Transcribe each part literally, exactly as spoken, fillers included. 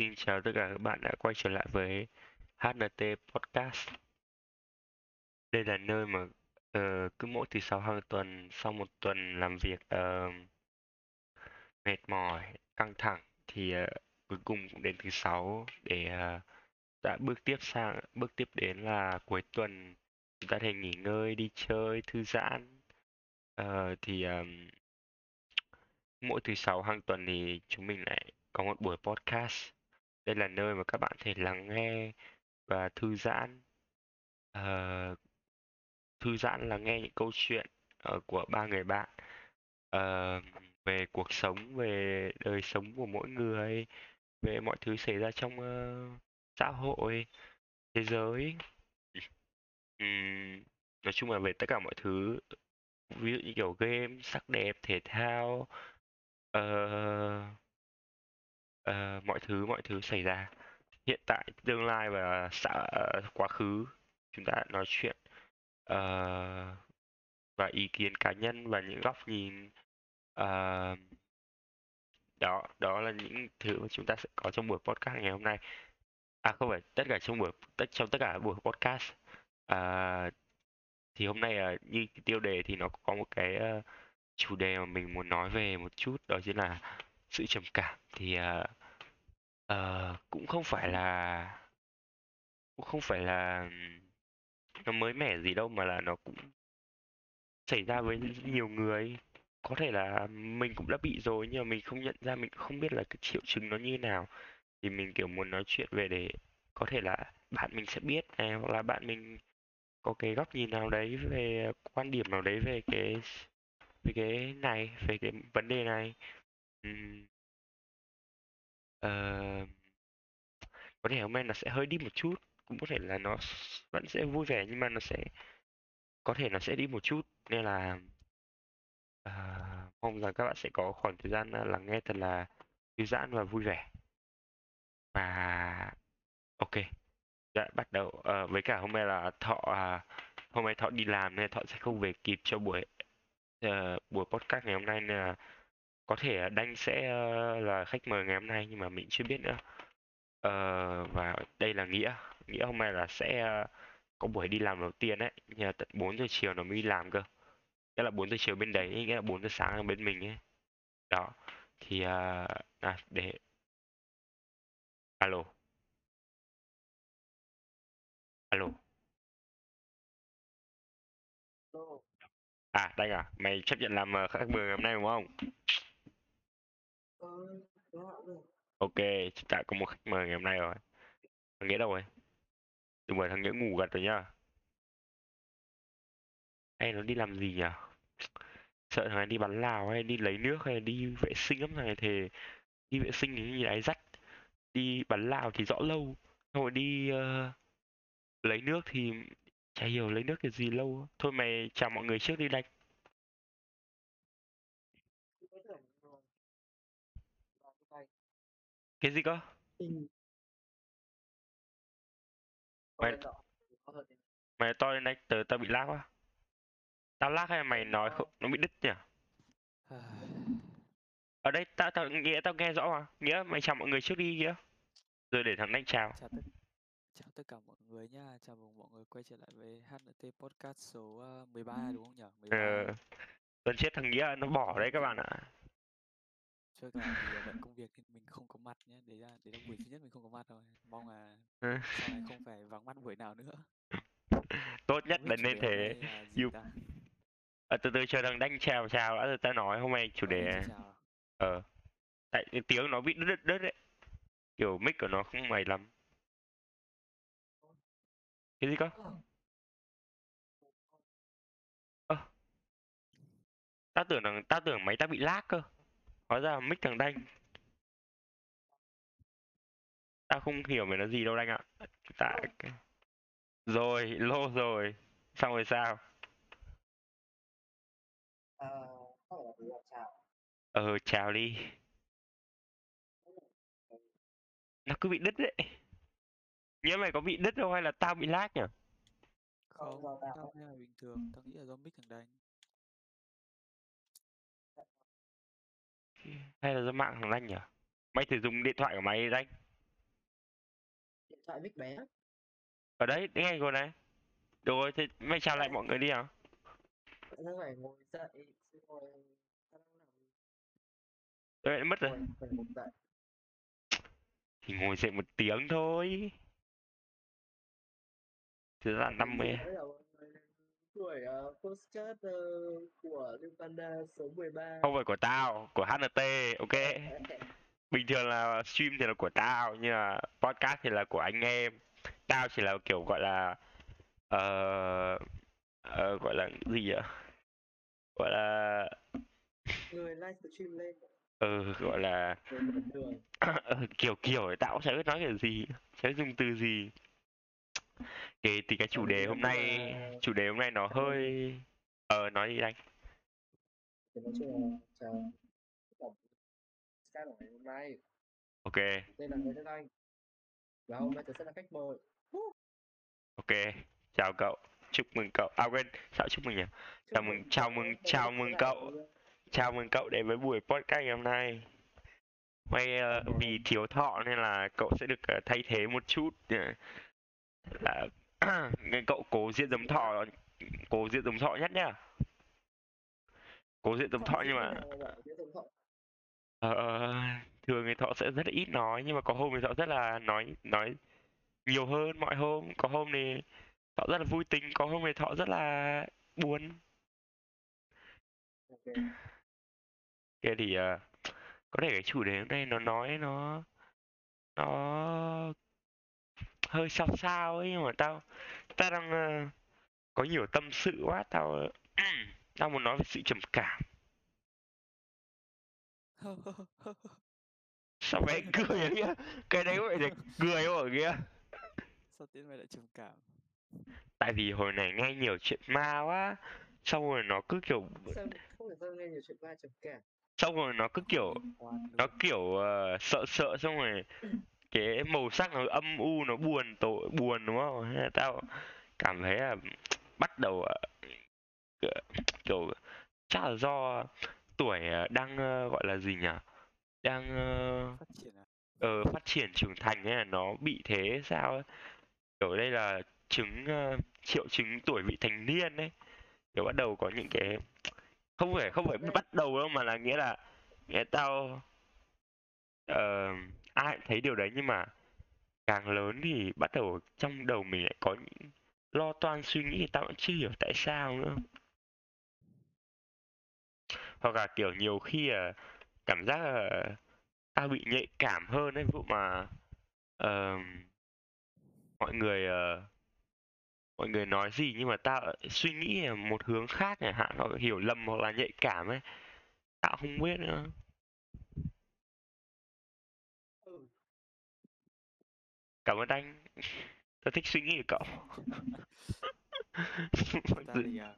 Xin chào tất cả các bạn đã quay trở lại với hát en tê Podcast. Đây là nơi mà uh, cứ mỗi thứ sáu hàng tuần, sau một tuần làm việc uh, mệt mỏi, căng thẳng thì uh, cuối cùng cũng đến thứ sáu để uh, đã bước tiếp sang bước tiếp đến là cuối tuần chúng ta thể nghỉ ngơi, đi chơi, thư giãn. Uh, thì uh, mỗi thứ sáu hàng tuần thì chúng mình lại có một buổi podcast. Đây là nơi mà các bạn có thể lắng nghe và thư giãn. Uh, thư giãn là nghe những câu chuyện uh, của ba người bạn uh, về cuộc sống, về đời sống của mỗi người, về mọi thứ xảy ra trong uh, xã hội, thế giới. Um, nói chung là về tất cả mọi thứ, ví dụ như kiểu game, sắc đẹp, thể thao, uh, Uh, mọi thứ, mọi thứ xảy ra hiện tại, tương lai và xã, uh, quá khứ. Chúng ta nói chuyện uh, và ý kiến cá nhân và những góc nhìn. uh, Đó, đó là những thứ mà chúng ta sẽ có trong buổi podcast ngày hôm nay. À không phải, tất cả trong buổi tất, trong tất cả buổi podcast. uh, Thì hôm nay uh, như tiêu đề thì nó có một cái uh, chủ đề mà mình muốn nói về một chút. Đó chính là sự trầm cảm. Thì uh, uh, cũng không phải là cũng không phải là nó mới mẻ gì đâu, mà là nó cũng xảy ra với nhiều người. Có thể là mình cũng đã bị rồi nhưng mà mình không nhận ra, mình không biết là cái triệu chứng nó như nào. Thì mình kiểu muốn nói chuyện về để có thể là bạn mình sẽ biết này, hoặc là bạn mình có cái góc nhìn nào đấy, về quan điểm nào đấy về cái về cái này, về cái vấn đề này. Um, uh, có thể hôm nay nó sẽ hơi đi một chút, cũng có thể là nó vẫn sẽ vui vẻ nhưng mà nó sẽ có thể nó sẽ đi một chút, nên là uh, mong rằng các bạn sẽ có khoảng thời gian lắng nghe thật là thư giãn và vui vẻ. Và ok, đã bắt đầu. Uh, với cả hôm nay là Thọ uh, hôm nay Thọ đi làm nên Thọ sẽ không về kịp cho buổi uh, buổi podcast ngày hôm nay, nên là có thể Đanh sẽ uh, là khách mời ngày hôm nay nhưng mà mình chưa biết nữa. Uh, và đây là Nghĩa. Nghĩa hôm nay là sẽ uh, có buổi đi làm đầu tiên ấy. Nhờ tận bốn giờ chiều nó mới đi làm cơ. Nghĩa là bốn giờ chiều bên đấy, nghĩa là bốn giờ sáng bên mình ấy. Đó. Thì... Uh, à, để... Alo. Alo. À, Đanh à? Mày chấp nhận làm khách mời ngày hôm nay đúng không? Ok, chúng ta có một khách mời ngày hôm nay rồi. Thằng Nghĩa đâu rồi? Đừng bởi thằng Nghĩa ngủ gật rồi nhá. Ê, nó đi làm gì nhỉ? Sợ thằng này đi bắn lào hay đi lấy nước hay đi vệ sinh lắm. Thằng này thề đi vệ sinh thì như đáy rắt, đi bắn lào thì rõ lâu, rồi đi uh, lấy nước thì chả hiểu lấy nước cái gì lâu. Thôi mày chào mọi người trước đi Đanh. Cái gì cơ? Ừ. Mày... mày to lên đây, tớ tao bị lag quá. Tao lag hay mày nói không? Nó bị đứt nhỉ? Ở đây tao tao Nghĩa tao nghe rõ mà. Nghĩa mày chào mọi người trước đi Nghĩa. Rồi để thằng Đanh chào. Chào tất... chào tất cả mọi người nhá. Chào mừng mọi người quay trở lại với hát en tê Podcast số mười ba đúng không nhỉ? mười ba. Ờ. Tuần chết thằng Nghĩa nó bỏ đấy các bạn ạ. Trước là bận công việc thì mình không có mặt nhé, đấy là, đấy là buổi thứ nhất mình không có mặt rồi, mong là sau này không phải vắng mắt buổi nào nữa. Tốt nhất là nên thế. À, từ từ chờ thằng Đanh chào chào đã rồi ta nói hôm nay chủ đề. Ờ, tại tiếng nó bị đứt đứt đấy, kiểu mic của nó không mày lắm. Cái gì cơ? Ơ, à, tao tưởng rằng tao tưởng máy tao bị lag cơ. Hóa ra mic thằng Đanh. Tao không hiểu mày nói gì đâu Đanh ạ. Tạ... Rồi, lô rồi. Xong rồi sao? Ờ, chào đi. Nó cứ bị đứt đấy. Nghĩa mày có bị đứt đâu hay là tao bị lag nhỉ? Không, tao nghe là bình thường. Tao nghĩ là do mic thằng Đanh. Hay là do mạng thằng Đanh nhỉ? Mày thử dùng điện thoại của mày đi Đanh. tại vít bé. Ở đấy, đứng ngay rồi này. Được rồi, thì mày chào lại mọi người đi hả? Tại sao phải ngồi dậy, xin ngồi... Tôi lại mất rồi. Thì ngồi dậy một tiếng thôi. Thế là năm mươi. Tuổi uh, podcast uh, của Lưu Panda số mười ba. Không phải của tao, của hát en tê, ok. Bình thường là stream thì là của tao, nhưng mà podcast thì là của anh em. Tao chỉ là kiểu gọi là uh, uh, gọi là gì vậy? Gọi là người live stream lên. Ừ, gọi là kiểu kiểu tao cũng chả biết nói kiểu gì, chả biết dùng từ gì. Kể thì cái chủ đề hôm nay, chủ đề hôm nay nó hơi... Ờ, nói đi anh. Nói chung là chào tổng podcast của ngày hôm nay. Ok. Tên là người tên anh. Và hôm nay tôi sẽ là khách mời. Ok, chào cậu. Chúc mừng cậu. À quên, sao chúc mừng nhỉ? Chào mừng, chào mừng, chào mừng cậu. Chào mừng cậu đến với buổi podcast ngày hôm nay. May uh, vì thiếu thọ nên là cậu sẽ được uh, thay thế một chút. Là cậu cố diễn giống thọ, cố diễn giống thọ nhất nhá. Cố diễn giống thọ nhưng mà ờ, thường người thọ sẽ rất là ít nói, nhưng mà có hôm thì thọ rất là nói nói nhiều hơn mọi hôm. Có hôm thì thọ rất là vui tính, có hôm thì thọ rất là buồn. Kia okay. Thì uh, có thể cái chủ đề hôm nay nó nói nó nó hơi sao sao ấy, nhưng mà tao tao đang uh, có nhiều tâm sự quá, tao uh, tao muốn nói về sự trầm cảm. Sao mày cười ở kia? Cái đấy gọi là cười không ở kia? Sao tiếng mày lại trầm cảm? Tại vì hồi này nghe nhiều chuyện ma quá, xong rồi nó cứ kiểu sao, không phải sao nghe nhiều chuyện ma trầm cảm. Xong rồi nó cứ kiểu nó kiểu uh, sợ sợ xong rồi cái màu sắc nó âm u, nó buồn tội buồn đúng không? Thế là tao cảm thấy là bắt đầu uh, kiểu chắc là do tuổi đang uh, gọi là gì nhỉ? Đang uh, phát triển à? Ờ, phát triển trưởng thành ấy, là nó bị thế sao ấy. Kiểu đây là chứng uh, triệu chứng tuổi vị thành niên ấy. Kiểu bắt đầu có những cái không phải không phải bắt đầu đâu, mà là nghĩa là nghĩa tao ờ uh, ai cũng thấy điều đấy, nhưng mà càng lớn thì bắt đầu trong đầu mình lại có những lo toan suy nghĩ, tao cũng chưa hiểu tại sao nữa. Hoặc là kiểu nhiều khi là cảm giác là tao bị nhạy cảm hơn ấy, vụ mà uh, mọi người uh, mọi người nói gì nhưng mà tao suy nghĩ một hướng khác chẳng hạn, họ hiểu lầm hoặc là nhạy cảm ấy, tao không biết nữa. Cảm ơn anh, tôi thích suy nghĩ của cậu. Ta thì, uh,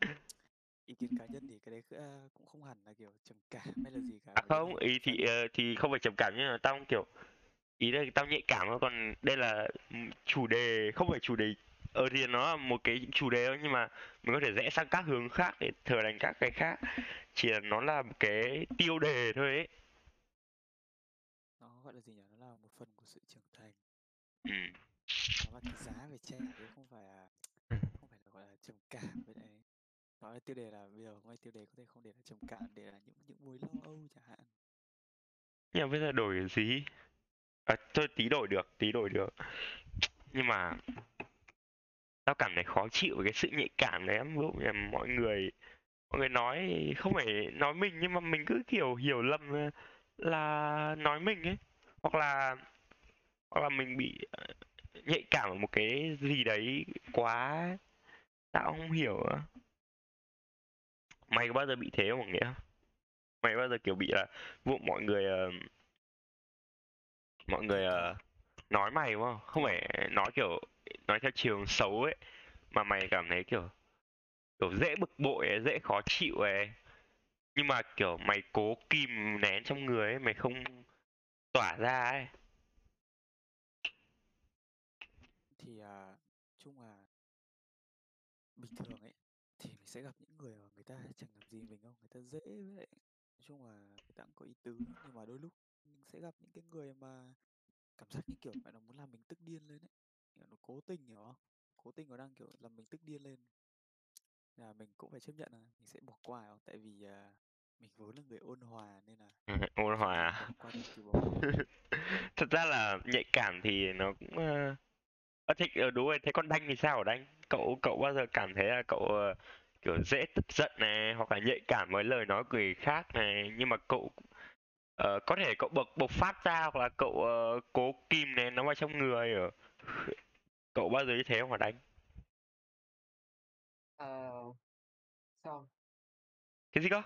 ý kiến cá nhân thì cái đấy uh, cũng không hẳn là kiểu trầm cảm hay là gì cả. À, không, ý thì uh, thì không phải trầm cảm, nhưng mà tao kiểu ý là tao nhạy cảm thôi, còn đây là chủ đề không phải chủ đề ở thì nó là một cái chủ đề thôi, nhưng mà mình có thể rẽ sang các hướng khác để thừa đánh các cái khác, chỉ là nó là một cái tiêu đề thôi ấy. Nó gọi là gì nhỉ? Nó là một phần của sự trưởng thành. Ừ. Nó là cái giá về trẻ, không phải là không phải là gọi là trầm cảm với đấy. Nói là tiêu đề là bây giờ ngoài tiêu đề có thể không để là trầm cảm, để là những những mối lo âu chẳng hạn. Nhưng mà bây giờ đổi gì? À, thôi tí đổi được, tí đổi được. Nhưng mà tao cảm thấy khó chịu với cái sự nhạy cảm đấy em. Mọi người mọi người nói không phải nói mình, nhưng mà mình cứ kiểu hiểu lầm là nói mình ấy, hoặc là hoặc là mình bị nhạy cảm ở một cái gì đấy quá, tao không hiểu. Mày có bao giờ bị thế không hả Nghĩa? Mày bao giờ kiểu bị là vụ mọi người uh, mọi người uh, nói mày đúng không? Không phải nói kiểu nói theo chiều xấu ấy, mà mày cảm thấy kiểu kiểu dễ bực bội ấy, dễ khó chịu ấy, nhưng mà kiểu mày cố kìm nén trong người ấy, mày không tỏa ra ấy. Thì à, chung là bình thường ấy thì mình sẽ gặp những người mà người ta chẳng làm gì mình đâu, người ta dễ với lại chung là người ta cũng có ý tứ, nhưng mà đôi lúc mình sẽ gặp những cái người mà cảm giác như kiểu mà nó muốn làm mình tức điên lên ấy. Kiểu nó cố tình hiểu không? Cố tình nó đang kiểu làm mình tức điên lên. Là mình cũng phải chấp nhận là mình sẽ bỏ qua không? Tại vì à, mình vốn là người ôn hòa nên là ôn hòa à? Bỏ qua đi thì bỏ qua. Thật ra là nhạy cảm thì nó cũng uh... à, thế, đúng rồi, thế còn Đanh thì sao hả Đanh? Cậu cậu bao giờ cảm thấy là cậu uh, kiểu dễ tức giận này hoặc là nhạy cảm với lời nói của người khác này, nhưng mà cậu uh, có thể cậu bộc bộc phát ra hoặc là cậu uh, cố kìm này nó vào trong người ở. Cậu bao giờ như thế không hả Đanh? À, sao? Cái gì cơ?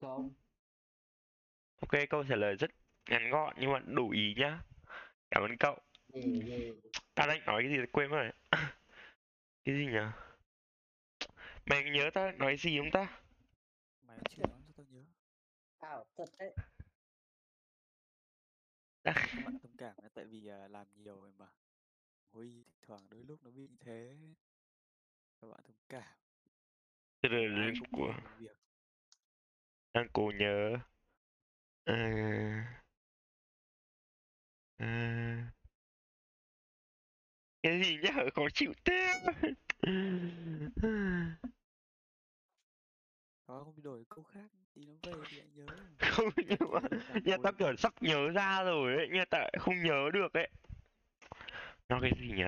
Không. Ok, câu trả lời rất ngắn gọn nhưng mà đủ ý nhá. Cảm ơn cậu. Ừ. Tao đang nói cái gì quên mất rồi. Cái gì nhở? Mày nhớ tao nói gì không ta? Mày chưa nói cho tao nhớ. Tao thật đấy. Các bạn thông cảm là tại vì làm nhiều rồi mà. Ôi, thỉnh thoảng đôi lúc nó bị như thế. Các bạn thông cảm. Từ từ lên của đang cố nhớ. À... À... Cái gì nhá, khó chịu thế. Đó, không đổi câu khác tí nó về thì lại nhớ. Không nhớ mà, nhà tao kiểu sắp nhớ ra rồi ấy, nhà tao không nhớ được ấy. Nó cái gì nhỉ?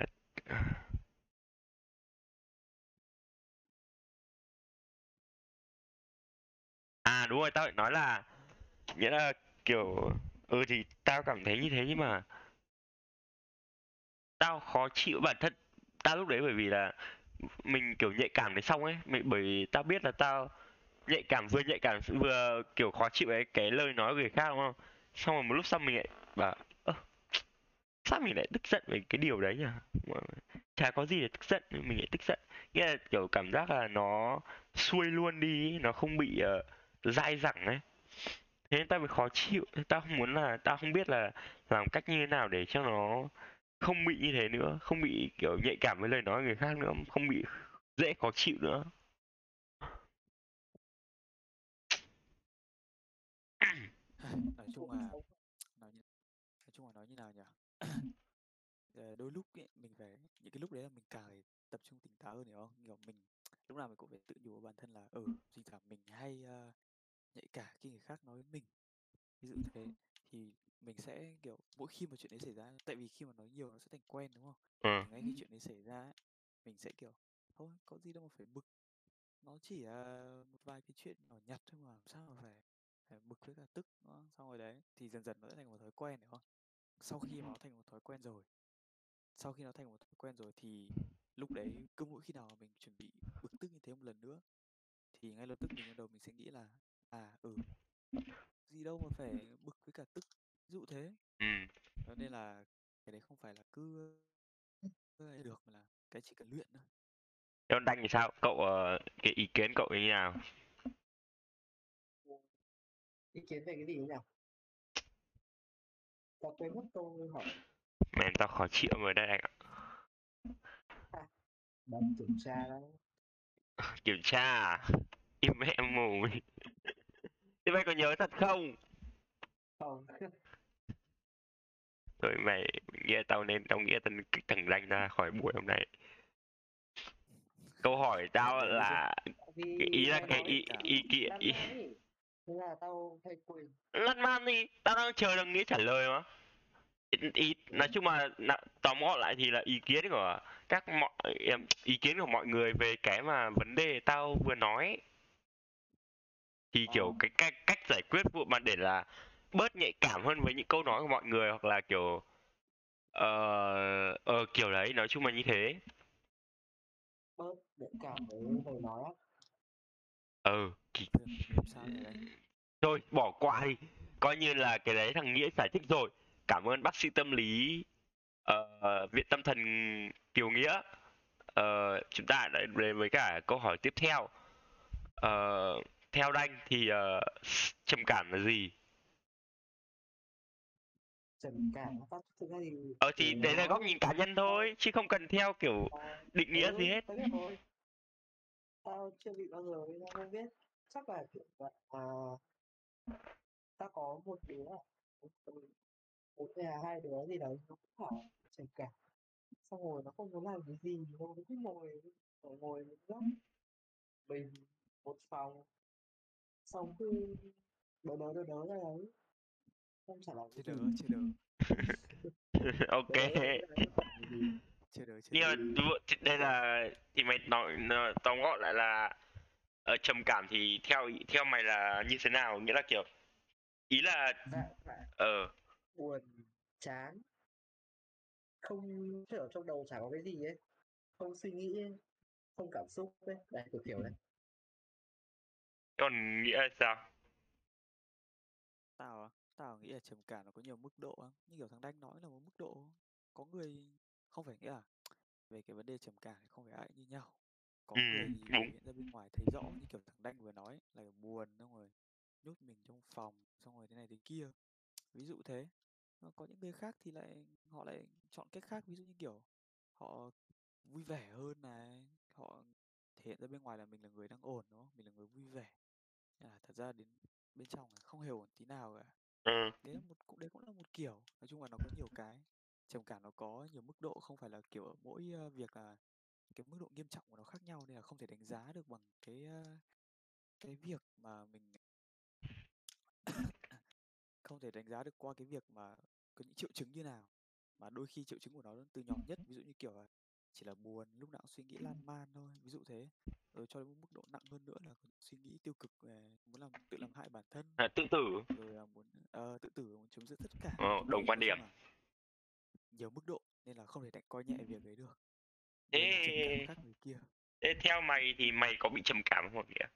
À đúng rồi, tao lại nói là nghĩa là kiểu ừ thì tao cảm thấy như thế nhưng mà tao khó chịu bản thân tao lúc đấy bởi vì là mình kiểu nhạy cảm đấy xong ấy, mình bởi vì tao biết là tao nhạy cảm vừa nhạy cảm vừa kiểu khó chịu ấy cái lời nói của người khác đúng không? Xong rồi một lúc sau mình lại bảo ơ sao mình lại tức giận về cái điều đấy nhỉ? Chả có gì để tức giận mình lại tức giận. Nghĩa là kiểu cảm giác là nó xuôi luôn đi, nó không bị uh, dai dẳng ấy. Thế nên tao bị khó chịu, tao không muốn là tao không biết là làm cách như thế nào để cho nó không bị như thế nữa, không bị kiểu nhạy cảm với lời nói người khác nữa, không bị dễ khó chịu nữa. Nói chung là nói, như, nói chung là nói như nào nhỉ? Đôi lúc ấy, mình phải những cái lúc đấy là mình càng phải tập trung tỉnh táo hơn hiểu không? Kiểu mình lúc nào mình cũng phải tự nhủ bản thân là ừ, thỉnh thoảng mình hay uh, nhạy cảm khi người khác nói với mình. Ví dụ thế thì mình sẽ kiểu mỗi khi mà chuyện đấy xảy ra, tại vì khi mà nói nhiều nó sẽ thành quen đúng không? Ừ. Ngay khi chuyện đấy xảy ra ấy, mình sẽ kiểu thôi có gì đâu mà phải bực, nó chỉ là một vài cái chuyện nhỏ nhặt thôi mà, làm sao mà phải, phải bực với cả tức nó. Xong rồi đấy thì dần dần nó sẽ thành một thói quen đúng không? Sau khi mà nó thành một thói quen rồi sau khi nó thành một thói quen rồi thì lúc đấy cứ mỗi khi nào mình chuẩn bị bực tức như thế một lần nữa thì ngay lập tức mình đầu mình sẽ nghĩ là à ừ gì đâu mà phải bực với cả tức, dụ thế. Ừ. Đó nên là cái đấy không phải là cứ, cứ được mà là cái chỉ cần luyện thôi. Còn Đanh thì sao? Cậu uh, cái ý kiến cậu như nào? Ý kiến về cái gì nhỉ? Tao quên mất câu hỏi. Mẹ tao khó chịu rồi đây anh ạ. À, đang kiểm tra đấy. Kiểm tra à? Im mẹ mù. Thế mày có nhớ thật không? Không. Thôi mày, nghe tao nên tao nghĩ tao kích thằng Đanh ra khỏi buổi hôm nay. Câu hỏi tao là cái ý là cái ý ý kia ý. Thế là tao hay quên. Lăn man đi, tao đang chờ thằng Nghĩa trả lời mà. Ý, ý nói chung là tóm gọn lại thì là ý kiến của các mọi ý kiến của mọi người về cái mà vấn đề tao vừa nói. Thì kiểu cái cách cách giải quyết vụ mà để là bớt nhạy cảm hơn với những câu nói của mọi người hoặc là kiểu ờ uh, uh, kiểu đấy, nói chung là như thế. Bớt nhạy cảm với lời nói á. Ừ. Thôi bỏ qua đi. Coi như là cái đấy thằng Nghĩa giải thích rồi. Cảm ơn bác sĩ tâm lý uh, Viện Tâm Thần Kiều Nghĩa. Uh, chúng ta đã đến với cả câu hỏi tiếp theo. Uh, theo Đanh thì uh, trầm cảm là gì? Trầm cảm là thực ra thì ờ thì đấy là góc nhìn cá nhân thôi chứ không cần theo kiểu định nghĩa gì hết. Tao chưa bị bao giờ nên tao không biết. Chắc là kiểu à, tao có một đứa bố nhà hai đứa gì đấy nó cũng thả chảy cả, xong rồi nó không muốn làm cái gì, nó cứ ngồi ở ngồi góc mình một phòng, xong cứ đỡ đỡ đỡ đỡ ra đấy, không trả lời. Chết đỡ chết đỡ. Ok. Chết đỡ chết đỡ. Nhưng mà đây là thì mày nói tao gọi lại là ở trầm cảm thì theo theo mày là như thế nào, nghĩa là kiểu ý là ờ uh... buồn chán, không ở trong đầu chả có cái gì ấy, không suy nghĩ ấy, không cảm xúc ấy, đấy kiểu kiểu đấy. Còn Nghĩa là sao? Tao à? Tao nghĩ là trầm cảm nó có nhiều mức độ lắm, như kiểu thằng Đanh nói là một mức độ, có người không phải, nghĩa là về cái vấn đề trầm cảm thì không phải ai như nhau, có ừ. người biểu hiện ra bên ngoài thấy rõ như kiểu thằng Đanh vừa nói là buồn xong rồi nhốt mình trong phòng xong rồi thế này thế kia, ví dụ thế. Mà có những người khác thì lại họ lại chọn cách khác, ví dụ như kiểu họ vui vẻ hơn này, họ thể hiện ra bên ngoài là mình là người đang ổn đúng không, mình là người vui vẻ, à, thật ra đến bên trong là không hề ổn tí nào cả. Ừ. Đấy là một cũng đấy cũng là một kiểu, nói chung là nó có nhiều cái trầm cảm, nó có nhiều mức độ, không phải là kiểu mỗi uh, việc là cái mức độ nghiêm trọng của nó khác nhau nên là không thể đánh giá được bằng cái uh, cái việc mà mình không thể đánh giá được qua cái việc mà có những triệu chứng như nào, mà đôi khi triệu chứng của nó từ nhỏ nhất, ví dụ như kiểu là chỉ là buồn, lúc nào cũng suy nghĩ lan man thôi, ví dụ thế, rồi cho đến một mức độ nặng hơn nữa là suy nghĩ tiêu cực, muốn làm tự làm hại bản thân, à, tự tử, rồi là muốn uh, tự tử, muốn chấm dứt tất cả. Ờ, đồng quan điểm. Nhiều mức độ nên là không thể đánh coi nhẹ việc đấy được. Thế... Khác người kia. Thế theo mày thì mày có bị trầm cảm không vậy?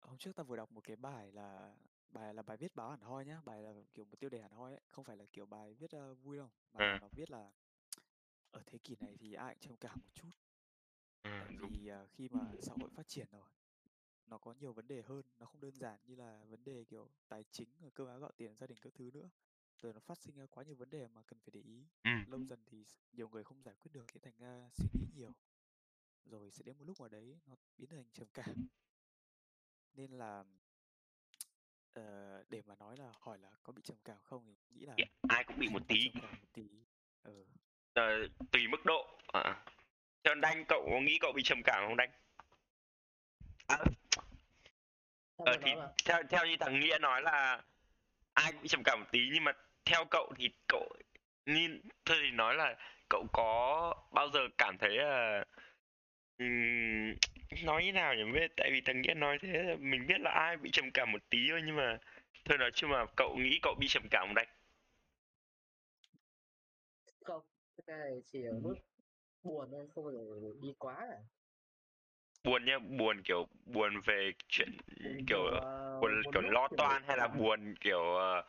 Hôm trước ta vừa đọc một cái bài là bài là bài viết báo hẳn hoi nhá, bài là kiểu một tiêu đề hẳn hoi ấy, không phải là kiểu bài viết uh, vui đâu, mà à. Nó viết là ở thế kỷ này thì ai trầm cảm một chút, à, vì uh, khi mà xã hội phát triển rồi, nó có nhiều vấn đề hơn, nó không đơn giản như là vấn đề kiểu tài chính, cơm áo gạo tiền, gia đình các thứ nữa, rồi nó phát sinh uh, quá nhiều vấn đề mà cần phải để ý, à. Lâu dần thì nhiều người không giải quyết được thì thành uh, suy nghĩ nhiều, rồi sẽ đến một lúc mà đấy nó biến thành trầm cảm. Nên là uh, để mà nói là hỏi là có bị trầm cảm không thì nghĩ là ai cũng bị một tí, một tí. Ừ. Ờ, tùy mức độ. À. Theo Đanh, cậu có nghĩ cậu bị trầm cảm không Đanh? À, ờ, thì theo theo như thằng Nghĩa nói là ai cũng bị trầm cảm một tí, nhưng mà theo cậu thì cậu nên thôi thì nói là cậu có bao giờ cảm thấy là Uhm, nói như nào nhỉ, biết tại vì thằng Nghĩa nói thế là mình biết là ai bị trầm cảm một tí thôi, nhưng mà thôi nói chung là cậu nghĩ cậu bị trầm cảm không đây? Không, cái này chỉ ở mức buồn thôi, không phải đi quá à. Buồn nhá, buồn kiểu buồn về chuyện buồn kiểu uh, buồn, buồn kiểu lo toan hay là buồn kiểu uh,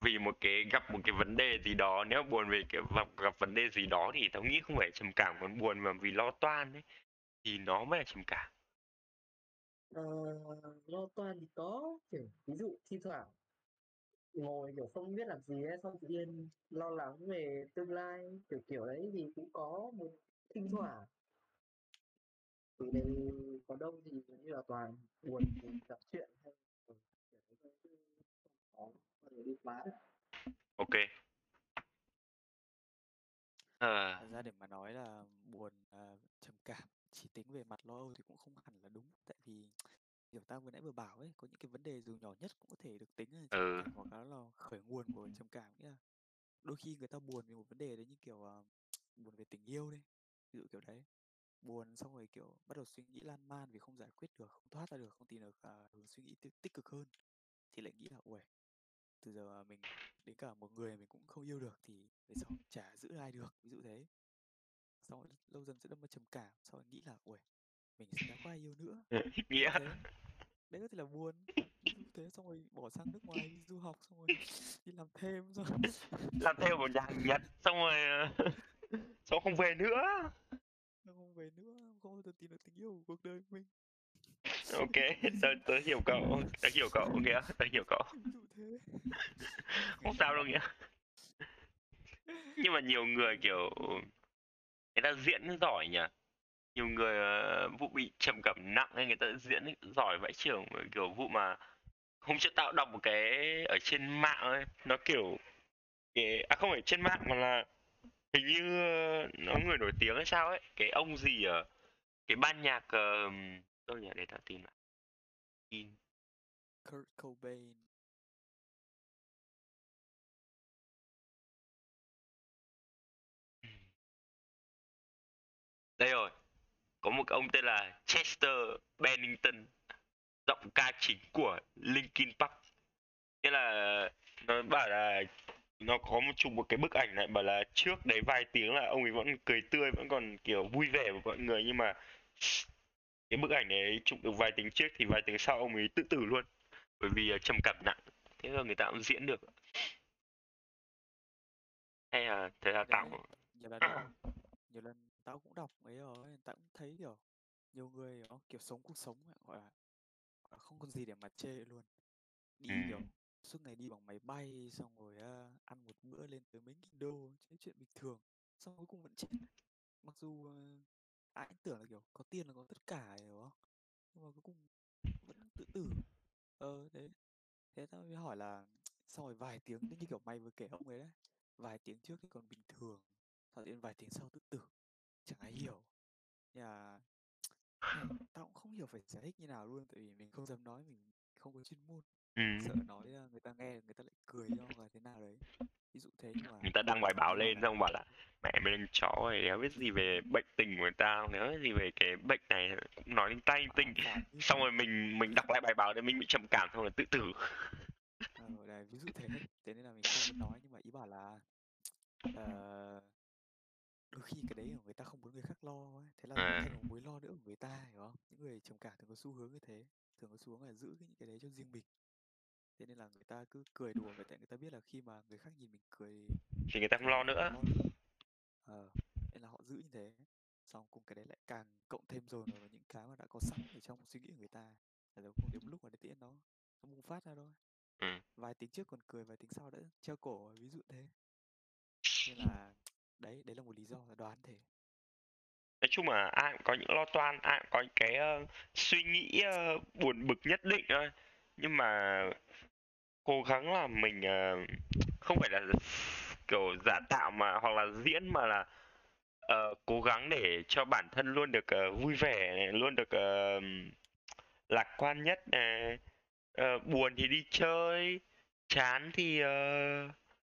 vì một cái gặp một cái vấn đề gì đó, nếu buồn về cái gặp, gặp vấn đề gì đó thì tao nghĩ không phải trầm cảm, còn buồn mà vì lo toan ấy thì nó mới là trầm cảm. Ờ, lo toan thì có, kiểu ví dụ thi thoảng ngồi kiểu không biết làm gì ấy, xong tự nhiên lo lắng về tương lai, kiểu kiểu đấy thì cũng có một thỉnh thoảng. Từ đây có đâu thì như là toàn buồn vì gặp chuyện hay kiểu đấy thôi, không có đi quá đấy. Ok. À. Thật ra để mà nói là buồn uh, trầm cảm chỉ tính về mặt lo âu thì cũng không hẳn là đúng, tại vì kiểu ta vừa nãy vừa bảo ấy, có những cái vấn đề dù nhỏ nhất cũng có thể được tính là trầm ừ. cảm, hoặc đó là khởi nguồn của trầm cảm, nghĩa là đôi khi người ta buồn về một vấn đề đấy, như kiểu uh, buồn về tình yêu đấy, ví dụ kiểu đấy, buồn xong rồi kiểu bắt đầu suy nghĩ lan man vì không giải quyết được, không thoát ra được, không tìm được uh, hướng suy nghĩ tích cực hơn, thì lại nghĩ là uầy từ giờ mình đến cả một người mình cũng không yêu được thì về sau chả giữ ai được, ví dụ thế, xong rồi lâu dần sẽ đâm vào trầm cảm, xong rồi nghĩ là uầy mình sẽ đã có ai yêu nữa, nghĩa đấy có thể là buồn thế, xong rồi bỏ sang nước ngoài đi du học, xong rồi đi làm thêm, rồi làm thêm một nhà Nhật, xong rồi xong không về nữa, không về nữa, không thể tìm được tình yêu của cuộc đời của mình. Ok, tớ, tớ hiểu cậu, tớ hiểu cậu, Nghĩa, tớ hiểu cậu. Không sao đâu Nghĩa. Nhưng mà nhiều người kiểu, người ta diễn giỏi nhỉ? Nhiều người vụ bị trầm cảm nặng nên người ta diễn giỏi vãi chưởng, kiểu vụ mà Hôm trước tao đọc một cái ở trên mạng ấy, nó kiểu cái, à không phải trên mạng mà là hình như nó người nổi tiếng hay sao ấy, cái ông gì ở cái ban nhạc tôi uh, nhỉ, để tao tìm lại. In Kurt Cobain. Đây rồi, có một ông tên là Chester Bennington, giọng ca chính của Linkin Park. Nghĩa là nó bảo là nó có một chụp một cái bức ảnh này bảo là trước đấy vài tiếng là ông ấy vẫn cười tươi, vẫn còn kiểu vui vẻ với mọi người, nhưng mà cái bức ảnh đấy chụp được vài tiếng trước thì vài tiếng sau ông ấy tự tử luôn, bởi vì trầm cảm nặng. Thế là người ta cũng diễn được. Hay là thế là tao nhiều lần à. nhiều lần tao cũng đọc ấy rồi, tao cũng thấy kiểu nhiều người đó, kiểu sống cuộc sống gọi là không còn gì để mà chê luôn, đi ừ. kiểu suốt ngày đi bằng máy bay, xong rồi uh, ăn một bữa lên tới mấy nghìn đô, cái chuyện bình thường, xong cuối cùng vẫn chết. Mặc dù uh, ai cũng tưởng là kiểu có tiền là có tất cả, hiểu không, nhưng mà cuối cùng vẫn tự tử. Ờ đấy, thế tao mới hỏi là sau rồi vài tiếng như kiểu mày vừa kể ông ấy đấy, vài tiếng trước thì còn bình thường, sau đến vài tiếng sau tự tử, chẳng ai hiểu. Nhà tao cũng không hiểu phải giải thích như nào luôn, tại vì mình không dám nói, mình không có chuyên môn. Ừ. Sợ nói người ta nghe người ta lại cười nhau và thế nào đấy, ví dụ thế. Nhưng mà người ta đăng bài báo lên xong bảo là mẹ mày đang chó rồi, đéo biết gì về bệnh tình của tao, đéo biết gì về cái bệnh này, cũng nói đến tay tinh, xong rồi mình mình đọc lại bài báo để mình bị trầm cảm, xong rồi tự tử. À, đấy, ví dụ thế, thế nên là mình không muốn nói, nhưng mà ý bảo là uh, đôi khi cái đấy người ta không muốn người khác lo ấy. Thế là à. Thành mối lo nữa của người ta, hiểu không? Những người trầm cảm thường có xu hướng như thế, thường có xu hướng là giữ những cái đấy cho riêng mình. Thế nên là người ta cứ cười đùa, vậy tại người ta biết là khi mà người khác nhìn mình cười thì người ta không lo nữa. Ờ, à, nên là họ giữ như thế. Xong cùng cái đấy lại càng cộng thêm rồi với những cái mà đã có sẵn ở trong suy nghĩ của người ta. Là không đến lúc mà để tiễn nó, nó bùng phát ra thôi. Ừ. Vài tiếng trước còn cười, vài tiếng sau đã treo cổ, ví dụ thế. Nên là đấy, đấy là một lý do là đoán thế. Nói chung là ai cũng có những lo toan, ai cũng có những cái uh, suy nghĩ uh, buồn bực nhất định thôi. Nhưng mà cố gắng là mình uh, không phải là kiểu giả tạo mà hoặc là diễn, mà là uh, cố gắng để cho bản thân luôn được uh, vui vẻ này, luôn được uh, lạc quan nhất này. Uh, buồn thì đi chơi, chán thì uh,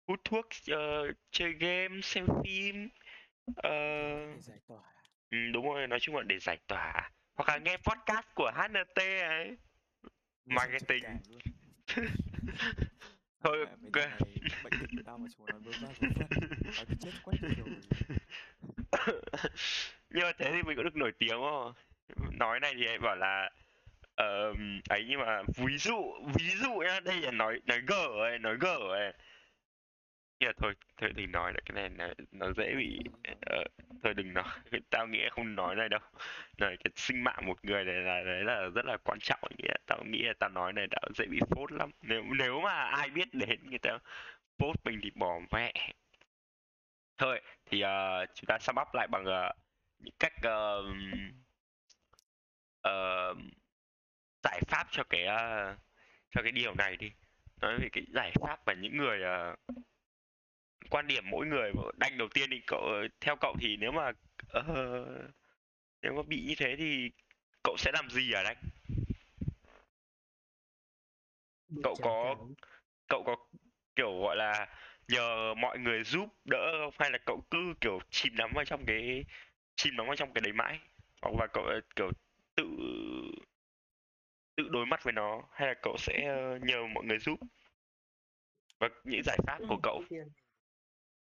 hút thuốc, uh, chơi game, xem phim. Uh... Để giải tỏa. Ừ, đúng rồi, nói chung là để giải tỏa. Hoặc là nghe podcast của hát en tê ấy. Marketing. Thôi, okay. Nhưng mà thế thì mình cũng được nổi tiếng không? Nói này thì em bảo là uh, ấy, nhưng mà ví dụ, ví dụ nhá, đây là nói nói gở ấy, nói gở ấy. Nhưng mà thôi, thôi đừng nói nữa, cái này nó, nó dễ bị... Uh, thôi đừng nói, tao nghĩ không nói này đâu. Nói cái sinh mạng một người này là, đấy là rất là quan trọng. Nghĩa. Tao nghĩ là tao nói này đã dễ bị phốt lắm. Nếu, nếu mà ai biết đến người ta phốt mình thì bỏ mẹ. Thôi, thì uh, chúng ta sum up lại bằng uh, những cách... Uh, uh, giải pháp cho cái, uh, cho cái điều này đi. Nói về cái giải pháp và những người... Uh, quan điểm mỗi người. Đanh đầu tiên thì cậu, theo cậu thì nếu mà uh, nếu mà bị như thế thì cậu sẽ làm gì hả Đanh? Cậu có cậu có kiểu gọi là nhờ mọi người giúp đỡ không, hay là cậu cứ kiểu chìm đắm vào trong cái chìm đắm vào trong cái đấy mãi, hoặc là cậu kiểu tự tự đối mặt với nó, hay là cậu sẽ nhờ mọi người giúp? Và những giải pháp của cậu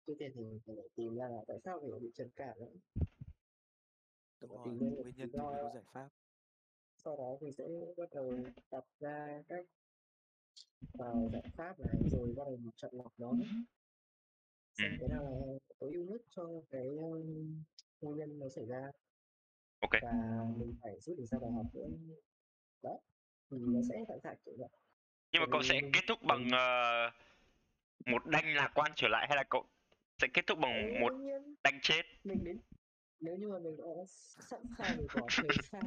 trước tiên thì mình phải tìm ra là tại sao mình bị trầm cảm đấy. Đúng rồi, nguyên nhân do... có giải pháp. Sau đó mình sẽ bắt đầu đặt ra các vào giải pháp này, rồi bắt đầu một trận lọc đó. Xem cái nào là tối ưu nhất cho cái nguyên nhân nó xảy ra. Ok. Và mình phải rút được ra bài học nữa. Đó, thì nó sẽ sẵn sàng kiểu vậy. Nhưng mà cậu sẽ kết thúc bằng uh, một Đanh lạc quan trở lại, hay là cậu sẽ kết thúc bằng một Đanh chết? Mình đến Nếu như mà mình đã sẵn sàng để bỏ thời gian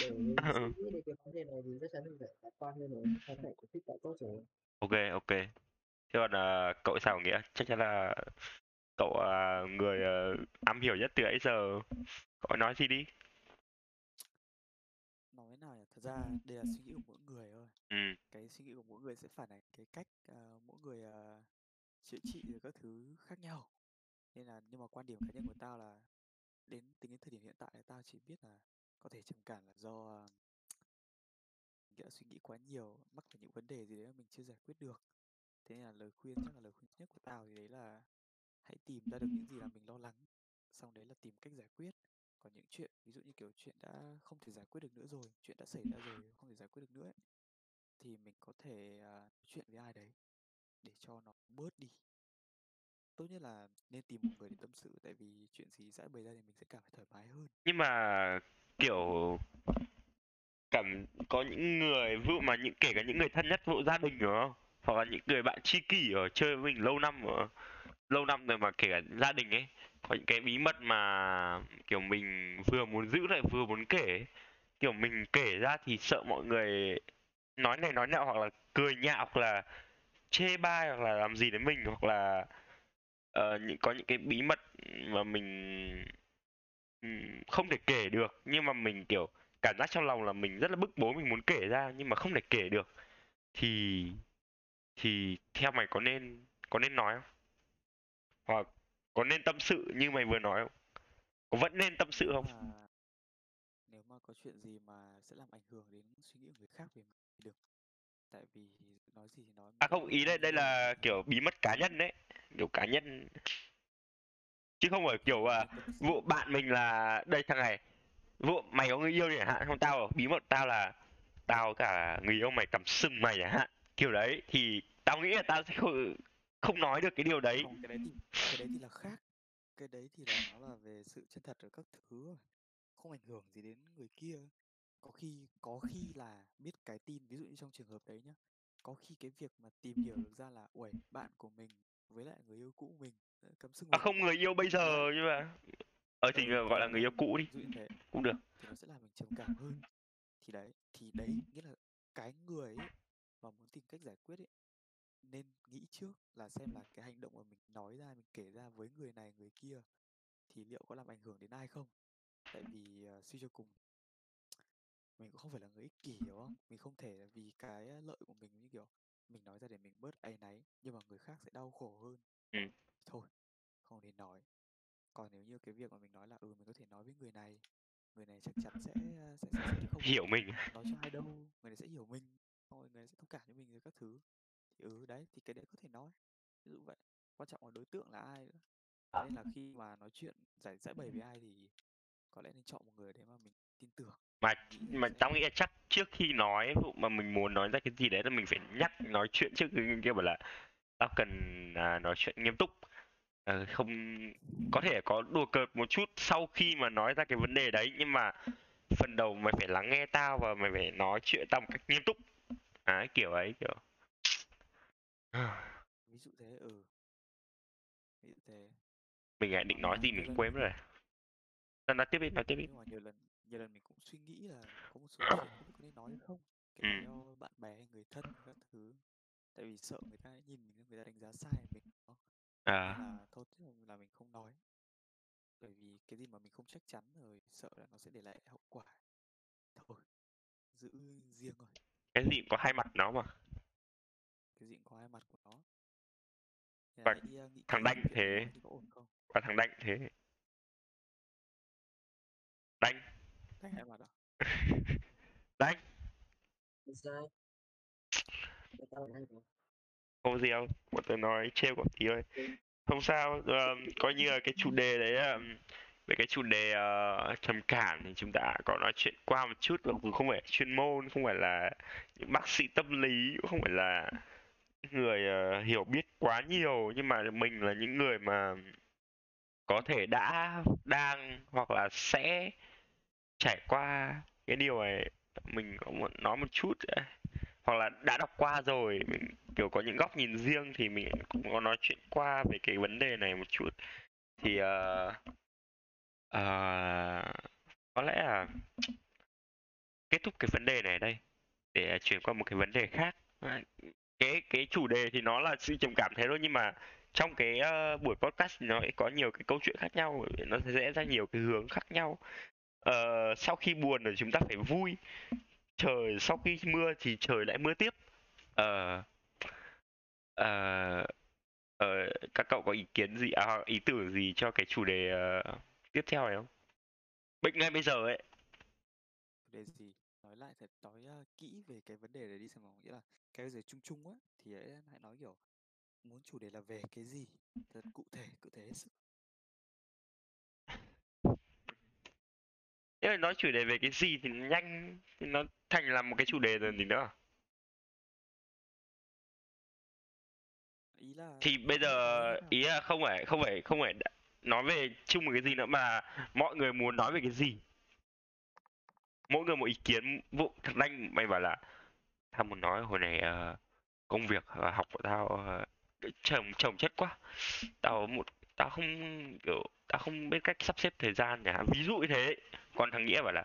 để mình suy nghĩ đến cái vấn đề này thì chắc chắn mình phải đặt qua hơn rồi, khán giả cũng thích tạo tốt rồi. Ok, ok. Thế còn uh, cậu sao Nghĩa? Chắc chắn là cậu uh, người uh, am hiểu nhất từ ấy giờ. Cậu nói gì đi? Nói thế nào nhỉ? Thật ra đây là suy nghĩ của mỗi người thôi. Ừ. Cái suy nghĩ của mỗi người sẽ phản ánh cái cách uh, mỗi người uh, chữa trị được các thứ khác nhau. Nên là, nhưng mà quan điểm cá nhân của tao là đến tính đến thời điểm hiện tại là tao chỉ biết là có thể trầm cảm là do uh, nghĩa là suy nghĩ quá nhiều, mắc phải những vấn đề gì đấy mà mình chưa giải quyết được. Thế nên là lời khuyên, chắc là lời khuyên nhất của tao thì đấy là hãy tìm ra được những gì là mình lo lắng, xong đấy là tìm cách giải quyết. Còn những chuyện, ví dụ như kiểu chuyện đã không thể giải quyết được nữa rồi, chuyện đã xảy ra rồi, không thể giải quyết được nữa ấy, thì mình có thể uh, nói chuyện với ai đấy để cho nó bớt đi. Tốt nhất là nên tìm một người để tâm sự, tại vì chuyện gì dãi bày ra thì mình sẽ cảm thấy thoải mái hơn. Nhưng mà kiểu cảm có những người vụ mà những kể cả những người thân nhất vụ gia đình đúng không? Hoặc là những người bạn tri kỷ ở chơi với mình lâu năm ở, lâu năm rồi mà kể cả gia đình ấy, có những cái bí mật mà kiểu mình vừa muốn giữ lại vừa muốn kể ấy. Kiểu mình kể ra thì sợ mọi người nói này nói nọ, hoặc là cười nhạo, hoặc là chê bai, hoặc là làm gì đến mình, hoặc là uh, những, có những cái bí mật mà mình um, không thể kể được, nhưng mà mình kiểu cảm giác trong lòng là mình rất là bức bối, mình muốn kể ra nhưng mà không thể kể được, thì thì theo mày có nên có nên nói không? Hoặc có nên tâm sự như mày vừa nói không? Có vẫn nên tâm sự không? À, nếu mà có chuyện gì mà sẽ làm ảnh hưởng đến suy nghĩ của người khác về mình thì được. Tại vì nói gì thì nói. À không, ý đây đây là kiểu bí mật cá nhân đấy, kiểu cá nhân. Chứ không phải kiểu à, vụ bạn mình là đây thằng này, vụ mày có người yêu chẳng hạn, không tao bí mật tao là tao cả người yêu mày cắm sừng mày chẳng hạn. Kiểu đấy thì tao nghĩ là tao sẽ không, không nói được cái điều đấy. Không, cái đấy thì, cái đấy thì là khác. Cái đấy thì là nó là về sự chân thật rồi các thứ, không ảnh hưởng gì đến người kia. Có khi có khi là biết cái tin, ví dụ như trong trường hợp đấy nhá, có khi cái việc mà tìm hiểu được ra là uầy, bạn của mình với lại người yêu cũ mình cắm sừng. À không, người yêu bây giờ nhưng mà ở thì gọi là người yêu cũ đi cũng được. Thì nó sẽ làm mình trầm cảm hơn. Thì đấy, thì đấy nghĩa là cái người ấy mà muốn tìm cách giải quyết ấy, nên nghĩ trước là xem là cái hành động mà mình nói ra, mình kể ra với người này người kia thì liệu có làm ảnh hưởng đến ai không. Tại vì uh, suy cho cùng mình cũng không phải là người ích kỷ, hiểu không? Mình không thể vì cái lợi của mình như kiểu mình nói ra để mình bớt áy náy, nhưng mà người khác sẽ đau khổ hơn. Ừ. Thôi, không nên nói. Còn nếu như cái việc mà mình nói là ừ mình có thể nói với người này, người này chắc chắn sẽ sẽ, sẽ, sẽ không hiểu mình, nói cho ai đâu, người này sẽ hiểu mình, người này sẽ thông cảm cho mình rồi các thứ. Thì ừ đấy, thì cái đấy có thể nói. Ví dụ vậy. Quan trọng là đối tượng là ai nữa. Nên là khi mà nói chuyện giải giải bày với ai thì có lẽ nên chọn một người đấy mà mình tin tưởng. Mà mà tao nghĩ là chắc trước khi nói vụ mà mình muốn nói ra cái gì đấy là mình phải nhắc nói chuyện trước, người kia bảo là tao cần à, nói chuyện nghiêm túc, à, không có thể có đùa cợt một chút sau khi mà nói ra cái vấn đề đấy, nhưng mà phần đầu mày phải lắng nghe tao và mày phải nói chuyện tao một cách nghiêm túc. À, kiểu ấy kiểu ví dụ thế. Ừ, ví dụ thế mình lại định nói à, gì mình quên rồi. Nói tiếp đi, nói tiếp đi. Nhiều lần nhiều lần mình cũng suy nghĩ là có một số chuyện mình có nên nói không, kể cả cho bạn bè hay người thân các thứ, tại vì sợ người ta nhìn mình, người ta đánh giá sai mình đó. À nên là thôi là mình không nói, bởi vì cái gì mà mình không chắc chắn rồi sợ là nó sẽ để lại hậu quả. Thôi giữ riêng rồi. Cái gì cũng có hai mặt nó mà. Cái gì cũng có hai mặt của nó. Và thằng Đanh thế. Và thằng Đanh thế. Đanh. Đanh hai mặt à? Đanh. Sao? Không gì không, bọn tôi nói trêu bọn tí thôi. Không sao, uh, coi như là cái chủ đề đấy là uh, về cái chủ đề uh, trầm cảm thì chúng ta có nói chuyện qua một chút, mặc dù không phải chuyên môn, không phải là những bác sĩ tâm lý, cũng không phải là người uh, hiểu biết quá nhiều, nhưng mà mình là những người mà có thể đã, đang hoặc là sẽ trải qua cái điều này, mình có muốn nói một chút, hoặc là đã đọc qua rồi, mình kiểu có những góc nhìn riêng thì mình cũng có nói chuyện qua về cái vấn đề này một chút. Thì uh, Ờ, Có lẽ là kết thúc cái vấn đề này ở đây để chuyển qua một cái vấn đề khác. Cái cái chủ đề thì nó là sự trầm cảm thế thôi, nhưng mà trong cái uh, buổi podcast thì nó có nhiều cái câu chuyện khác nhau, nó sẽ rẽ ra nhiều cái hướng khác nhau. Uh, sau khi buồn thì chúng ta phải vui, trời sau khi mưa thì trời lại mưa tiếp. Uh, uh, uh, các cậu có ý kiến gì, à, ý tưởng gì cho cái chủ đề uh, tiếp theo này không? Bệnh ngay bây giờ ấy. Chủ đề gì? Nói lại thật nói uh, kỹ về cái vấn đề này đi xem nào. Nghĩa là cái bây giờ chung chung á thì hãy nói kiểu muốn chủ đề là về cái gì thật cụ thể, cụ thể hết sức. Nếu nói chủ đề về cái gì thì nhanh, thì nó thành là một cái chủ đề rồi thì nữa. Ý là thì bây giờ ý là không phải không phải không phải nói về chung một cái gì nữa, mà mọi người muốn nói về cái gì, mỗi người một ý kiến. Vụ thật Đanh mày bảo là tao muốn nói hồi này uh, công việc và học của tao uh, chồng chồng chất quá, tao một tao không kiểu tao không biết cách sắp xếp thời gian nhỉ, ví dụ như thế. Còn thằng Nghĩa bảo là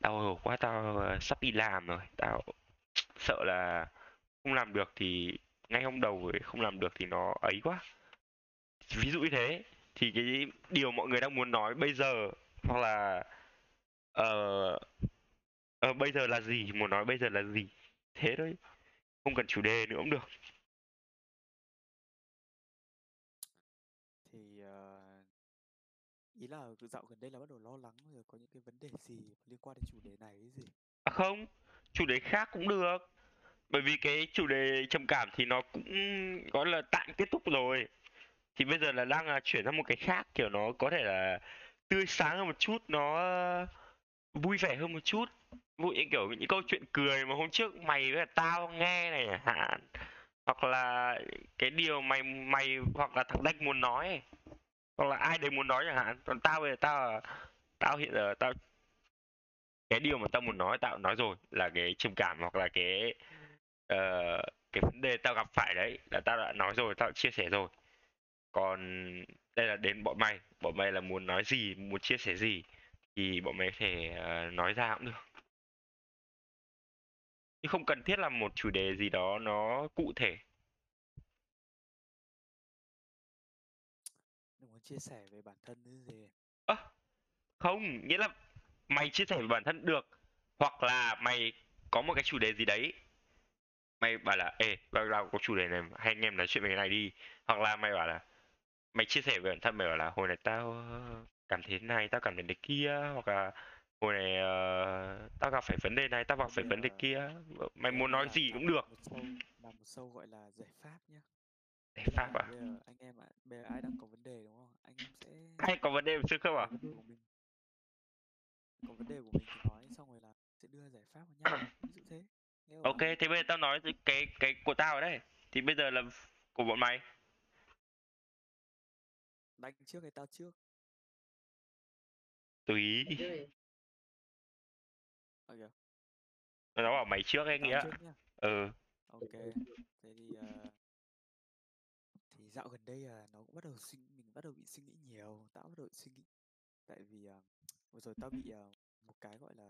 tao hồi quá, tao uh, sắp đi làm rồi, tao sợ là không làm được thì ngay hôm đầu ấy, không làm được thì nó ấy quá, ví dụ như thế. Thì cái điều mọi người đang muốn nói bây giờ hoặc là Ờ, ờ, bây giờ là gì, muốn nói bây giờ là gì, thế thôi, không cần chủ đề nữa cũng được. Thì uh, ý là dạo gần đây là bắt đầu lo lắng rồi, có những cái vấn đề gì liên quan đến chủ đề này cái gì? À không, chủ đề khác cũng được, bởi vì cái chủ đề trầm cảm thì nó cũng gọi là tạm kết thúc rồi, thì bây giờ là đang uh, chuyển sang một cái khác, kiểu nó có thể là tươi sáng hơn một chút, nó vui vẻ hơn một chút. Vụ những kiểu những câu chuyện cười mà hôm trước mày với tao nghe này hạn, hoặc là cái điều mày mày hoặc là thằng Đanh muốn nói, hoặc là ai đấy muốn nói chẳng hạn. Còn tao bây giờ tao tao hiện giờ tao cái điều mà tao muốn nói tao nói rồi, là cái trầm cảm hoặc là cái uh, cái vấn đề tao gặp phải đấy là tao đã nói rồi, tao đã chia sẻ rồi. Còn đây là đến bọn mày, bọn mày là muốn nói gì, muốn chia sẻ gì thì bọn mày có thể uh, nói ra cũng được. Nhưng không cần thiết là một chủ đề gì đó nó cụ thể. Đừng muốn chia sẻ về bản thân như gì. À, không, nghĩa là mày chia sẻ về bản thân được. Hoặc là mày có một cái chủ đề gì đấy, mày bảo là ê, tao có chủ đề này, hai anh em nói chuyện về cái này đi. Hoặc là mày bảo là mày chia sẻ về bản thân, mày bảo là hồi này tao cảm thấy này, tao cảm thấy thế kia, hoặc là hồi này uh, tao gặp phải vấn đề này, tao gặp phải vấn đề kia. Mày muốn nói gì cũng được. Làm một show gọi là giải pháp nhá. Giải pháp à? Bây giờ anh em ạ, à, bây giờ ai đang có vấn đề đúng không? Anh em sẽ ai có vấn đề một chút không ạ? À? Có vấn đề của mình thì nói, xong rồi là sẽ đưa giải pháp vào nhau, ví dụ thế. Ok, thì bây giờ tao nói cái cái của tao ở đây, thì bây giờ là của bọn mày. Đánh trước hay tao trước? Tùy ý. Okay. Nó bảo mày trước hay Nghĩa? Ừ. Ok. Thế thì uh, thì dạo gần đây là uh, nó cũng bắt đầu suy mình bắt đầu bị suy nghĩ nhiều, tao bắt đầu bị suy nghĩ. Tại vì uh, vừa rồi tao bị uh, một cái gọi là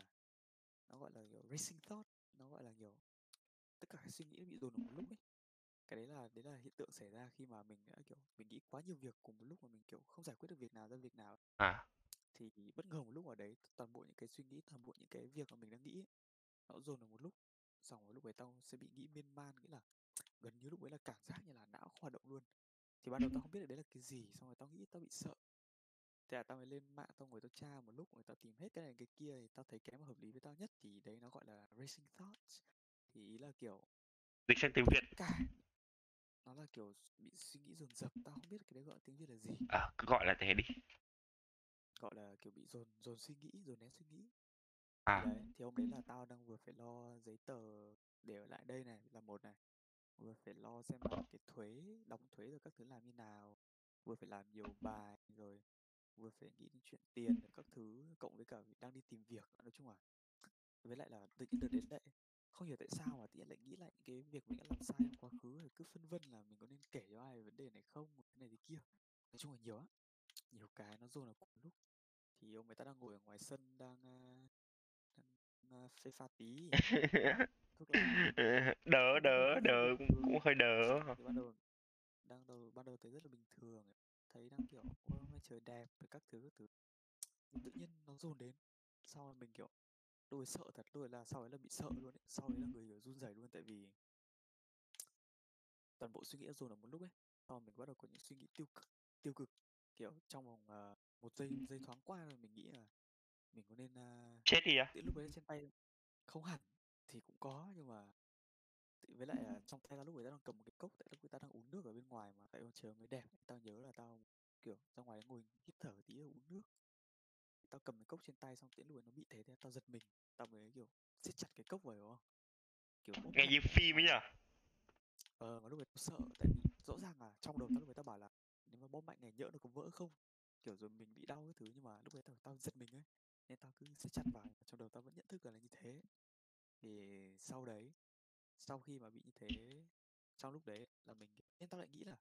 nó gọi là kiểu racing thought, nó gọi là nhiều tất cả suy nghĩ bị dồn một lúc ấy. Cái đấy là đấy là hiện tượng xảy ra khi mà mình đã kiểu mình nghĩ quá nhiều việc cùng một lúc mà mình kiểu không giải quyết được việc nào ra việc nào. À. Thì bất ngờ một lúc ở đấy toàn bộ những cái suy nghĩ, toàn bộ những cái việc mà mình đang nghĩ ấy, nó dồn vào một lúc. Xong rồi lúc ấy tao sẽ bị nghĩ miên man, nghĩa là gần như lúc ấy là cảm giác như là não không hoạt động luôn. Thì ban đầu tao không biết được đấy là cái gì, xong rồi tao nghĩ tao bị sợ. Thế là tao mới lên mạng, tao ngồi tao tra một lúc, rồi tao tìm hết cái này cái kia, thì tao thấy cái mà hợp lý với tao nhất thì đấy nó gọi là racing thoughts. Thì ý là kiểu dịch sang tiếng Việt cả, nó là kiểu bị suy nghĩ dồn dập, tao không biết cái đấy gọi tiếng Việt là gì. À, cứ gọi là thế đi. Gọi là kiểu bị dồn dồn suy nghĩ, dồn nén suy nghĩ. À. Đấy, thì hôm đấy là tao đang vừa phải lo giấy tờ để ở lại đây này là một này, vừa phải lo xem là cái thuế, đóng thuế rồi các thứ làm như nào, vừa phải làm nhiều bài rồi, vừa phải nghĩ đến chuyện tiền các thứ, cộng với cả đang đi tìm việc, nói chung là với lại là tự nhiên đợt đến đấy không hiểu tại sao mà tự nhiên lại nghĩ lại những cái việc mình đã làm sai trong quá khứ, rồi cứ phân vân là mình có nên kể cho ai vấn đề này không, cái này cái kia, nói chung là nhiều á, nhiều cái nó dồn vào cùng lúc. thì ông người ta đang ngồi ở ngoài sân đang uh, đang uh, phê pha tí. Đỡ đỡ đỡ cũng hơi đỡ. Ban đầu đang đầu ban đầu thấy rất là bình thường, thấy đang kiểu hôm nay trời đẹp với các thứ thứ tự nhiên nó dồn đến, sau là mình kiểu đôi sợ thật luôn, là sau ấy là bị sợ luôn ấy, sau ấy là người run rẩy luôn, tại vì toàn bộ suy nghĩ dồn ở một lúc ấy, sau mình bắt đầu có những suy nghĩ tiêu cực tiêu cực kiểu trong vòng uh, một giây một giây thoáng qua rồi mình nghĩ là mình có nên uh, chết đi à? Thì lúc ấy trên tay không hẳn thì cũng có, nhưng mà với lại uh, trong tay ta lúc ấy ta đang cầm một cái cốc, tại lúc ấy ta đang uống nước ở bên ngoài mà, tại ông trời mới đẹp, tao nhớ là tao kiểu ra ngoài ngồi hít thở tí uống nước, tao cầm cái cốc trên tay xong tiễn lùi nó bị thế, thế tao giật mình, tao mới kiểu siết chặt cái cốc vào, hiểu không? Kiểu nghe như phim ấy nhở? Ờ, mà lúc ấy tao sợ, tại vì rõ ràng là trong đầu tao lúc ấy tao bảo là nếu mà bom mạnh này nhỡ nó có vỡ không, kiểu rồi mình bị đau cái thứ, nhưng mà lúc ấy tao tao giật mình ấy, nên tao cứ siết chặt vào, trong đầu tao vẫn nhận thức là như thế. Thì sau đấy, sau khi mà bị như thế, trong lúc đấy là mình, nên tao lại nghĩ là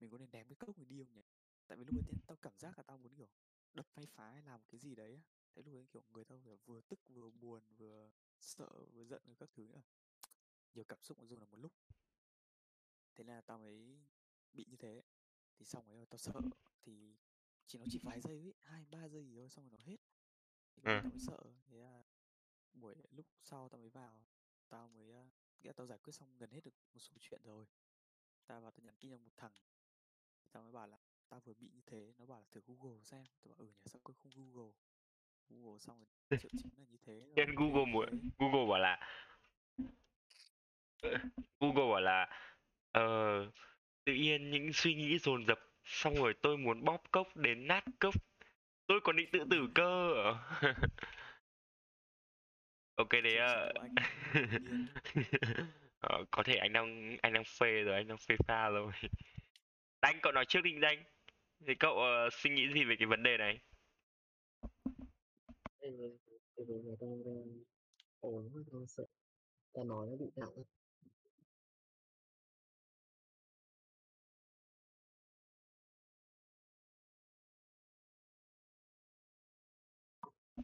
mình có nên ném cái cốc này đi không nhỉ? Tại vì lúc ấy tao cảm giác là tao muốn kiểu đập hay phá hay làm cái gì đấy á. Thế lúc ấy kiểu người tao kiểu vừa tức vừa buồn vừa sợ vừa giận với các thứ nữa, nhiều cảm xúc mà dùng là một lúc. Thế là tao mới bị như thế. Thì xong rồi tao sợ thì chỉ nó chỉ vài giây ấy, hai ba giây gì thôi, xong rồi nó hết. Thì ừ. Tao mới sợ. Thế là buổi lúc sau tao mới vào, tao mới nghĩa là tao giải quyết xong gần hết được một số chuyện rồi, tao vào tao nhắn tin cho một thằng, tao mới bảo là tao vừa bị như thế, nó bảo là thử Google xem, tao bảo ừ nhỉ, sao tôi không Google Google xong rồi triệu chứng là như thế. Trên Google bảo Google bảo là Google bảo là ờ uh, tự nhiên những suy nghĩ dồn dập, xong rồi tôi muốn bóp cốc đến nát cốc, tôi còn định tự tử cơ. Ok đấy ạ. Ờ, có thể anh đang anh đang phê rồi, anh đang phê pha rồi. Đanh, cậu nói trước đi Đanh. Thì cậu uh, suy nghĩ gì về cái vấn đề này? Ừ, tại vì người ta đang ổn quá, tao sợ. Tao nói nó bị nặng.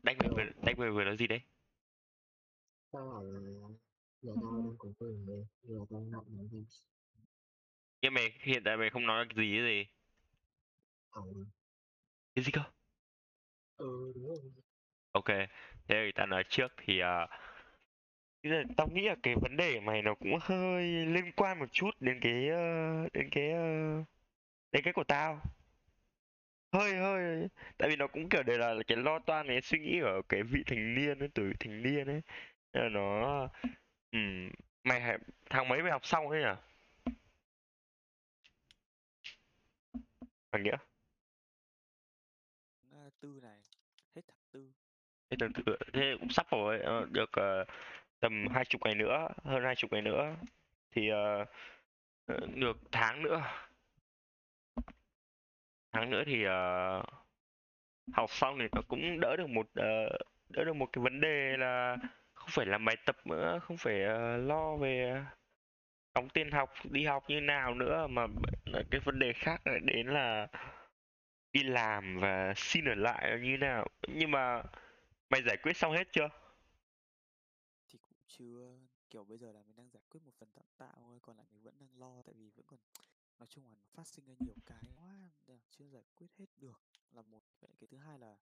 Đanh vừa, Đanh vừa, vừa nói gì đấy? Tao bảo là nhà tao đang có quyền về, nhưng mà tao nặng nói gì. Nhưng mày hiện tại mày không nói cái gì cái gì? Ừ. Cái gì cơ? Ừ đúng rồi. Ok, thế thì tao nói trước thì uh, là tao nghĩ là cái vấn đề của mày nó cũng hơi liên quan một chút đến cái uh, đến cái uh, đến cái của tao. Hơi hơi, tại vì nó cũng kiểu đều là cái lo toan, cái suy nghĩ của cái vị thành niên ấy, tuổi thành niên ấy. Nên là nó um, mày tháng mấy mày học xong ấy nhỉ? Nghĩa à, tư này hết tháng tư, hết tháng tư thế cũng sắp rồi, được uh, tầm hai chục ngày nữa, hơn hai chục ngày nữa thì uh, được tháng nữa, tháng nữa thì uh, học xong thì nó cũng đỡ được một uh, đỡ được một cái vấn đề là không phải làm bài tập nữa, không phải uh, lo về đóng tiền học, đi học như nào nữa, mà cái vấn đề khác lại đến là đi làm và xin ở lại như nào. Nhưng mà mày giải quyết xong hết chưa? Thì cũng chưa, kiểu bây giờ là mình đang giải quyết một phần tạm tạo thôi, còn lại mình vẫn đang lo, tại vì vẫn còn, nói chung là nó phát sinh ra nhiều cái quá, chưa giải quyết hết được là một. Vậy cái thứ hai là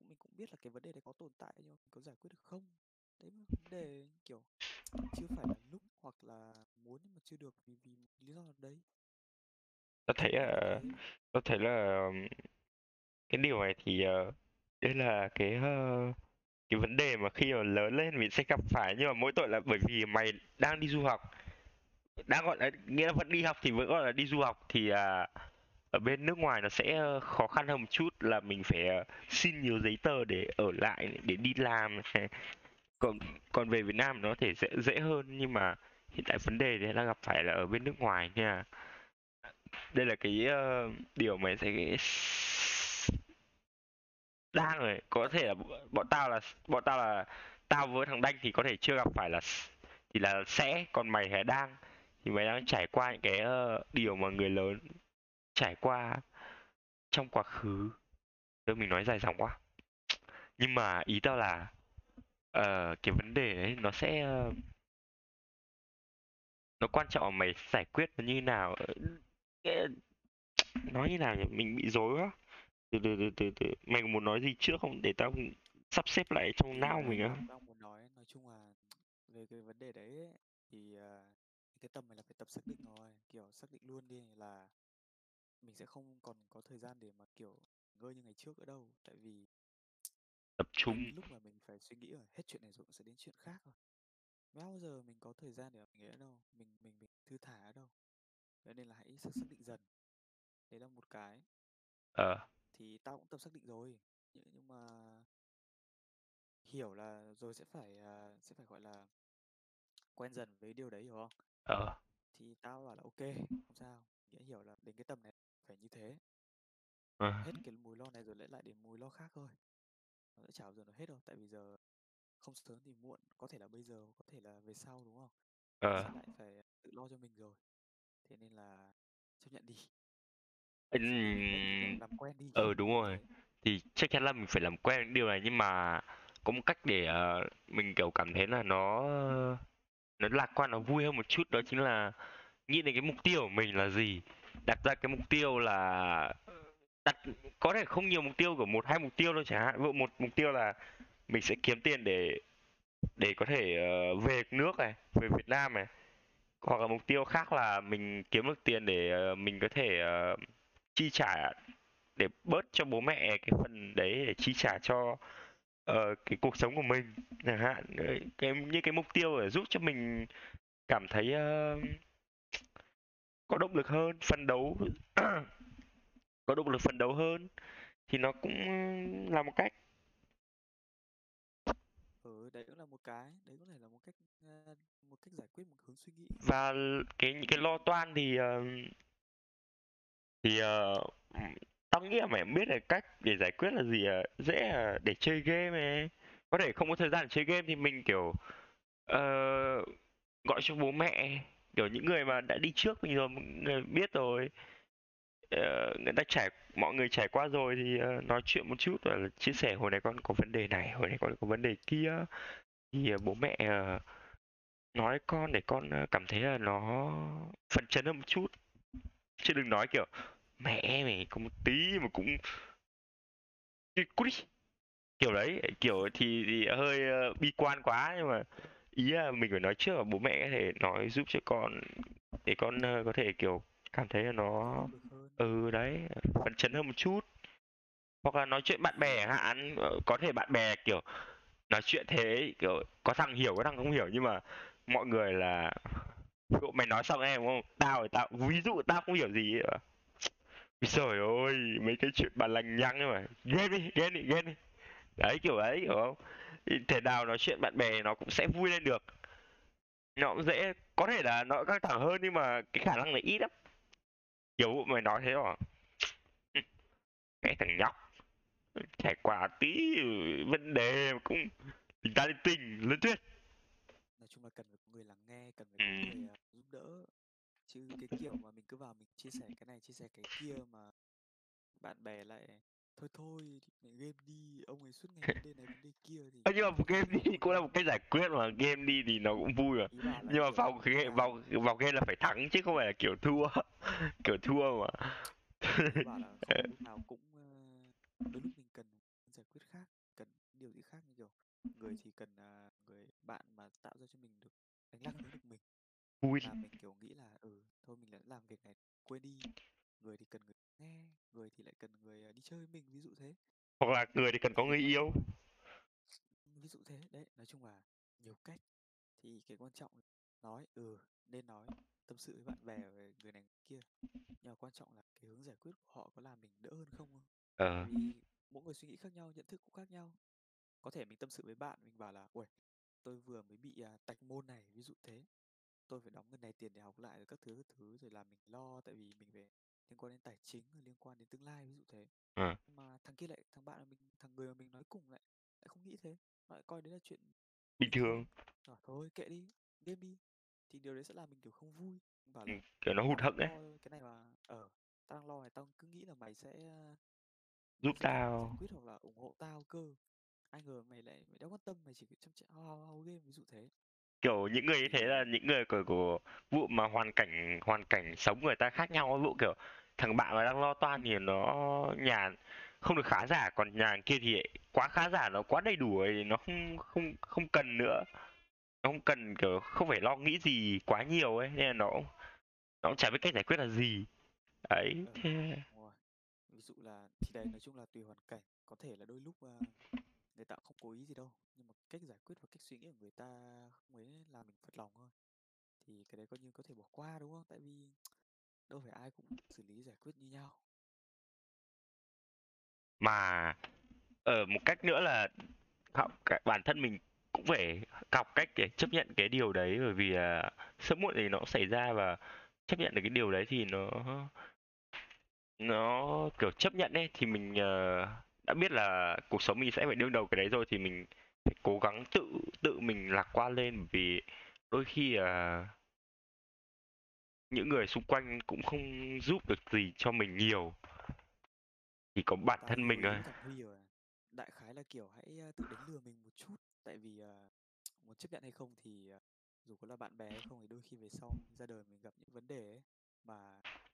mình cũng biết là cái vấn đề đấy có tồn tại, nhưng mà mình có giải quyết được không? Đấy là vấn đề kiểu chưa phải là lúc hoặc là muốn mà chưa được vì, vì lý do đấy. Tôi thấy là tôi thấy là cái điều này thì đây là cái cái vấn đề mà khi mà lớn lên mình sẽ gặp phải, nhưng mà mỗi tội là bởi vì mày đang đi du học, đã gọi là nghĩa là vẫn đi học thì vẫn gọi là đi du học, thì ở bên nước ngoài nó sẽ khó khăn hơn một chút, là mình phải xin nhiều giấy tờ để ở lại, để đi làm. Còn, còn về Việt Nam nó thể dễ, dễ hơn, nhưng mà hiện tại vấn đề thì đang gặp phải là ở bên nước ngoài nha. Đây là cái uh, điều mày sẽ đang rồi, có thể là bọn tao là bọn tao là tao với thằng Đanh thì có thể chưa gặp phải là thì là sẽ, còn mày là đang, thì mày đang trải qua những cái uh, điều mà người lớn trải qua trong quá khứ. Tôi mình nói dài dòng quá. Nhưng mà ý tao là ờ, cái vấn đề đấy nó sẽ ờ, nó quan trọng là mày giải quyết nó như nào. Ờ, cái- Nói như nào nhỉ, mình bị rối quá. Từ từ từ từ từ mày có muốn nói gì trước không để tao sắp xếp lại trong Ý não là mình á? tao muốn nói nói chung là về cái vấn đề đấy ấy, thì à, cái tầm này là phải tập xác định rồi, kiểu xác định luôn đi là mình sẽ không còn có thời gian để mà kiểu ngơi như ngày trước nữa đâu, tại vì Tập đến trung. lúc mà mình phải suy nghĩ rồi hết chuyện này rồi cũng sẽ đến chuyện khác rồi, bao giờ mình có thời gian để mà mình ấy đâu, mình mình mình thư thả ở đâu. Thế nên là hãy xác xác định dần, đấy là một cái. Ờ Thì tao cũng tập xác định rồi, nhưng nhưng mà hiểu là rồi sẽ phải à, sẽ phải gọi là quen dần với điều đấy, hiểu không? ờ Thì tao bảo là ok, không sao, nghĩa hiểu là đến cái tầm này phải như thế, ờ hết cái mùi lo này rồi lại lại đến mùi lo khác thôi, nó sẽ chảo rồi nó hết rồi, tại vì giờ không sớm thì muộn, có thể là bây giờ, có thể là về sau, đúng không? Mình ờ sẽ lại phải tự lo cho mình rồi, thế nên là chấp nhận đi, xác định một cách kiểu là Ừm, làm quen đi ờ Đúng rồi, đấy. thì chắc chắn là mình phải làm quen với điều này, nhưng mà có một cách để ờ, mình kiểu cảm thấy là nó nó lạc quan, nó vui hơn một chút, đó chính là nghĩ đến cái mục tiêu của mình là gì, đặt ra cái mục tiêu là đặt, có thể không nhiều mục tiêu, của một hai mục tiêu thôi chẳng hạn. Ví dụ một mục tiêu là mình sẽ kiếm tiền để để có thể ờ, về nước này, về Việt Nam này, hoặc là mục tiêu khác là mình kiếm được tiền để ờ, mình có thể ờ, chi trả để bớt cho bố mẹ cái phần đấy, để chi trả cho ờ, cái cuộc sống của mình chẳng hạn. Đấy, cái như cái mục tiêu để giúp cho mình cảm thấy ờ, có động lực hơn, phấn đấu có động lực phấn đấu hơn, thì nó cũng là một cách. Ừ, đấy cũng là một cái, đấy cũng thể là một cách ờ, một cách giải quyết một hướng suy nghĩ. Và cái những cái lo toan thì ờ, thì ờ, tao nghĩ là mày biết là cách để giải quyết là gì. Ờ, dễ là để chơi game này, có thể không có thời gian để chơi game thì mình kiểu ờ, gọi cho bố mẹ, kiểu những người mà đã đi trước mình rồi, mọi người biết rồi, ờ, người ta trải mọi người trải qua rồi thì ờ, nói chuyện một chút, là chia sẻ hồi này con có vấn đề này, hồi này con có vấn đề kia, thì ờ, bố mẹ ờ, nói con để con ờ, cảm thấy là nó phấn chấn hơn một chút, chứ đừng nói kiểu mẹ mày có một tí mà cũng "Ê, cút đi", kiểu đấy, kiểu thì, thì hơi ờ, bi quan quá. Nhưng mà ý là mình phải nói trước là bố mẹ có thể nói giúp cho con để con ờ, có thể kiểu cảm thấy là Có nó động lực hơn. ừ đấy phấn chấn hơn một chút. Hoặc là nói chuyện bạn bè chẳng hạn. Ờ, có thể bạn bè kiểu nói chuyện thế ấy, kiểu có thằng hiểu có thằng không hiểu, nhưng mà mọi người là ví dụ mày nói xong em đúng không, tao thì tao ví dụ tao không hiểu gì ấy. Ờ, trời ơi mấy cái chuyện bà lằng nhăng ấy mà, ghê đi ghê đi ghê đi đấy, kiểu đấy, hiểu không? Thì thể nào nói chuyện bạn bè nó cũng sẽ vui lên được, nó cũng dễ, có thể là nó căng thẳng hơn nhưng mà cái khả năng này ít lắm, kiểu mày nói thế rồi cái thằng nhóc trải qua tí vấn đề mà cũng tình ta linh tinh lấn tuyết. Nói chung là cần phải có người lắng nghe, cần phải Ừ, có người à, giúp đỡ, chứ cái kiểu mà mình cứ vào mình chia sẻ cái này chia sẻ cái kia mà bạn bè lại thôi thôi mẹ game đi, ông ấy suốt ngày vấn đề này vấn đề kia thì Ơ, nhưng mà game đi thì cũng là một cái giải quyết mà, game đi thì nó cũng vui mà, ý bảo là nhưng mà kiểu vào game, à vào vào game là phải thắng chứ không phải là kiểu thua kiểu thua mà. ý bảo là không phải lúc nào cũng ờ, đôi lúc mình cần giải quyết khác, cần điều gì khác, như kiểu người thì cần à, người bạn mà tạo ra cho mình được đánh lạc hướng được mình, Vui. mà mình kiểu nghĩ là ừ thôi mình đã làm việc này quên đi, người thì cần người nghe, người thì lại cần người à, đi chơi với mình, ví dụ thế. Hoặc là người thì cần có Thì người nói chung yêu. là ví dụ thế đấy, nói chung là nhiều cách, thì cái quan trọng là nói ừ nên nói tâm sự với bạn bè về người này người kia, nhưng mà quan trọng là cái hướng giải quyết của họ có làm mình đỡ hơn không thôi. Tại ờ vì mỗi người suy nghĩ khác nhau, nhận thức cũng khác nhau, có thể mình tâm sự với bạn mình bảo là ui tôi vừa mới bị à, tạch môn này, ví dụ thế, tôi phải đóng cái này tiền để học lại rồi các thứ các thứ, rồi làm mình lo, tại vì mình về liên quan đến tài chính rồi liên quan đến tương lai, ví dụ thế. ờ Nhưng mà thằng kia lại, thằng bạn mà mình, thằng người mà mình nói cùng lại lại không nghĩ thế, nó lại coi đấy là chuyện Bình bình thường, thường. Rồi thôi kệ đi, game đi, thì điều đấy sẽ làm mình kiểu không vui. Mình bảo Ừ, là kiểu nó hụt tao hẫng đang đấy, lo cái này mà ở tao đang lo này, tao cứ nghĩ là mày sẽ giúp mày sẽ kiểu giải tao. quyết hoặc là ủng hộ tao cơ, ai ngờ mày lại mày đã quan tâm, mày chỉ chăm chăm hao hao hao game, ví dụ thế. Kiểu những người như thế là những người của, của vụ mà hoàn cảnh hoàn cảnh sống người ta khác nhau. Vụ kiểu thằng bạn mà đang lo toan thì nó nhà không được khá giả, còn nhà kia thì quá khá giả, nó quá đầy đủ rồi, nó không không không cần nữa, nó không cần kiểu không phải lo nghĩ gì quá nhiều ấy, nên là nó nó cũng chả biết cách giải quyết là gì ấy. Ừ, thế... ví dụ là thì đấy, nói chung là tùy hoàn cảnh, có thể là đôi lúc uh, người ta không cố ý gì đâu, nhưng mà cách giải quyết và cách suy nghĩ của người ta không ấy là mình phật lòng thôi, thì cái đấy coi như có thể bỏ qua, đúng không? Tại vì đâu phải ai cũng xử lý giải quyết như nhau. Mà ở một cách nữa là học, bản thân mình cũng phải học cách để chấp nhận cái điều đấy, bởi vì uh, sớm muộn thì nó xảy ra, và chấp nhận được cái điều đấy thì nó nó kiểu chấp nhận ấy, thì mình uh, đã biết là cuộc sống mình sẽ phải đương đầu cái đấy rồi, thì mình phải cố gắng tự tự mình lạc quan lên, vì đôi khi uh, những người xung quanh cũng không giúp được gì cho mình nhiều, chỉ có bản Tại thân mình thôi. Đại khái là kiểu hãy tự đánh lừa mình một chút, tại vì uh, muốn chấp nhận hay không thì uh, dù có là bạn bè hay không thì đôi khi về sau ra đời mình gặp những vấn đề ấy, mà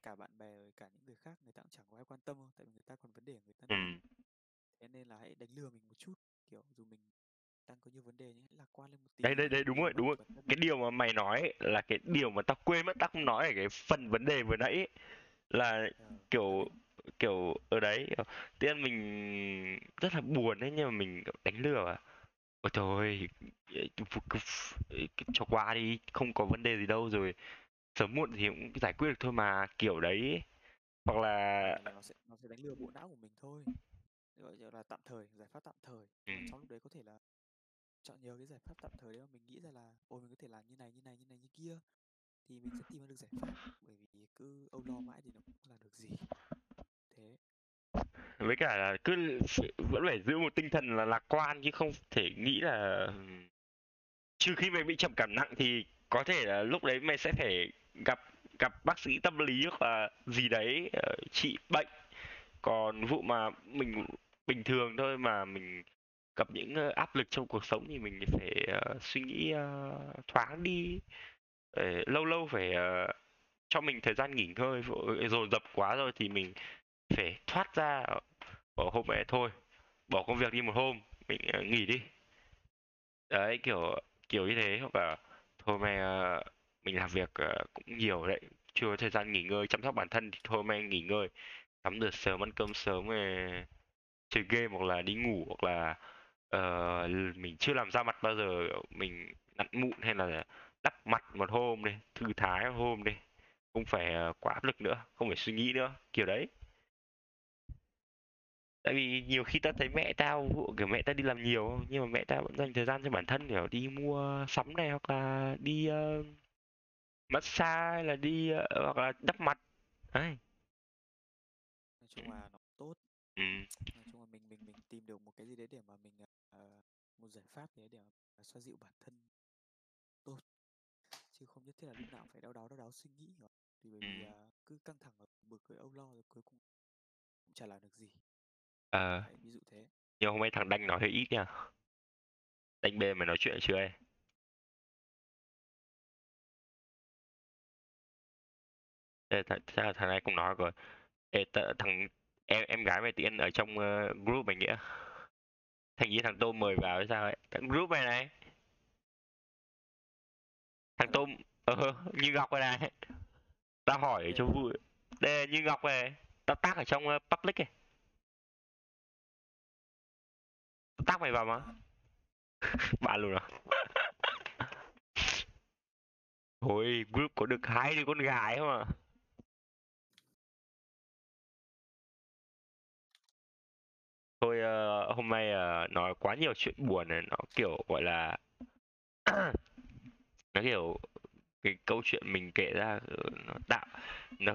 cả bạn bè rồi cả những người khác người ta cũng chẳng có ai quan tâm đâu, tại vì người ta còn vấn đề người ta. Ừ. Thế nên là hãy đánh lừa mình một chút, kiểu dù mình đang có nhiều vấn đề nhưng hãy lạc quan lên một tí. Đây đây đây, đúng rồi, đúng rồi. Cái điều mà mày nói là cái điều mà tao quên mất, tao không nói ở cái phần vấn đề vừa nãy ấy, là kiểu kiểu ở đấy, tiên mình rất là buồn ấy, nhưng mà mình đánh lừa à. Ôi trời ơi, cho qua đi, không có vấn đề gì đâu, rồi sớm muộn thì cũng giải quyết được thôi mà, kiểu đấy. Hoặc là nó sẽ, nó sẽ đánh lừa bộ não của mình thôi, gọi là tạm thời, giải pháp tạm thời. Ừ. Trong lúc đấy có thể là chọn nhiều cái giải pháp tạm thời đấy mà mình nghĩ ra là ôi mình có thể làm như này, như này, như này, như kia, thì mình sẽ tìm ra được giải pháp, bởi vì cứ âu lo mãi thì nó cũng không làm được gì. Thế. Với cả là cứ vẫn phải giữ một tinh thần là lạc quan, chứ không thể nghĩ là trừ khi mày bị trầm cảm nặng thì có thể là lúc đấy mày sẽ phải gặp gặp bác sĩ tâm lý hoặc là gì đấy trị bệnh. Còn vụ mà mình bình thường thôi mà mình gặp những áp lực trong cuộc sống thì mình phải uh, suy nghĩ uh, thoáng đi, để lâu lâu phải uh, cho mình thời gian nghỉ ngơi, rồi dập quá rồi thì mình phải thoát ra, bỏ hôm ấy thôi, bỏ công việc đi một hôm, mình uh, nghỉ đi đấy, kiểu kiểu như thế. Hoặc là thôi mày uh, mình làm việc uh, cũng nhiều đấy, chưa có thời gian nghỉ ngơi chăm sóc bản thân thì thôi mày nghỉ ngơi, tắm rửa sớm, ăn cơm sớm, uh, chơi game hoặc là đi ngủ, hoặc là uh, mình chưa làm da mặt bao giờ, mình nặn mụn hay là đắp mặt một hôm đi, thư thái một hôm đi, không phải quá áp lực nữa, không phải suy nghĩ nữa, kiểu đấy. Tại vì nhiều khi ta thấy mẹ tao, kiểu mẹ tao đi làm nhiều nhưng mà mẹ tao vẫn dành thời gian cho bản thân, kiểu đi mua sắm này, hoặc là đi uh, massage, hay là đi uh, hoặc là đắp mặt đấy. Nói chung là nó tốt. Ừ. Nói chung là mình mình mình tìm được một cái gì đấy để mà mình uh, một giải pháp để để mà xoa dịu bản thân tốt, chứ không nhất thiết là lúc nào phải đau đáu đau đáu suy nghĩ rồi, thì bởi vì uh, cứ căng thẳng ở bực rồi âu lo rồi cuối cùng cũng chả làm được gì. Ờ. À, ví dụ thế. Nhưng hôm nay thằng Đanh nói hơi ít nha. Đanh B mày nói chuyện chưa ấy? Ê, th- th- thằng này cũng nói rồi. Ê, th- thằng em em gái mày Tiên ở trong uh, group mày Nghĩa. Thành như thằng Tôm mời vào hay sao ấy? Thằng group này này. Thằng Tôm ờ như Ngọc này này. Tao hỏi để cho vui. Đây như Ngọc này, tao tác ở trong uh, public này. Tao tác mày vào mà. Bạn luôn à. Ôi, group có được hai đứa con gái không à? Thôi uh, hôm nay uh, nói quá nhiều chuyện buồn này, nó kiểu gọi là nó kiểu cái câu chuyện mình kể ra nó tạo nó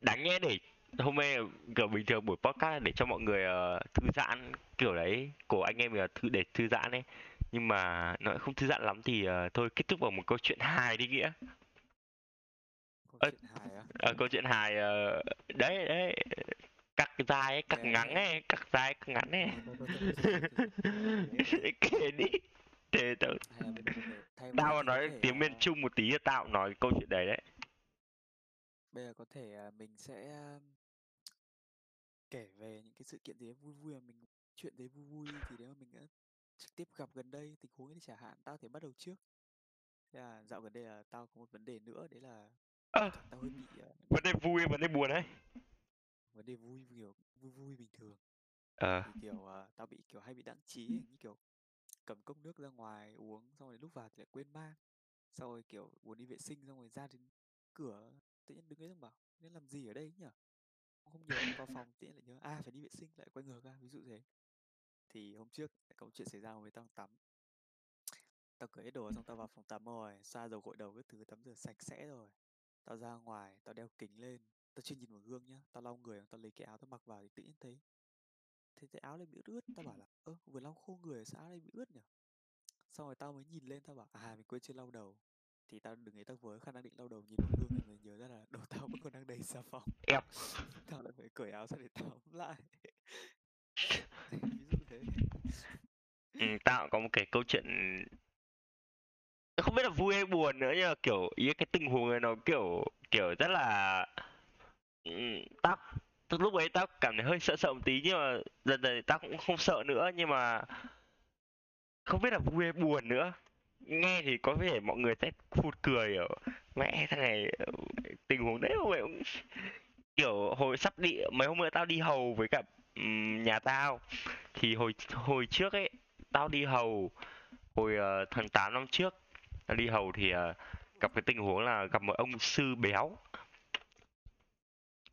đáng nghe, để hôm nay kiểu bình thường buổi podcast để cho mọi người uh, thư giãn kiểu đấy, của anh em là thư để thư giãn ấy, nhưng mà nó không thư giãn lắm thì uh, thôi kết thúc bằng một câu chuyện hài đi Nghĩa. Câu chuyện hài á? À? À, câu chuyện hài uh, đấy đấy cắt dài ấy, cắt yeah. ngắn ấy, cắt dài, cắt ngắn ấy. Kể đi. Thế tao Tao nói tiếng miền Trung một tí, tao nói câu chuyện đấy đấy. Bây giờ có thể mình sẽ kể về những cái sự kiện gì đấy vui vui, mình chuyện đấy vui vui thì nếu mà mình đã trực tiếp gặp gần đây tình huống ấy chẳng hạn, tao thể bắt đầu trước. Thế là dạo gần đây là tao có một vấn đề nữa, đấy là à, tao hơi bị uh, vấn đề vui, vấn đề buồn đấy. Vấn đề vui kiểu vui vui bình thường. À. Thì kiểu uh, tao bị kiểu hay bị đãng trí, như kiểu cầm cốc nước ra ngoài uống xong rồi lúc vào thì lại quên mang. Xong rồi kiểu muốn đi vệ sinh xong rồi ra đến cửa tự nhiên đứng đấy xong bảo nên làm gì ở đây nhỉ? Không nhớ, vào phòng tự nhiên lại nhớ à phải đi vệ sinh, lại quay ngược ra, ví dụ thế. Thì hôm trước có chuyện xảy ra hồi tao tắm. Tao cởi hết đồ xong tao vào phòng tắm rồi, xoa dầu gội đầu các thứ, tắm rửa sạch sẽ rồi. Tao ra ngoài, tao đeo kính lên, tao chưa nhìn vào gương nhá, tao lau người, tao lấy cái áo tao mặc vào thì tự nhiên thấy thế cái áo lại bị ướt, tao bảo là ơ vừa lau khô người sao áo lại bị ướt nhỉ? Xong rồi tao mới nhìn lên tao bảo à mình quên chưa lau đầu. Thì tao đứng ấy tao với khả năng định lau đầu nhìn vào gương thì mình nhớ ra là đầu tao vẫn còn đang đầy xà phòng. Tao lại phải cởi áo ra để tắm lại. Ví dụ thế. Ừ, tao có một cái câu chuyện không biết là vui hay buồn nữa, nhưng mà kiểu ý cái tình huống này nó kiểu kiểu rất là tao lúc ấy tao cảm thấy hơi sợ sợ một tí, nhưng mà dần dần tao cũng không sợ nữa, nhưng mà không biết là vui hay buồn nữa. Nghe thì có vẻ mọi người sẽ phụt cười ở mẹ thằng này tình huống đấy không vậy, kiểu hồi sắp đi mấy hôm nữa tao đi hầu với cả um, nhà tao thì hồi hồi trước ấy tao đi hầu hồi uh, tháng tám năm trước tao đi hầu thì uh, gặp cái tình huống là gặp một ông sư béo.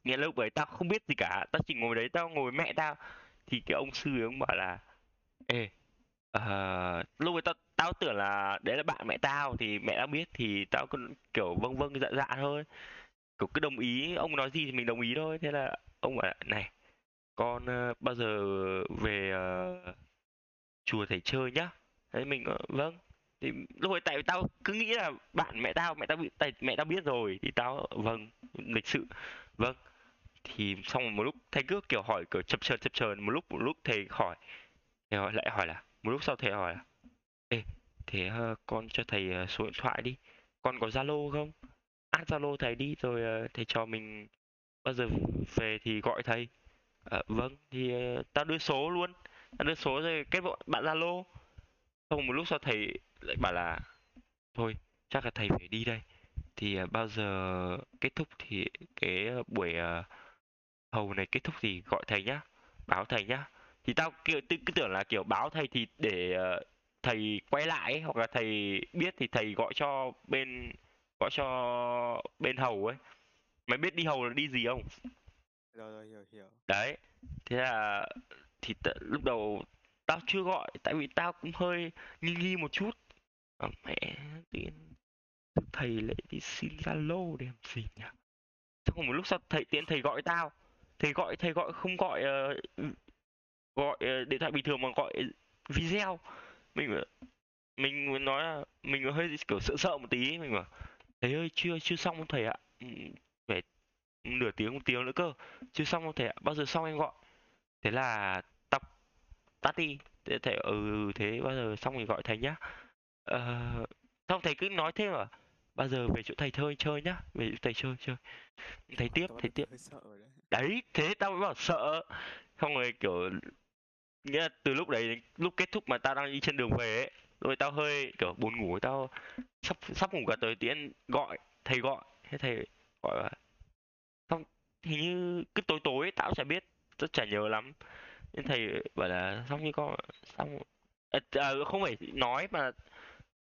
Nghĩa lúc ấy tao không biết gì cả, tao chỉ ngồi đấy tao ngồi mẹ tao thì cái ông sư ấy ông bảo là ê uh, lúc ấy tao tao tưởng là đấy là bạn mẹ tao thì mẹ tao biết thì tao cũng kiểu vâng vâng dạ dạ thôi, kiểu cứ đồng ý ông nói gì thì mình đồng ý thôi. Thế là ông bảo là, này con uh, bao giờ về uh, chùa thầy chơi nhá. Thế mình uh, vâng. Thì lúc ấy tại vì tao cứ nghĩ là bạn mẹ tao mẹ tao bị tại mẹ tao biết rồi thì tao vâng lịch sự vâng. Thì xong một lúc thầy cứ kiểu hỏi kiểu chập chờn chập chờn một lúc một lúc thầy hỏi thầy hỏi lại hỏi là một lúc sau thầy hỏi là ê thế uh, con cho thầy uh, số điện thoại đi, con có Zalo không, add Zalo thầy đi rồi uh, thầy cho mình bao giờ về thì gọi thầy. Uh, vâng thì uh, tao đưa số luôn, tao đưa số rồi kết bạn Zalo. Xong một lúc sau thầy lại bảo là thôi chắc là thầy phải đi đây, thì uh, bao giờ kết thúc thì cái uh, buổi uh, hầu này kết thúc thì gọi thầy nhá, báo thầy nhá. Thì tao kiểu tự cứ tưởng là kiểu báo thầy thì để uh, thầy quay lại ấy, hoặc là thầy biết thì thầy gọi cho bên gọi cho bên hầu ấy. Mày biết đi hầu là đi gì không? Rồi rồi hiểu hiểu. Đấy. Thế là thì t- lúc đầu tao chưa gọi tại vì tao cũng hơi nghi nghi một chút. À, mẹ thầy lại đi xin Zalo để làm gì nhỉ? Xong một lúc sau thầy tiện thầy gọi tao. Thầy gọi thầy gọi không gọi uh, gọi uh, điện thoại bình thường mà gọi video. Mình mình muốn nói là mình hơi kiểu sợ sợ một tí, mình bảo thầy ơi chưa chưa xong thầy ạ, phải nửa tiếng một tiếng nữa cơ, chưa xong không thầy ạ, bao giờ xong em gọi. Thế là tập tắt đi. Thế thầy ừ thế bao giờ xong thì gọi thầy nhá. Ờ, xong thầy cứ nói thêm à bao giờ về chỗ thầy chơi chơi nhá, về chỗ thầy chơi chơi thầy tiếp thầy tiếp đấy. Thế tao mới bảo sợ, xong rồi kiểu nghĩa là từ lúc đấy đến lúc kết thúc mà tao đang đi trên đường về ấy, rồi tao hơi kiểu buồn ngủ, tao sắp sắp ngủ cả tới tiễn gọi thầy gọi thế thầy gọi là xong hình như cứ tối tối tao chả biết tao chả nhớ lắm, nên thầy bảo là xong như con xong à, à, không phải nói mà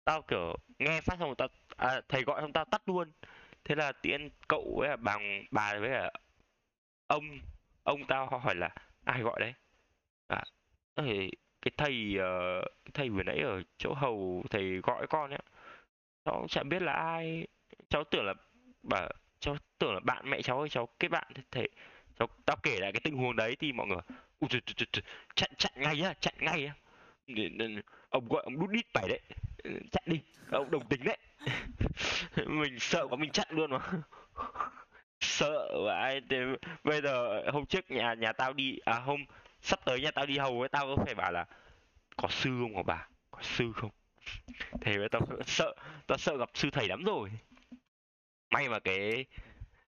tao kiểu nghe phát xong tao à, thầy gọi xong tao tắt luôn. Thế là tiễn cậu với bà bà với cả ông ông tao hỏi là ai gọi đấy à, Cái, cái thầy uh, cái thầy vừa nãy ở chỗ hầu thầy gọi con ấy, cháu cũng chẳng biết là ai, cháu tưởng là bà cháu tưởng là bạn mẹ cháu ơi, cháu kết bạn thầy cháu. Tao kể lại cái tình huống đấy thì mọi người ui trời trời trời chặn chặn ngay á, chặn ngay á, ông gọi ông đút đít bảy đấy, chặn đi ông đồng tính đấy. Mình sợ quá mình chặn luôn mà. sợ vậy. Bây giờ hôm trước nhà nhà tao đi, à hôm sắp tới nhà tao đi hầu ấy, tao có phải bảo là có sư không hả bà, có sư không, thế mà tao sợ, tao sợ gặp sư thầy lắm rồi. May mà cái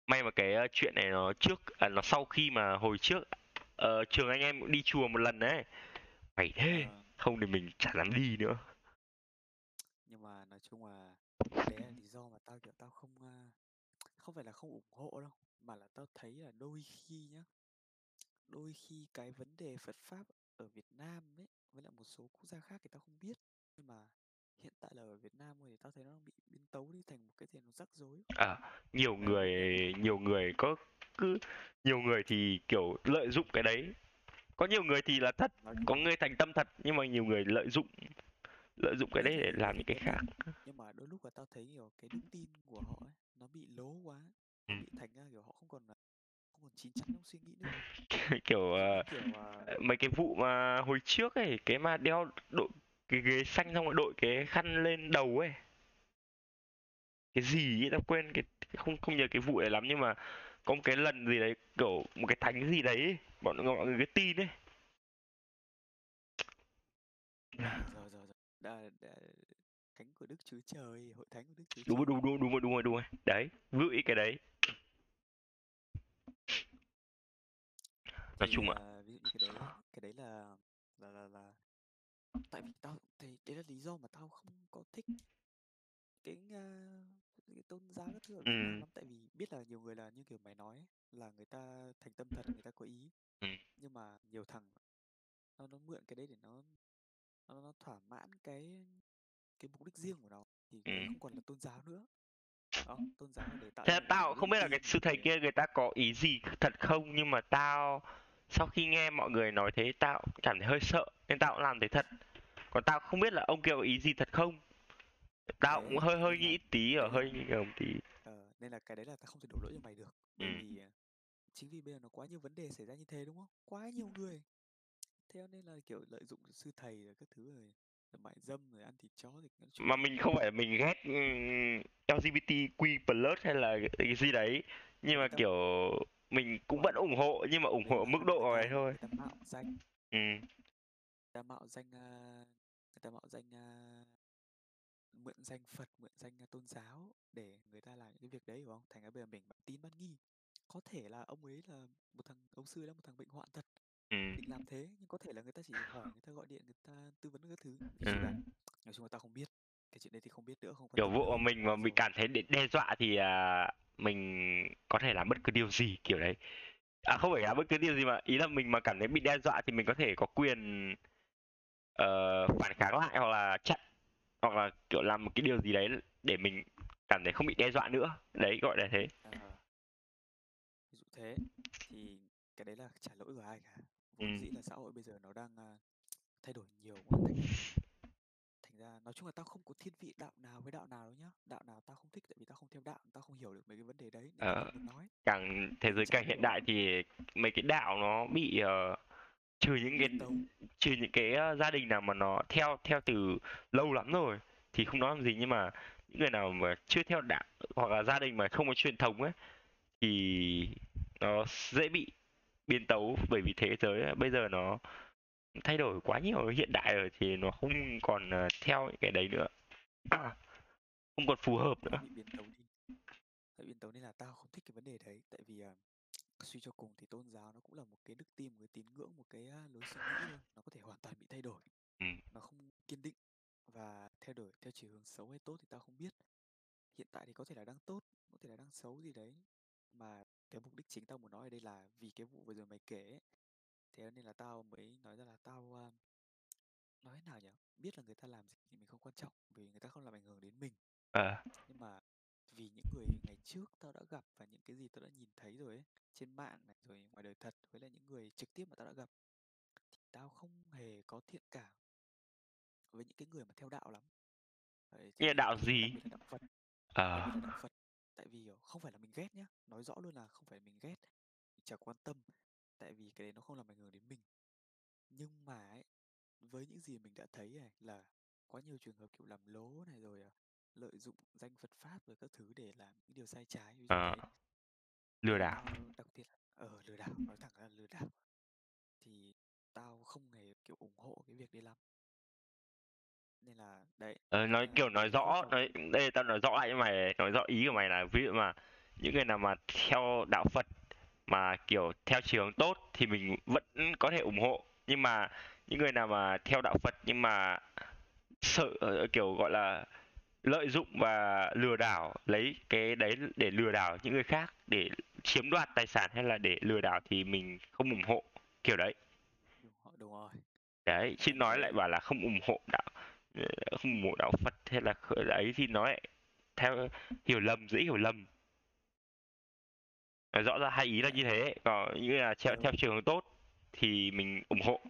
may mà cái chuyện này nó trước à, nó sau khi mà hồi trước uh, trường anh em cũng đi chùa một lần đấy. Mày thế không thì mình chả dám đi nữa. Nhưng mà nói chung là đấy là lý do mà tao kiểu tao không không phải là không ủng hộ đâu, mà là tao thấy là đôi khi nhá, đôi khi cái vấn đề Phật pháp ở Việt Nam ấy với lại một số quốc gia khác thì tao không biết, nhưng mà hiện tại là ở Việt Nam thì tao thấy nó bị biến tấu đi thành một cái gì nó rắc rối. À, nhiều người nhiều người có cứ nhiều người thì kiểu lợi dụng cái đấy. Có nhiều người thì là thật, có người thành tâm thật, nhưng mà nhiều người lợi dụng lợi dụng cái đấy để làm những cái khác. Nhưng mà đôi lúc là tao thấy kiểu cái đức tin của họ ấy, nó bị lố quá, nó bị thành ra kiểu họ không còn không còn chín chắn trong suy nghĩ nữa. Kiểu, uh, kiểu uh... mấy cái vụ mà hồi trước ấy, cái mà đeo đội cái ghế xanh xong rồi đội cái khăn lên đầu ấy, cái gì ấy tao quên, cái không không nhớ cái vụ này lắm, nhưng mà có một cái lần gì đấy kiểu một cái thánh gì đấy ấy, bọn mọi người cái tin ấy. Rồi rồi rồi. Đã, đã... Thánh của Đức Chúa Trời, hội thánh của Đức Chúa Trời. Đúng đúng đúng đúng rồi đúng rồi đúng rồi. Đấy, gửi cái đấy. Nói chung ạ. À, ví dụ như cái đấy, cái đấy là là là, là... tại vì tao thì đấy là lý do mà tao không có thích cái cái tôn giáo các thứ ở Việt Nam lắm, tại vì biết là nhiều người là như kiểu mày nói ấy, là người ta thành tâm thật, người ta có ý, ừ. Nhưng mà nhiều thằng nó nó mượn cái đấy để nó nó, nó thỏa mãn cái cái mục đích riêng của nó thì ừ. Không còn là tôn giáo nữa. Đó, tôn giáo để tạo. Thế tao không biết là cái sư thầy kia người ta có ý gì thật không, nhưng mà tao sau khi nghe mọi người nói thế tao cảm thấy hơi sợ nên tao cũng làm thế thật. Còn tao không biết là ông kia có ý gì thật không. Tao đấy, cũng hơi hơi nghĩ tí ở hơi nghi ngờ tí. Ờ, nên là cái đấy là tao không thể đổ lỗi cho mày được. Bởi ừ. vì chính vì bây giờ nó quá nhiều vấn đề xảy ra như thế đúng không? Quá nhiều người. Thế nên là kiểu lợi dụng sư thầy rồi các thứ rồi mại dâm rồi ăn thịt chó rồi. Mà mình không phải mình ghét lờ giê bê tê quy plus hay là cái gì đấy, nhưng mà kiểu mình cũng vẫn ủng hộ, nhưng mà ủng hộ mức độ này thôi. Người ta mạo danh. Ừ. Người ta mạo danh người ta mạo danh mượn danh Phật, mượn danh tôn giáo để người ta làm những cái việc đấy, đúng không? Thành ra bây giờ mình bắt tin bắt nghi. Có thể là ông ấy là một thằng ông sư là một thằng bệnh hoạn thật. Ừ. Định làm thế, nhưng có thể là người ta chỉ hỏi, người ta gọi điện, người ta tư vấn các thứ. Ừ. Nói chung là ta không biết. Cái chuyện đấy thì không biết nữa, không có. Kiểu vụ của mình mà mình cảm thấy đe dọa thì à, mình có thể làm bất cứ điều gì kiểu đấy. À không phải làm bất cứ điều gì mà ý là mình mà cảm thấy bị đe dọa thì mình có thể có quyền uh, phản kháng lại hoặc là chặn, hoặc là kiểu làm một cái điều gì đấy để mình cảm thấy không bị đe dọa nữa. Đấy gọi là thế. À, ví dụ thế thì cái đấy là trả lỗi của ai cả. Vốn ừ. dĩ là xã hội bây giờ nó đang uh, thay đổi nhiều quá. Thành ra nói chung là tao không có thiên vị đạo nào với đạo nào đâu nhá. Đạo nào tao không thích, tại vì tao không theo đạo, tao không hiểu được mấy cái vấn đề đấy. Ờ, nói. Càng thế giới càng hiện đại thì mấy cái đạo nó bị uh, trừ những cái trừ những cái gia đình nào mà nó theo theo từ lâu lắm rồi thì không nói làm gì, nhưng mà những người nào mà chưa theo đạo hoặc là gia đình mà không có truyền thống ấy thì nó dễ bị biến tấu, bởi vì thế giới bây giờ nó thay đổi quá nhiều, hiện đại rồi thì nó không còn theo cái đấy nữa, à, không còn phù hợp nữa. Biến tấu đi, biến tấu nên là tao không thích cái vấn đề đấy, tại vì uh, suy cho cùng thì tôn giáo nó cũng là một cái đức tin, một cái tín ngưỡng, một cái lối suy nghĩ thôi, nó có thể hoàn toàn bị thay đổi, ừ. Nó không kiên định và thay đổi theo chiều hướng xấu hay tốt thì tao không biết. Hiện tại thì có thể là đang tốt, có thể là đang xấu gì đấy, mà cái mục đích chính tao muốn nói ở đây là vì cái vụ vừa rồi mày kể ấy. Thế nên là tao mới nói ra là tao uh, nói nào nhỉ, biết là người ta làm gì thì mình không quan trọng, vì người ta không làm ảnh hưởng đến mình à. Nhưng mà vì những người ngày trước tao đã gặp và những cái gì tao đã nhìn thấy rồi ấy, trên mạng này rồi ngoài đời thật, với lại những người trực tiếp mà tao đã gặp, thì tao không hề có thiện cảm với những cái người mà theo đạo lắm. Như đạo gì? Đạo Phật. À. Đạo Phật. Tại vì không phải là mình ghét nhá, nói rõ luôn là không phải mình ghét, mình chả quan tâm, tại vì cái đấy nó không làm ảnh hưởng đến mình. Nhưng mà ấy, với những gì mình đã thấy này là có nhiều trường hợp kiểu làm lố này rồi lợi dụng danh Phật pháp rồi các thứ để làm những điều sai trái. À, Lừa đảo. Ờ, đặc biệt là ờ, lừa đảo, nói thẳng ra là lừa đảo thì tao không hề kiểu ủng hộ cái việc đấy lắm, nên là đấy, Ờ, nên nói là kiểu nói tao không rõ, có nói đây tao nói rõ lại cho mày, nói rõ ý của mày là ví dụ mà những người nào mà theo đạo Phật mà kiểu theo chiều hướng tốt thì mình vẫn có thể ủng hộ, nhưng mà những người nào mà theo đạo Phật nhưng mà sợ ờ, kiểu gọi là lợi dụng và lừa đảo, lấy cái đấy để lừa đảo những người khác, để chiếm đoạt tài sản hay là để lừa đảo thì mình không ủng hộ kiểu đấy. đúng rồi, đúng rồi. Đấy chứ Đấy nói lại đấy, bảo là không ủng hộ đạo ờ, không ủng hộ đạo Phật hay là khởi- ấy thì nó lại theo hiểu lầm, dễ hiểu lầm. Nói rõ ra hai ý là như đấy thế, còn những người là theo theo đúng chiều hướng tốt thì mình ủng hộ,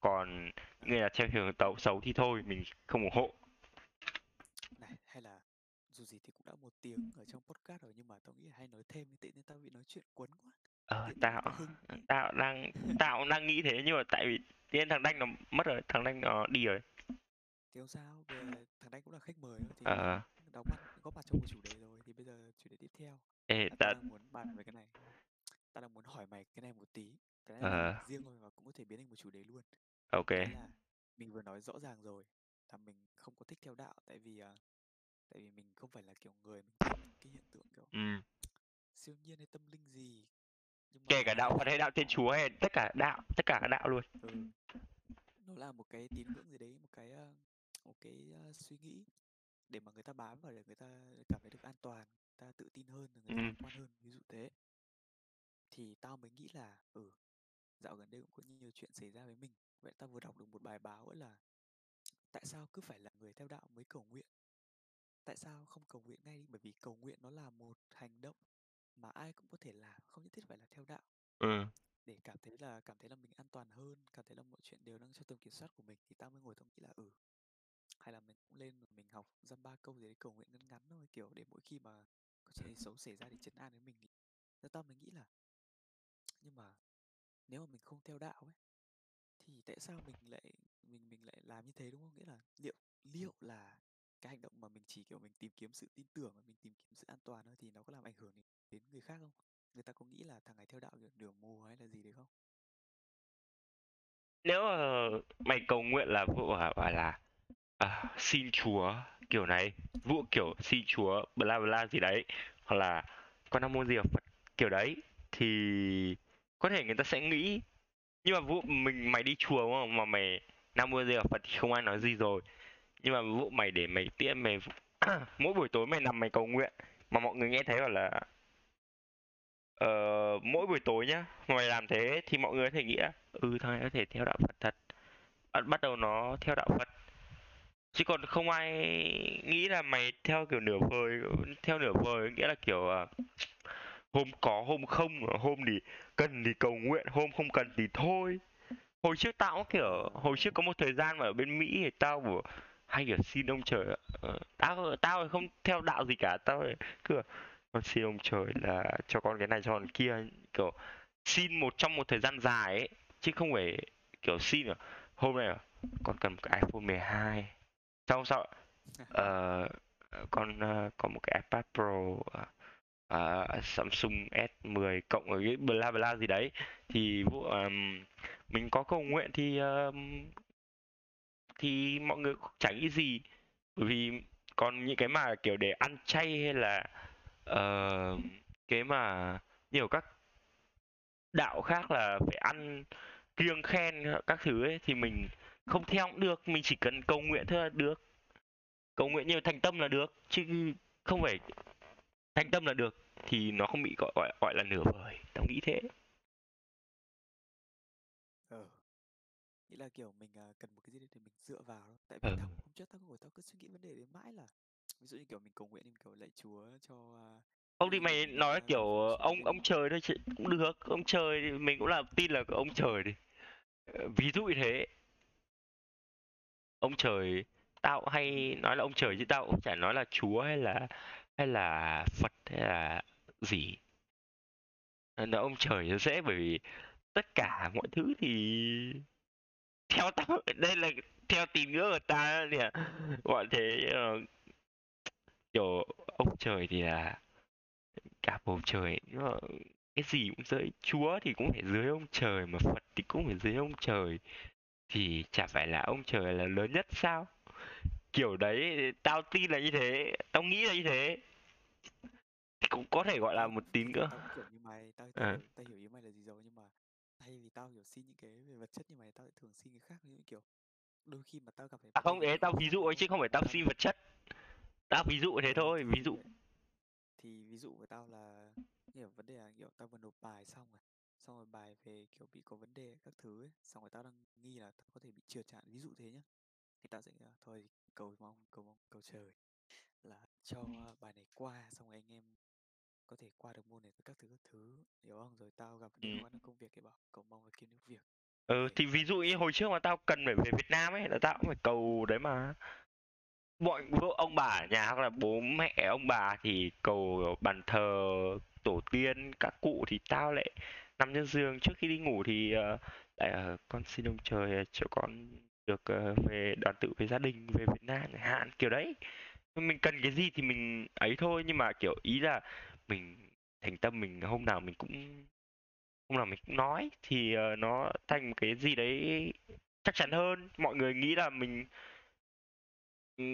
còn những người là theo chiều hướng tấu xấu thì thôi mình không ủng hộ. này. Hay là dù gì thì cũng đã một tiếng ở trong podcast rồi, nhưng mà tao nghĩ là hay nói thêm thì tự nhiên tao bị nói chuyện cuốn quá, ờ, tự nhiên tao Tạo hứng. tạo đang tạo đang nghĩ thế, nhưng mà tại vì tiên thằng Đanh nó mất rồi, thằng Đanh nó đi rồi. Thì không sao, bây giờ thằng Đanh cũng là khách mời thôi, thì ờ đóng mặt góp mặt trong một chủ đề rồi, thì bây giờ chủ đề tiếp theo ê, là tao ta đang muốn bàn về cái này. Tao đang muốn hỏi mày cái này một tí, cái này là ờ riêng thôi và cũng có thể biến thành một chủ đề luôn. Đấy ok là mình vừa nói rõ ràng rồi là mình không có thích theo đạo, tại vì à, tại vì mình không phải là kiểu người mình tin những cái hiện tượng kiểu ừ. siêu nhiên hay tâm linh gì, nhưng Kể mà cả đạo nó Phật là hay đạo Thiên Chúa hay tất cả đạo, tất cả các đạo luôn. ừ, nó là một cái tín ngưỡng gì đấy, một cái ờ, một cái ờ, suy nghĩ để mà người ta bám vào, để người ta cảm thấy được an toàn, người ta tự tin hơn, rồi người ừ. ta lạc quan hơn, ví dụ thế. Thì tao mới nghĩ là ừ, dạo gần đây cũng có nhiều chuyện xảy ra với mình. Vậy tao vừa đọc được một bài báo ấy là tại sao cứ phải là người theo đạo mới cầu nguyện, tại sao không cầu nguyện ngay đi, bởi vì cầu nguyện nó là một hành động mà ai cũng có thể làm, không nhất thiết phải là theo đạo, ừ. để cảm thấy là cảm thấy là mình an toàn hơn, cảm thấy là mọi chuyện đều đang trong tầm kiểm soát của mình. Thì tao mới ngồi tao nghĩ là ừ, hay là mình cũng lên rồi mình học dăm ba câu gì đấy cầu nguyện ngắn ngắn thôi, kiểu để mỗi khi mà có chuyện gì xấu xảy ra để trấn an đến mình. Thì tao mới nghĩ là nhưng mà nếu mà mình không theo đạo ấy thì tại sao mình lại mình mình lại làm như thế, đúng không? Nghĩa là liệu liệu là cái hành động mà mình chỉ kiểu mình tìm kiếm sự tin tưởng và mình tìm kiếm sự an toàn thôi thì nó có làm ảnh hưởng đến đến người khác không? Người ta có nghĩ là thằng này theo đạo kiểu nửa mù hay là gì đấy không? Nếu mà mày cầu nguyện là vụ bảo bảo là à, xin Chúa kiểu này, vụ kiểu xin Chúa bla bla gì đấy, hoặc là con nam mô Di Đà Phật kiểu đấy thì có thể người ta sẽ nghĩ, nhưng mà vụ mình mày đi chùa đúng không, mà mày nam mô Di Đà Phật thì không ai nói gì rồi, nhưng mà vụ mày để mày tiễn mày mỗi buổi tối mày nằm mày cầu nguyện mà mọi người nghe thấy bảo là ờ, mỗi buổi tối nhá mà mày làm thế thì mọi người có thể nghĩ là, ừ thằng này có thể theo đạo Phật thật. Bắt bắt đầu nó theo đạo Phật, chứ còn không ai nghĩ là mày theo kiểu nửa vời. Theo nửa vời nghĩa là kiểu à, hôm có hôm không, hôm thì cần thì cầu nguyện, hôm không cần thì thôi. Hồi trước tao cũng kiểu, hồi trước có Ờ, một thời gian mà ở bên Mỹ thì tao vừa hay kiểu xin ông trời ạ. Ờ, tao tao thì không theo đạo gì cả, tao thì cứ là, con xin ông trời là cho con cái này cho con kia, kiểu xin một trong một thời gian dài ấy, chứ không phải kiểu xin là hôm nay là con cần một cái iPhone mười hai, xong sau ờ, con ờ, có một cái iPad Pro ờ, ờ, Samsung S mười cộng ở cái bla bla gì đấy thì vụ ờm, mình có cầu nguyện thì ờm, thì mọi người cũng chẳng nghĩ gì, bởi vì còn những cái mà kiểu để ăn chay hay là ờ, cái mà nhiều các đạo khác là phải ăn kiêng khem các thứ ấy thì mình không theo cũng được, mình chỉ cần cầu nguyện thôi là được, cầu nguyện nhiều thành tâm là được, chứ không phải thành tâm là được thì nó không bị gọi gọi, gọi là nửa vời, tao nghĩ thế. ờ. Nghĩa là kiểu mình à, cần một cái gì đấy để mình dựa vào đó. Tại vì ừ. tao cũng- hôm trước tao ngồi tao cứ suy nghĩ vấn đề đấy mãi, là ví dụ như kiểu mình cầu nguyện mình cầu lạy Chúa cho à, Không thì đi mày đường nói à, kiểu phòng ờ, chống ông bệnh ông trời thôi chứ cũng được, ông trời thì mình cũng là tin là có ông trời đi. Ờ, ví dụ như thế, ông trời tao cũng hay nói là ông trời chứ tao cũng chả nói là Chúa hay là hay là Phật hay là gì. Ờ, nói ông trời nó dễ, bởi vì tất cả mọi thứ thì theo tao đây là theo tín ngưỡng của ta thì là gọi thế. Ờ, kiểu ông trời thì là cả bầu trời, cái gì cũng dưới, Chúa thì cũng phải dưới ông trời, mà Phật thì cũng phải dưới ông trời, thì chả phải là ông trời là lớn nhất sao? Kiểu đấy, tao tin là như thế, tao nghĩ là như thế, thì cũng có thể gọi là một tín nữa. Tao hiểu như mày, tao, tao, à. tao hiểu như mày là gì rồi, nhưng mà thay vì tao hiểu xin những cái về vật chất như mày, tao lại thường xin cái khác, những kiểu đôi khi mà tao gặp phải. À không, đấy tao ví dụ ấy chứ không phải tao xin vật chất. Tao ví dụ thế thôi, ví dụ. Thì ví dụ của tao là kiểu vấn đề là kiểu tao vừa nộp bài xong rồi, xong rồi bài về kiểu bị có vấn đề các thứ ấy, xong rồi tao đang nghi là tao có thể bị trượt chẳng, ví dụ thế nhá. Thì tao sẽ nghĩ là thôi cầu mong, cầu mong, cầu trời là cho bài này qua, xong rồi anh em có thể qua được môn này các thứ các thứ, hiểu không? Rồi tao gặp cái điều công việc thì bảo cầu mong và kiếm được việc. Ừ thì ví dụ như hồi trước mà tao cần phải về Việt Nam ấy là tao cũng phải cầu đấy mà. Mọi ông bà ở nhà hoặc là bố mẹ ông bà thì cầu bàn thờ tổ tiên các cụ, thì tao lại nằm trên giường trước khi đi ngủ thì uh, lại uh, con xin ông trời cho con được uh, về đoàn tụ với gia đình, về Việt Nam chẳng hạn, kiểu đấy. Mình cần cái gì thì mình ấy thôi, nhưng mà kiểu ý là mình thành tâm, mình hôm nào mình cũng hôm nào mình cũng nói thì uh, nó thành một cái gì đấy chắc chắn hơn. Mọi người nghĩ là mình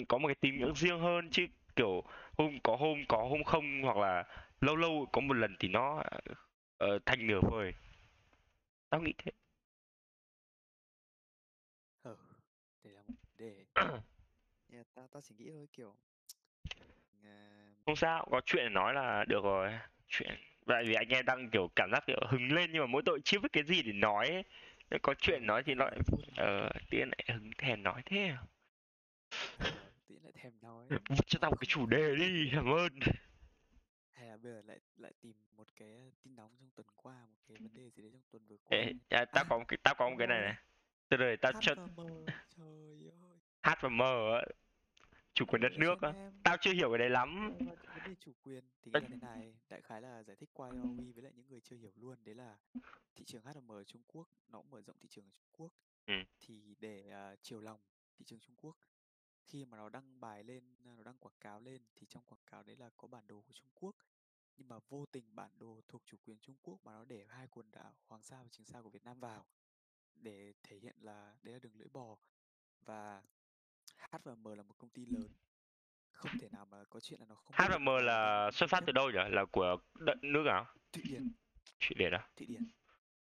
có một cái tín ngưỡng riêng hơn, chứ kiểu hôm có hôm có hôm không, hoặc là lâu lâu có một lần thì nó uh, thành nửa vời. Tao nghĩ thế. Ừ, để là một đề. yeah, tao tao chỉ nghĩ thôi kiểu. À... Không sao, có chuyện nói là được rồi. Chuyện. Tại vì anh em đang kiểu cảm giác kiểu hứng lên, nhưng mà mỗi tội chưa biết cái gì để nói ấy. Có chuyện nói thì nó lại ờ uh, tiên lại hứng thèm nói thế à. Tí lại thèm nói. Cho tao một cái chủ đề đi, cảm ơn. Hay là bây giờ lại lại tìm một cái tin nóng trong tuần qua, một cái vấn đề gì đấy trong tuần vừa qua. Ê, à, tao à, có một cái tao có một cái này này. Từ đời tao cho hát và mờ chủ quyền đất nước á. Tao chưa hiểu cái đấy lắm. Vấn đề chủ quyền thì cái này này đại khái là giải thích qua Huawei với lại những người chưa hiểu luôn, đấy là thị trường hát và em ở Trung Quốc nó cũng mở rộng thị trường ở Trung Quốc. Ừ. Thì để uh, chiều lòng thị trường Trung Quốc, khi mà nó đăng bài lên, nó đăng quảng cáo lên thì trong quảng cáo đấy là có bản đồ của Trung Quốc, nhưng mà vô tình bản đồ thuộc chủ quyền Trung Quốc mà nó để hai quần đảo Hoàng Sa và Trường Sa của Việt Nam vào để thể hiện là đấy là đường lưỡi bò. Và hát và em là một công ty lớn, không thể nào mà có chuyện là nó không. hát và em là xuất phát từ đâu nhỉ? Là của đất nước nào? Thụy Điển. Thụy Điển đó. Thụy Điển.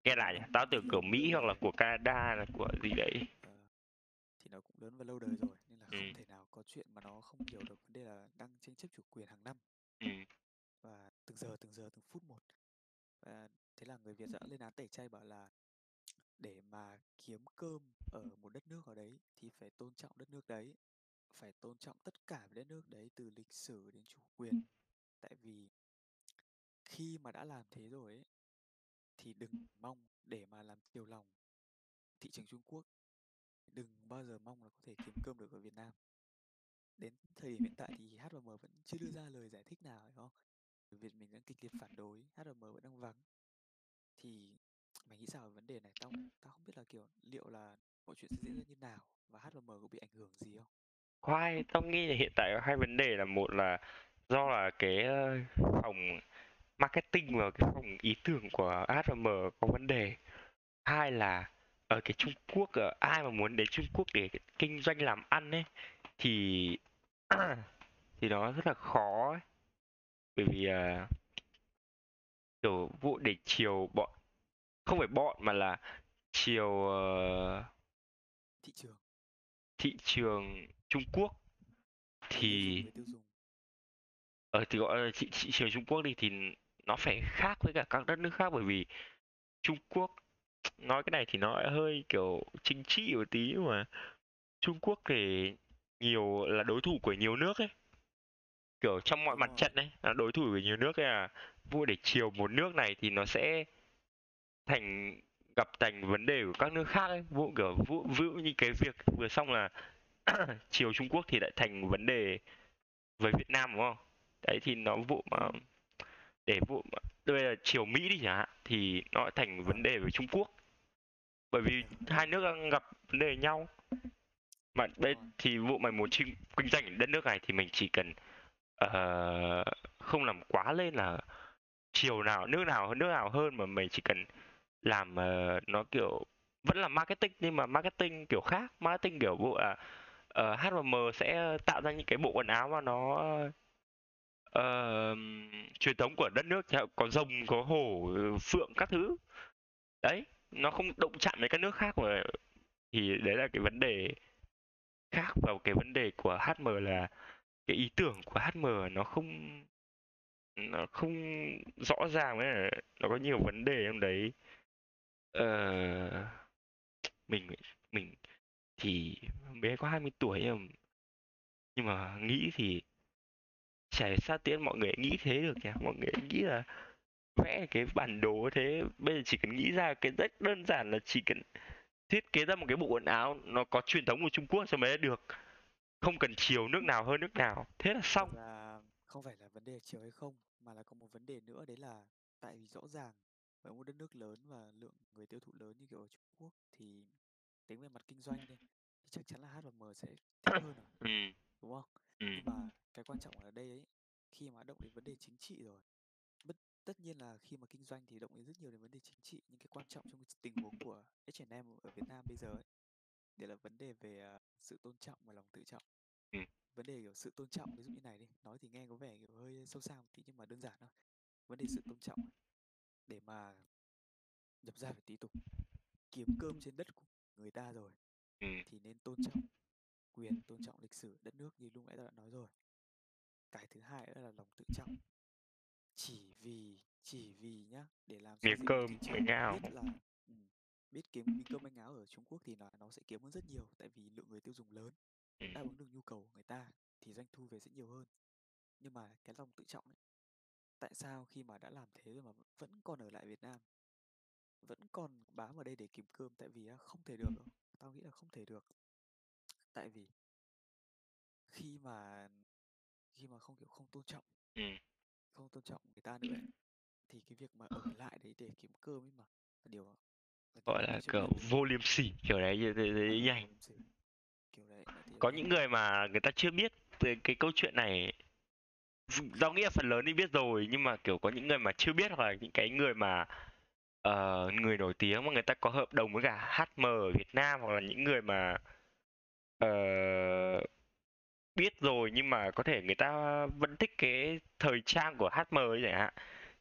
Nghe lại nhỉ? Tao tưởng của Mỹ hoặc là của Canada là của gì đấy. Thì nó cũng lớn và lâu đời rồi, nên là không ừ. thể nào có chuyện mà nó không hiểu được vấn đề là đang tranh chấp chủ quyền hàng năm. Ừ. Và từng giờ, từng giờ, từng phút một. Và thế là người Việt đã lên án tẩy chay, bảo là để mà kiếm cơm ở một đất nước ở đấy thì phải tôn trọng đất nước đấy, phải tôn trọng tất cả về đất nước đấy, từ lịch sử đến chủ quyền. Tại vì khi mà đã làm thế rồi ấy, thì đừng mong để mà làm chiều lòng thị trường Trung Quốc, đừng bao giờ mong là có thể kiếm cơm được ở Việt Nam. Đến thời điểm hiện tại thì hát và em vẫn chưa đưa ra lời giải thích nào, phải không? Người Việt mình vẫn kịch liệt phản đối, hát và em vẫn đang vắng. Thì mày nghĩ sao về vấn đề này? Tao tao không biết là kiểu liệu là mọi chuyện sẽ diễn ra như nào và hát và em có bị ảnh hưởng gì không? Khoai, tao nghĩ là hiện tại có hai vấn đề, là một là do là cái phòng marketing và cái phòng ý tưởng của hát và em có vấn đề. Hai là ở cái Trung Quốc, ai mà muốn đến Trung Quốc để kinh doanh làm ăn ấy thì thì nó rất là khó ấy. Bởi vì uh, kiểu vụ để chiều bọn, không phải bọn mà là chiều uh, thị trường thị trường Trung Quốc thì ở uh, thì gọi là thị, thị trường Trung Quốc đi thì nó phải khác với cả các đất nước khác, bởi vì Trung Quốc, nói cái này thì nó hơi kiểu chính trị một tí, nhưng mà Trung Quốc thì nhiều là đối thủ của nhiều nước ấy, kiểu trong mọi mặt trận ấy là đối thủ của nhiều nước ấy, là vua để chiều một nước này thì nó sẽ thành gặp thành vấn đề của các nước khác ấy. Vụ kiểu vụ vữ như cái việc vừa xong là chiều Trung Quốc thì lại thành vấn đề với Việt Nam, đúng không? Đấy thì nó vụ mà để vụ mà đây là chiều Mỹ đi chẳng hạn thì nó lại thành vấn đề với Trung Quốc, bởi vì hai nước đang gặp vấn đề nhau. Mà đây thì vụ mày muốn kinh doanh ở đất nước này thì mình chỉ cần uh, không làm quá lên là chiều nào, nước nào hơn nước nào hơn, mà mình chỉ cần làm uh, nó kiểu vẫn là marketing, nhưng mà marketing kiểu khác, marketing kiểu bộ à, uh, hát và em sẽ tạo ra những cái bộ quần áo mà nó uh, truyền thống của đất nước, có rồng, có hổ, phượng các thứ đấy, nó không động chạm đến các nước khác mà. Thì đấy là cái vấn đề khác, và cái vấn đề của hát em là cái ý tưởng của hát em nó không nó không rõ ràng ấy, nó có nhiều vấn đề trong đấy. Ờ, mình mình thì bé có hai mươi tuổi, nhưng mà, nhưng mà nghĩ thì chả xa tiễn mọi người nghĩ thế được nhỉ. Mọi người nghĩ là vẽ cái bản đồ thế, bây giờ chỉ cần nghĩ ra cái rất đơn giản là chỉ cần thiết kế ra một cái bộ quần áo nó có truyền thống của Trung Quốc cho mới được, không cần chiều nước nào hơn nước nào, thế là xong. Là không phải là vấn đề chiều hay không, mà là có một vấn đề nữa, đấy là tại vì rõ ràng với một đất nước lớn và lượng người tiêu thụ lớn như kiểu ở Trung Quốc thì tính về mặt kinh doanh đây, thì chắc chắn là hát và em sẽ thích hơn rồi, ừ. đúng không? Ừ. Nhưng mà cái quan trọng ở đây ấy, khi mà động đến vấn đề chính trị rồi, bất tất nhiên là khi mà kinh doanh thì động đến rất nhiều đến vấn đề chính trị, nhưng cái quan trọng trong tình huống của hát và em ở Việt Nam bây giờ ấy, đấy là vấn đề về uh, sự tôn trọng và lòng tự trọng. Ừ. Vấn đề kiểu sự tôn trọng, ví dụ như này đi, nói thì nghe có vẻ kiểu hơi sâu xa một tí nhưng mà đơn giản thôi. Vấn đề sự tôn trọng để mà nhập ra phải tí tục kiếm cơm trên đất của người ta rồi, ừ. thì nên tôn trọng quyền, tôn trọng lịch sử đất nước như lúc nãy tôi đã nói rồi. Cái thứ hai nữa là lòng tự trọng. Chỉ vì, chỉ vì nhá, để làm kiếm cơm bánh áo, biết là ừ, biết kiếm cơm bánh áo ở Trung Quốc thì nó nó sẽ kiếm hơn rất nhiều, tại vì lượng người tiêu dùng lớn, đáp ứng được nhu cầu của người ta thì doanh thu về sẽ nhiều hơn. Nhưng mà cái lòng tự trọng ấy, tại sao khi mà đã làm thế rồi mà vẫn còn ở lại Việt Nam, vẫn còn bám ở đây để kiếm cơm? Tại vì không thể được đâu. Tao nghĩ là không thể được. Tại vì khi mà khi mà không kiểu không tôn trọng, không tôn trọng người ta nữa ấy, thì cái việc mà ở lại đấy để kiếm cơm ấy mà là điều là gọi là kiểu vô liêm sỉ, kiểu đấy nhanh. Kiểu đấy, có những người mà người ta chưa biết cái câu chuyện này, do nghĩa phần lớn đi biết rồi, nhưng mà kiểu có những người mà chưa biết, hoặc là những cái người mà uh, người nổi tiếng mà người ta có hợp đồng với cả hát em ở Việt Nam, hoặc là những người mà uh, biết rồi nhưng mà có thể người ta vẫn thích cái thời trang của hát em ấy chẳng hạn,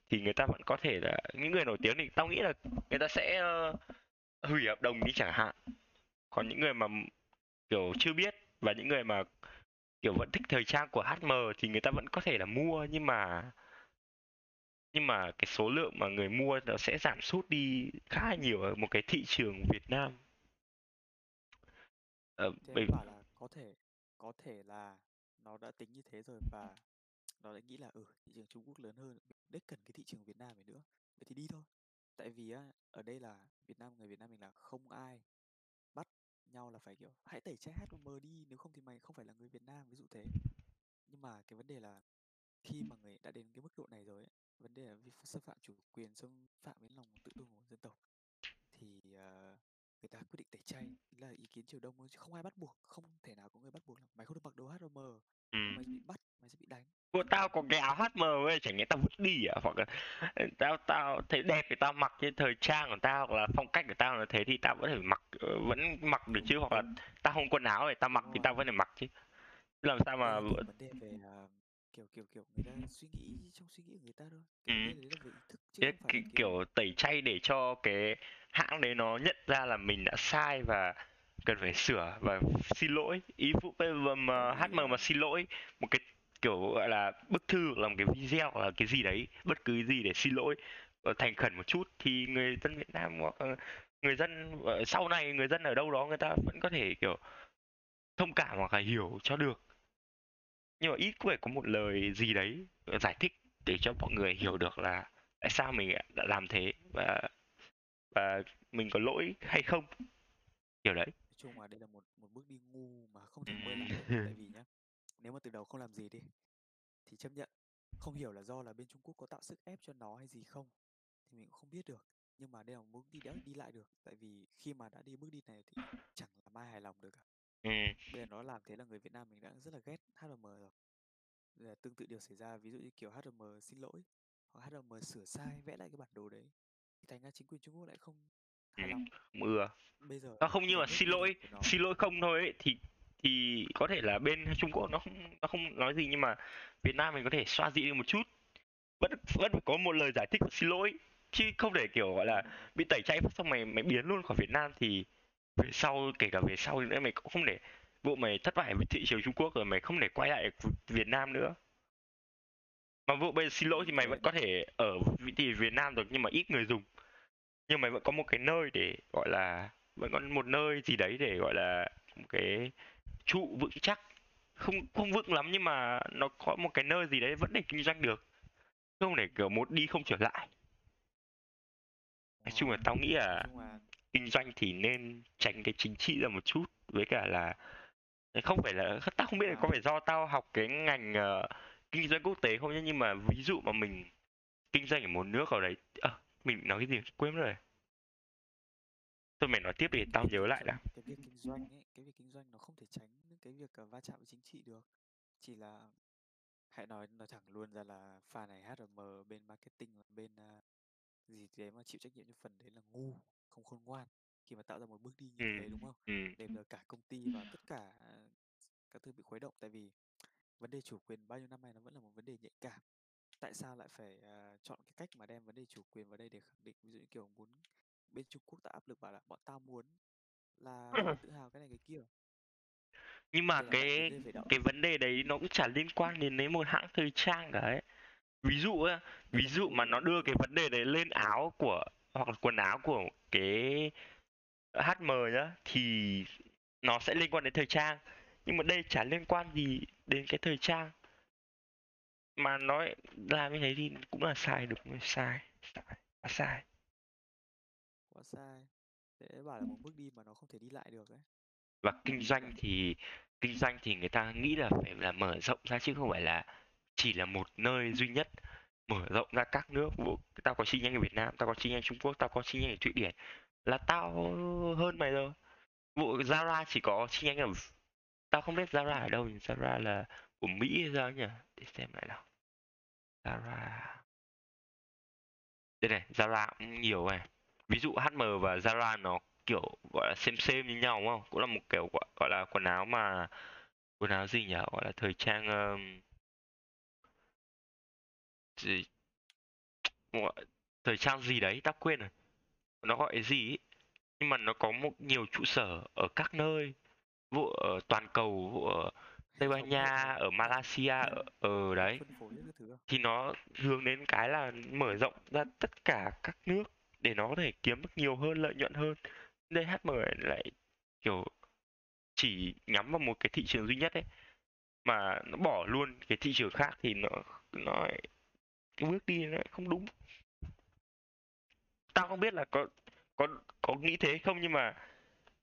thì người ta vẫn có thể là những người nổi tiếng thì tao nghĩ là người ta sẽ uh, hủy hợp đồng đi chẳng hạn. Còn những người mà kiểu chưa biết và những người mà kiểu vẫn thích thời trang của hát em thì người ta vẫn có thể là mua, nhưng mà nhưng mà cái số lượng mà người mua nó sẽ giảm sút đi khá là nhiều ở một cái thị trường Việt Nam. Ờ, mình bảo là có thể có thể là nó đã tính như thế rồi và nó đã nghĩ là ừ, thị trường Trung Quốc lớn hơn, đếch cần cái thị trường Việt Nam này nữa, vậy thì đi thôi. Tại vì á, ở đây là Việt Nam, người Việt Nam mình là không ai bắt nhau là phải kiểu hãy tẩy chay hát và em đi, nếu không thì mày không phải là người Việt Nam, ví dụ thế. Nhưng mà cái vấn đề là khi mà người đã đến cái mức độ này rồi ấy, vấn đề là vi phạm, xâm phạm chủ quyền, xâm phạm đến lòng tự tôn của dân tộc, thì uh, người ta quyết định tẩy chay là ý kiến chiều đông, chứ không ai bắt buộc, không thể nào có người bắt buộc là mày không được mặc đồ hát và em, ừ. mày bị bắt, mày sẽ bị đánh. Của tao có cái áo hát và em ấy, chẳng lẽ tao vứt đi à? Hoặc là tao tao thấy đẹp thì tao mặc, cái thời trang của tao hoặc là phong cách của tao là thế thì tao vẫn phải mặc, vẫn mặc được chứ. Hoặc là tao không quần áo này tao mặc thì tao vẫn phải mặc chứ. Làm sao mà vấn đề về uh, kiểu kiểu kiểu người ta suy nghĩ, trong suy nghĩ người ta thôi. Cái ừ. đấy là về ý thức chứ không phải kiểu, kiểu tẩy chay để cho cái hãng đấy nó nhận ra là mình đã sai và cần phải sửa và xin lỗi. Ý phụ mà hát em mà xin lỗi một cái kiểu gọi là bức thư hoặc là một cái video hoặc là cái gì đấy, bất cứ gì để xin lỗi thành khẩn một chút, thì người dân Việt Nam hoặc người dân sau này, người dân ở đâu đó người ta vẫn có thể kiểu thông cảm hoặc là hiểu cho được. Nhưng mà ít có phải có một lời gì đấy giải thích để cho mọi người hiểu được là tại sao mình đã làm thế và và mình có lỗi hay không, kiểu đấy. Nói chung là đây là một một bước đi ngu mà không thể quay lại được. Tại vì nhá, nếu mà từ đầu không làm gì đi thì chấp nhận, không hiểu là do là bên Trung Quốc có tạo sức ép cho nó hay gì không thì mình cũng không biết được. Nhưng mà đây là một bước đi đã đi lại được, tại vì khi mà đã đi bước đi này thì chẳng làm ai hài lòng được cả. Ừ. Bây giờ nó làm thế là người Việt Nam mình đã rất là ghét hát và em rồi. Là tương tự điều xảy ra, ví dụ như kiểu hát và em xin lỗi hoặc hát and em sửa sai vẽ lại cái bản đồ đấy, thì thành ra chính quyền Trung Quốc lại không hài lòng. Ừ. Bây giờ nó không như là xin lỗi, xin lỗi không thôi ấy, thì thì có thể là bên Trung Quốc nó không nó không nói gì, nhưng mà Việt Nam mình có thể xoa dịu một chút, vẫn vẫn có một lời giải thích xin lỗi, chứ không để kiểu gọi là bị tẩy chay xong mày mày biến luôn khỏi Việt Nam, thì về sau, kể cả về sau nữa, mày cũng không để bộ mày thất bại với thị trường Trung Quốc rồi mày không để quay lại Việt Nam nữa. Mà vụ bây giờ xin lỗi thì mày vẫn có thể ở vị trí Việt Nam được nhưng mà ít người dùng, nhưng mày vẫn có một cái nơi để gọi là, vẫn có một nơi gì đấy để gọi là một cái trụ vững chắc, không không vững lắm nhưng mà nó có một cái nơi gì đấy vẫn để kinh doanh được, không để kiểu một đi không trở lại. Nói chung là tao nghĩ là kinh doanh thì nên tránh cái chính trị ra một chút, với cả là không phải là, tao không biết là có phải do tao học cái ngành uh, kinh doanh quốc tế không nhé, nhưng mà ví dụ mà mình kinh doanh ở một nước ở đấy, à, mình nói cái gì quên rồi. Thôi mày nói tiếp để tao nhớ lại đã. Cái việc kinh doanh ấy, cái việc kinh doanh nó không thể tránh cái việc va chạm với chính trị được. Chỉ là hãy nói nói thẳng luôn ra là pha này hát and em bên marketing bên uh, gì đấy mà chịu trách nhiệm cho phần đấy là ngu, không khôn ngoan khi mà tạo ra một bước đi như thế, đúng không? Để cả công ty và tất cả các thứ bị khuấy động, tại vì vấn đề chủ quyền bao nhiêu năm nay nó vẫn là một vấn đề nhạy cảm. Tại sao lại phải uh, chọn cái cách mà đem vấn đề chủ quyền vào đây để khẳng định, ví dụ như kiểu muốn bên Trung Quốc tạo áp lực bảo là bọn tao muốn là tự hào cái này cái kia. Nhưng mà cái cái vấn đề đấy nó cũng chả liên quan đến đến một hãng thời trang cả ấy. Ví dụ ấy, ví dụ mà nó đưa cái vấn đề đấy lên áo của, hoặc là quần áo của cái hát em nhá, thì nó sẽ liên quan đến thời trang. Nhưng mà đây chả liên quan gì đến cái thời trang, mà nói làm như thế thì cũng là sai được, sai, sai, quá sai. Quá sai, để bảo là một bước đi mà nó không thể đi lại được ấy. Và kinh doanh thì, kinh doanh thì người ta nghĩ là phải là mở rộng ra chứ không phải là chỉ là một nơi duy nhất. Mở rộng ra các nước, tao có chi nhánh ở Việt Nam, tao có chi nhánh Trung Quốc, tao có chi nhánh ở Thụy Điển, là tao hơn mày rồi. Vụ Zara chỉ có chi nhánh ở, tao không biết Zara ở đâu, nhưng Zara là của Mỹ hay sao nhỉ? Để xem lại nào. Zara. Đây này, Zara cũng nhiều này. Ví dụ hát em và Zara nó kiểu gọi là xem xem như nhau đúng không? Cũng là một kiểu gọi, gọi là quần áo mà, quần áo gì nhỉ? Gọi là thời trang, um... gì... thời trang gì đấy, tao quên rồi. Nó gọi gì ấy. Nhưng mà nó có một nhiều trụ sở ở các nơi. Vụ ở toàn cầu, vụ ở Tây Ban Nha, ở Malaysia, ở, ở đấy, thì nó hướng đến cái là mở rộng ra tất cả các nước để nó có thể kiếm được nhiều hơn, lợi nhuận hơn. Đây hát em lại kiểu chỉ nhắm vào một cái thị trường duy nhất ấy, mà nó bỏ luôn cái thị trường khác thì nó, nó cái bước đi nó không đúng. Tao không biết là có, có, có nghĩ thế không, nhưng mà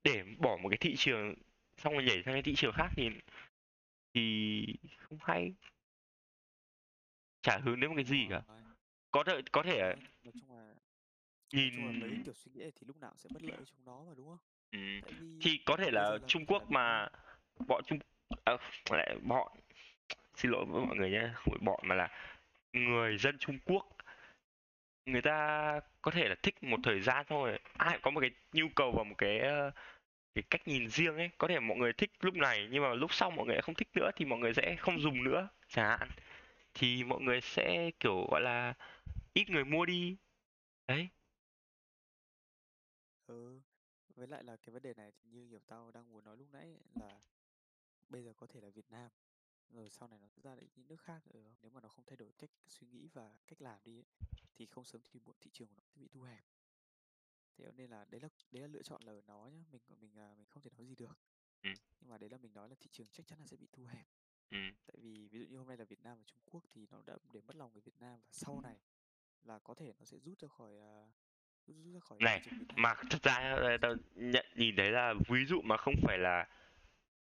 để bỏ một cái thị trường xong rồi nhảy sang cái thị trường khác thì thì không hay, chả hướng đến một cái gì cả. Có thể có thể nói chung là, nhìn nói chung là mấy kiểu suy nghĩ thì lúc nào sẽ bất lợi trong đó mà, đúng không? Ừ. Vì... thì có thể là, là Trung Quốc mà bọn Trung à, lại bọn xin lỗi với mọi người nhé, không phải bọn mà là người dân Trung Quốc, người ta có thể là thích một thời gian thôi, ai có một cái nhu cầu và một cái cái cách nhìn riêng ấy, có thể mọi người thích lúc này nhưng mà lúc sau mọi người không thích nữa thì mọi người sẽ không dùng nữa chẳng hạn, thì mọi người sẽ kiểu gọi là ít người mua đi đấy. Ừ, với lại là cái vấn đề này thì như kiểu tao đang muốn nói lúc nãy là bây giờ có thể là Việt Nam rồi sau này nó ra đến những nước khác, ừ, nếu mà nó không thay đổi cách suy nghĩ và cách làm đi ấy, thì không sớm thì muộn thị trường của nó sẽ bị thu hẹp. Thế nên là đấy là đấy là lựa chọn là ở nó nhá, mình mình mình không thể nói gì được. Ừ. Nhưng mà đấy là mình nói là thị trường chắc chắn là sẽ bị thu hẹp. Ừ. Tại vì ví dụ như hôm nay là Việt Nam và Trung Quốc thì nó đã để mất lòng người Việt Nam, và sau này là có thể nó sẽ rút ra khỏi rút, rút ra khỏi này. Mà thật ra tao nhận nhìn thấy là ví dụ mà không phải là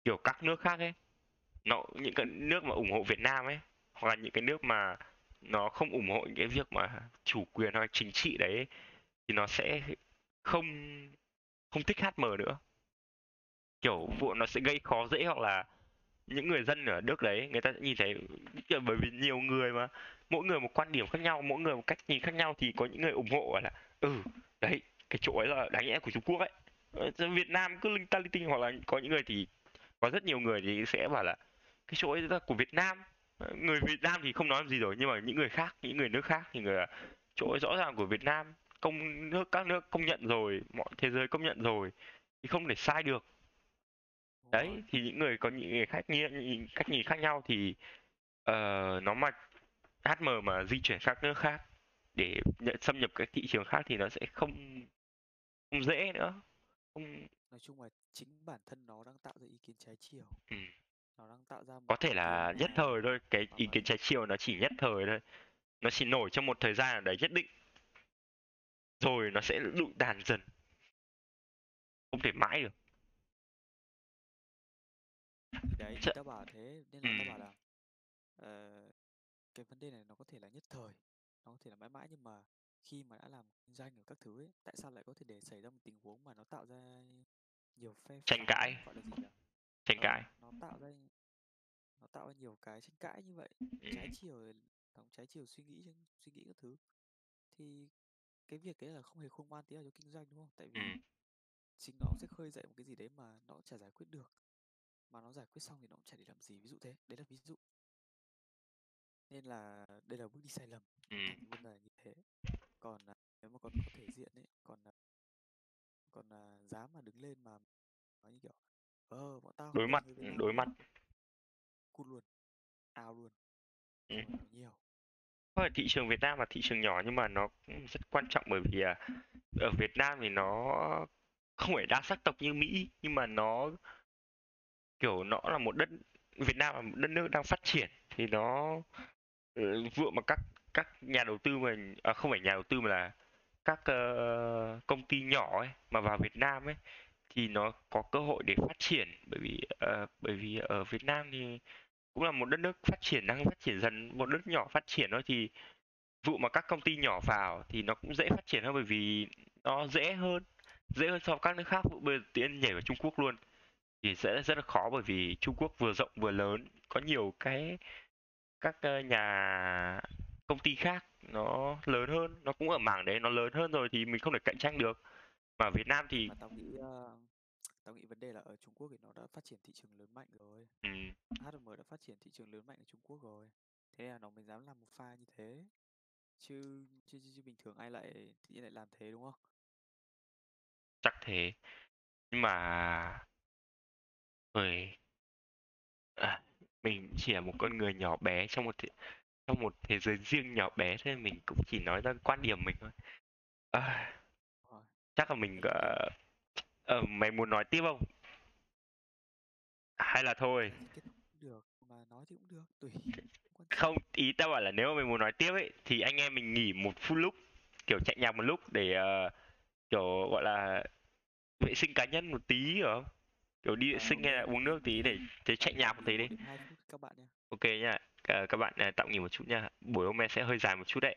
kiểu các nước khác ấy, nó những cái nước mà ủng hộ Việt Nam ấy, hoặc là những cái nước mà nó không ủng hộ những cái việc mà chủ quyền hoặc chính trị đấy ấy, thì nó sẽ không không thích hát em nữa, kiểu vụ nó sẽ gây khó dễ, hoặc là những người dân ở nước đấy người ta sẽ nhìn thấy, bởi vì nhiều người mà mỗi người một quan điểm khác nhau, mỗi người một cách nhìn khác nhau, thì có những người ủng hộ là ừ đấy cái chỗ ấy là đáng lẽ của Trung Quốc ấy, Việt Nam cứ linh ta linh tinh, hoặc là có những người thì có rất nhiều người thì sẽ bảo là cái chỗ ấy là của Việt Nam, người Việt Nam thì không nói gì rồi, nhưng mà những người khác, những người nước khác thì người là chỗ ấy rõ ràng của Việt Nam, công nước các nước công nhận rồi, mọi thế giới công nhận rồi thì không thể sai được. Đấy, thì những người có những người khác nghĩ, những cách nhìn khác nhau thì uh, nó mà hát em mà di chuyển sang nước khác để nhận, xâm nhập các thị trường khác thì nó sẽ không không dễ nữa. Không... Nói chung là chính bản thân nó đang tạo ra ý kiến trái chiều. Ừ. Nó đang tạo ra có thể là nhất thời thôi, cái ý kiến trái chiều nó chỉ nhất thời thôi. Nó chỉ nổi trong một thời gian ở đấy nhất định. Rồi nó sẽ lụi tàn dần. Không thể mãi được. Đấy, Ch- ta bảo thế nên là ừ. ta bảo là uh, cái vấn đề này nó có thể là nhất thời, nó có thể là mãi mãi, nhưng mà khi mà đã làm kinh doanh ở các thứ ấy, tại sao lại có thể để xảy ra một tình huống mà nó tạo ra nhiều phe tranh cãi, tranh cãi, nó tạo ra nó tạo ra nhiều cái tranh cãi như vậy, ừ. trái chiều, trái chiều suy nghĩ, suy nghĩ các thứ, thì cái việc đấy là không hề khôn ngoan tí nào cho kinh doanh, đúng không? Tại vì ừ. chính nó sẽ khơi dậy một cái gì đấy mà nó chả giải quyết được, mà nó giải quyết xong thì nó cũng chả để làm gì, ví dụ thế, đấy là ví dụ. Nên là đây là bước đi sai lầm, ừ. vấn đề như thế. Còn nếu mà còn có thể diện ấy, còn còn dám mà đứng lên mà nói như kiểu ờ bọn tao đối mặt đối mặt cút luôn, ao luôn, ừ. nhiều. Có thể thị trường Việt Nam là thị trường nhỏ nhưng mà nó rất quan trọng, bởi vì ở Việt Nam thì nó không phải đa sắc tộc như Mỹ, nhưng mà nó kiểu nó là một đất, Việt Nam là một đất nước đang phát triển, thì nó vựa mà các các nhà đầu tư mà à, không phải nhà đầu tư mà là các uh, công ty nhỏ ấy mà vào Việt Nam ấy thì nó có cơ hội để phát triển, bởi vì uh, bởi vì ở Việt Nam thì cũng là một đất nước phát triển, đang phát triển dần, một đất nhỏ phát triển thôi, thì vụ mà các công ty nhỏ vào thì nó cũng dễ phát triển hơn, bởi vì nó dễ hơn, dễ hơn so với các nước khác. Vụ bây giờ tiến nhảy vào Trung Quốc luôn thì sẽ rất là khó, bởi vì Trung Quốc vừa rộng vừa lớn, có nhiều cái các nhà công ty khác nó lớn hơn, nó cũng ở mảng đấy, nó lớn hơn rồi thì mình không thể cạnh tranh được. Mà Việt Nam thì tao nghĩ, uh, tao nghĩ vấn đề là ở Trung Quốc thì nó đã phát triển thị trường lớn mạnh rồi, ừ. hát và em đã phát triển thị trường lớn mạnh ở Trung Quốc rồi, thế là nó mới dám làm một pha như thế, chứ chứ, chứ, chứ bình thường ai lại thì lại làm thế, đúng không? Chắc thế, nhưng mà người à, mình chỉ là một con người nhỏ bé trong một thế, trong một thế giới riêng nhỏ bé, thế mình cũng chỉ nói ra quan điểm mình thôi. À, chắc là mình uh, uh, mày muốn nói tiếp không? Hay là thôi? Được, mà nói thì cũng được, tùy. Không, ý tao bảo là nếu mà mày muốn nói tiếp ấy thì anh em mình nghỉ một phút lúc, kiểu chạy nhạc một lúc để uh, kiểu gọi là vệ sinh cá nhân một tí, hiểu không? Kiểu đi vệ sinh hay là uống nước tí để, để chạy nhạc một tí đi. Ok nha, à, các bạn à, tạm nghỉ một chút nha. Buổi hôm nay sẽ hơi dài một chút đấy.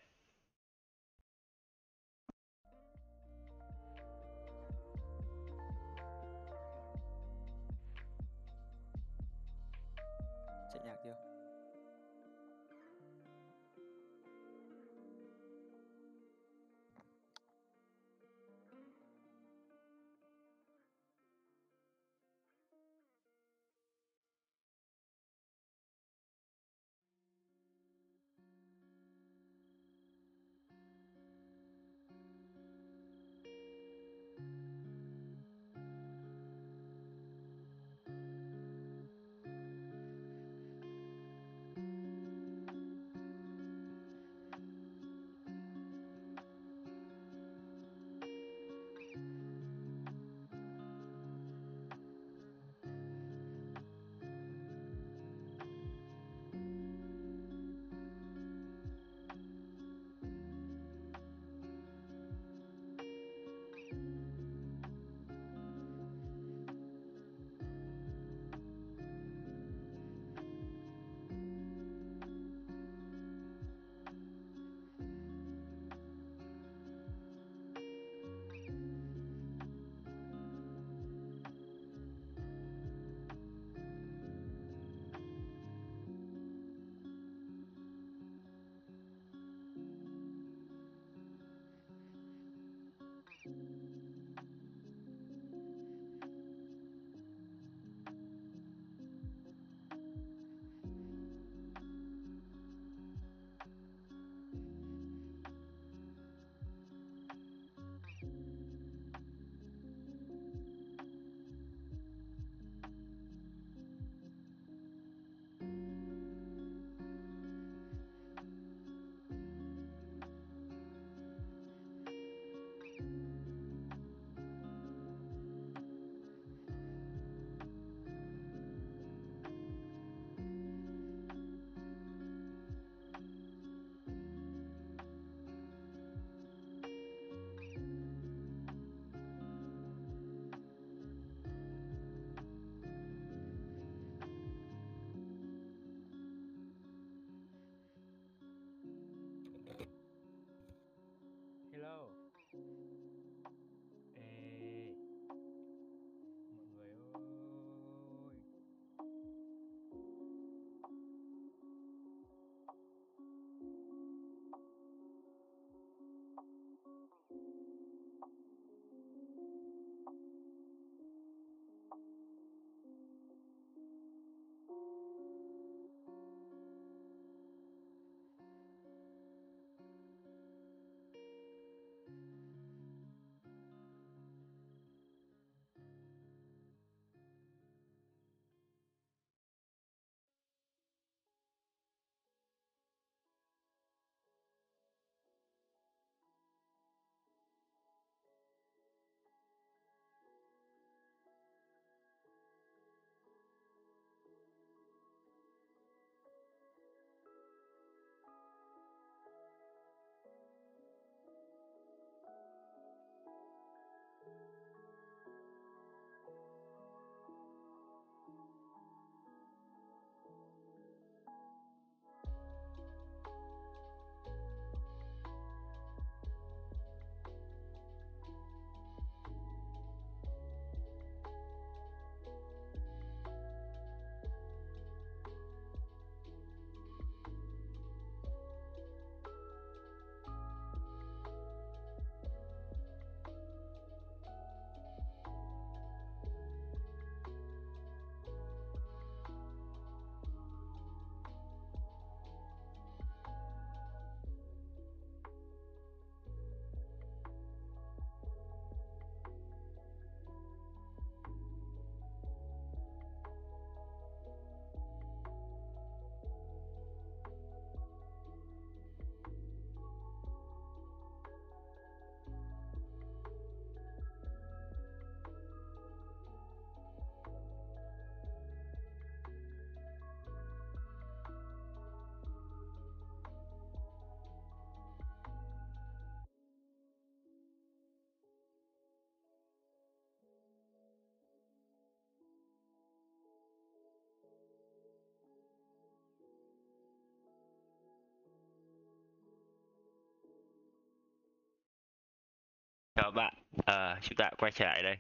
chúng ta quay trở lại đây.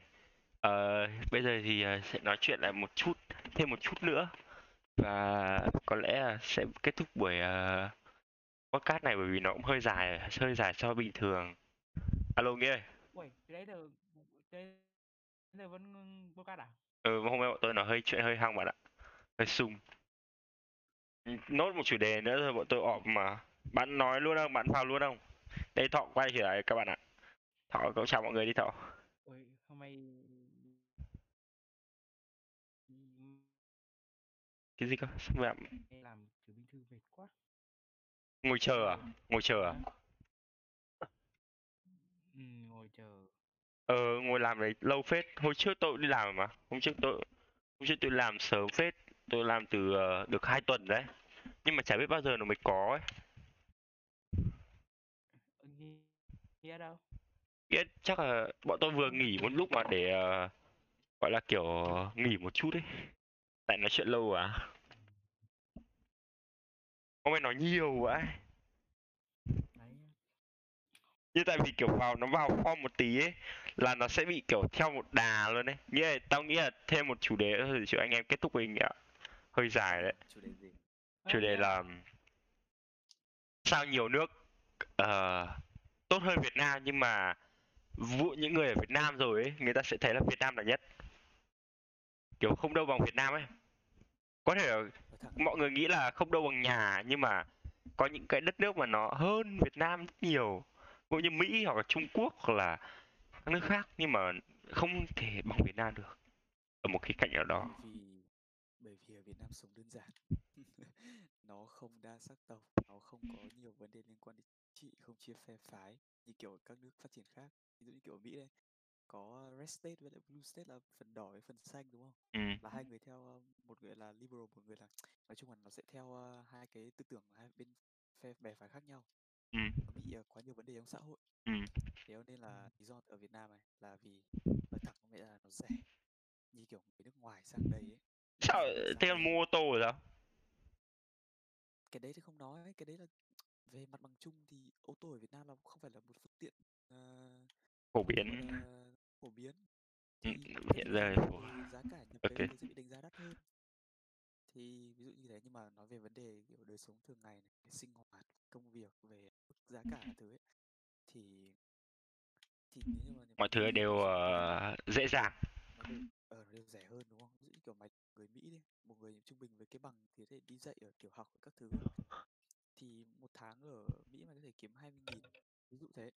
Ờ, bây giờ thì sẽ nói chuyện lại một chút, thêm một chút nữa, và có lẽ là sẽ kết thúc buổi uh, podcast này bởi vì nó cũng hơi dài, hơi dài so bình thường. Alo Nghĩa ơi. Ui, từ đấy giờ, từ đấy vẫn podcast à? Ừ, hôm nay bọn tôi nói hơi chuyện hơi hăng bạn ạ, hơi sung. Nốt một chủ đề nữa rồi bọn tôi ọp mà. Bạn nói luôn không? Bạn vào luôn không? Đây Thọ quay trở lại các bạn ạ. Thọ, cậu chào mọi người đi Thọ. Ôi, hôm nay cái gì cơ? Làm kiểu bình thường mệt quá. Ngồi chờ à? Ngồi chờ à? Ừ, ngồi chờ. Ờ, ngồi làm đấy lâu phết. Hôm trước tôi đi làm mà. Hôm trước tôi, hôm trước tôi làm sớm phết. Tôi làm từ uh, được hai tuần đấy. Nhưng mà chả biết bao giờ nó mới có ấy. Nghĩa đâu? Nghĩa chắc là bọn tôi vừa nghỉ một lúc mà để uh, gọi là kiểu nghỉ một chút ấy. Tại nói chuyện lâu à? Hôm nay nói nhiều quá ấy. Nhưng tại vì kiểu vào nó vào form một tí ấy là nó sẽ bị kiểu theo một đà luôn ấy. Nghĩa là tao nghĩ là thêm một chủ đề nữa rồi chứ anh em kết thúc mình ạ. Hơi dài đấy. Chủ đề gì? Chủ đề là sao nhiều nước uh, tốt hơn Việt Nam, nhưng mà vụ những người ở Việt Nam rồi ấy, người ta sẽ thấy là Việt Nam là nhất. Kiểu không đâu bằng Việt Nam ấy. Có thể là mọi người nghĩ là không đâu bằng nhà, nhưng mà có những cái đất nước mà nó hơn Việt Nam rất nhiều, như Mỹ hoặc là Trung Quốc hoặc là các nước khác, nhưng mà không thể bằng Việt Nam được ở một khía cạnh nào đó. Bởi vì, bởi vì ở Việt Nam sống đơn giản, nó không đa sắc tộc, nó không có nhiều vấn đề liên quan đến chính trị, không chia phe phái như kiểu các nước phát triển khác. Ví dụ như kiểu ở Mỹ đây, có Red State với lại Blue State là phần đỏ với phần xanh đúng không? Ừ. Là hai người theo, một người là liberal, một người là, nói chung là nó sẽ theo hai cái tư tưởng hai bên phe bè phái khác nhau. Ừ. Nó bị uh, quá nhiều vấn đề trong xã hội. Ừ. Thế nên là lý do ở Việt Nam này là vì nói thẳng có nghĩa là nó rẻ, như kiểu người nước ngoài sang đây ấy. Sao thế mua ô tô rồi sao? Cái đấy thì không nói ấy. Cái đấy là về mặt bằng chung thì ô tô ở Việt Nam là không phải là một phương tiện uh, phổ biến uh, phổ biến. Ừ. Hiện giờ giá cả nhập okay. Về thì sẽ bị đánh giá đắt hơn. Thì ví dụ như thế, nhưng mà nói về vấn đề kiểu đời sống thường ngày này, cái sinh hoạt, công việc, về giá cả thứ ấy, thì thì nếu mà mọi thứ đều uh, dễ dàng, ờ đều rẻ hơn đúng không? Ví dụ kiểu mà người Mỹ đi, một người trung bình với cái bằng thì có thể đi dạy ở tiểu học các thứ, thì một tháng ở Mỹ mà có thể kiếm hai mươi nghìn, ví dụ thế,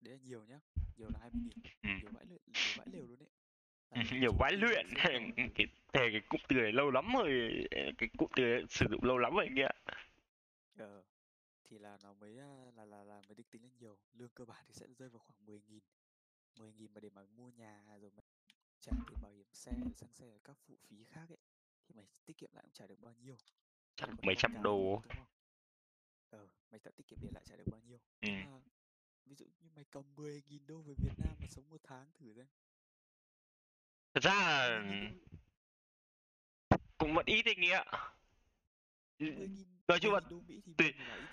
đấy là nhiều nhá, nhiều là hai mươi nghìn, nhiều vãi luyện, nhiều vãi lều luôn đấy. Nhiều vãi luyện, cái thề cái cụm từ này lâu lắm rồi, cái cụm từ này sử dụng lâu lắm rồi anh ạ. Ờ, thì là nó mới là là là mới định tính là nhiều. Lương cơ bản thì sẽ rơi vào khoảng mười nghìn, mười nghìn mà để mà mua nhà rồi mà trả tiền bảo hiểm xe, xăng xe, các phụ phí khác ấy, thì mày tiết kiệm lại cũng trả được bao nhiêu? Chắc mấy trăm đô. Ờ, mày tạo tiết kiệm để lại trả được bao nhiêu? Ừ. À, ví dụ như mày cầm mười nghìn đô về Việt Nam mà sống một tháng thử xem. Thật ra là cũng vẫn ít đấy Nghĩa ạ. Nói chung là tùy...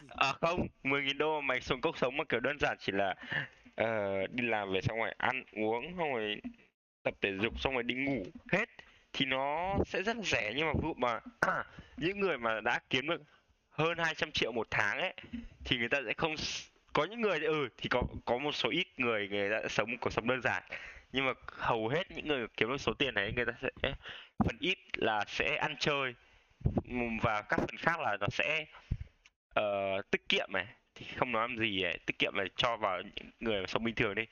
À không, mười nghìn đô mà mày sống cuộc sống mà kiểu đơn giản chỉ là uh, đi làm về xong rồi ăn uống, xong rồi tập thể dục, xong rồi đi ngủ hết, thì nó sẽ rất rẻ. Nhưng mà ví dụ mà à, những người mà đã kiếm được hơn hai trăm triệu một tháng ấy, thì người ta sẽ không... Có những người, ừ, thì có, có một số ít người người ta đã sống một cuộc sống đơn giản, nhưng mà hầu hết những người kiếm được số tiền này, người ta sẽ phần ít là sẽ ăn chơi, và các phần khác là nó sẽ uh, tiết kiệm này, thì không nói làm gì ấy. Tiết kiệm là cho vào những người sống bình thường đi,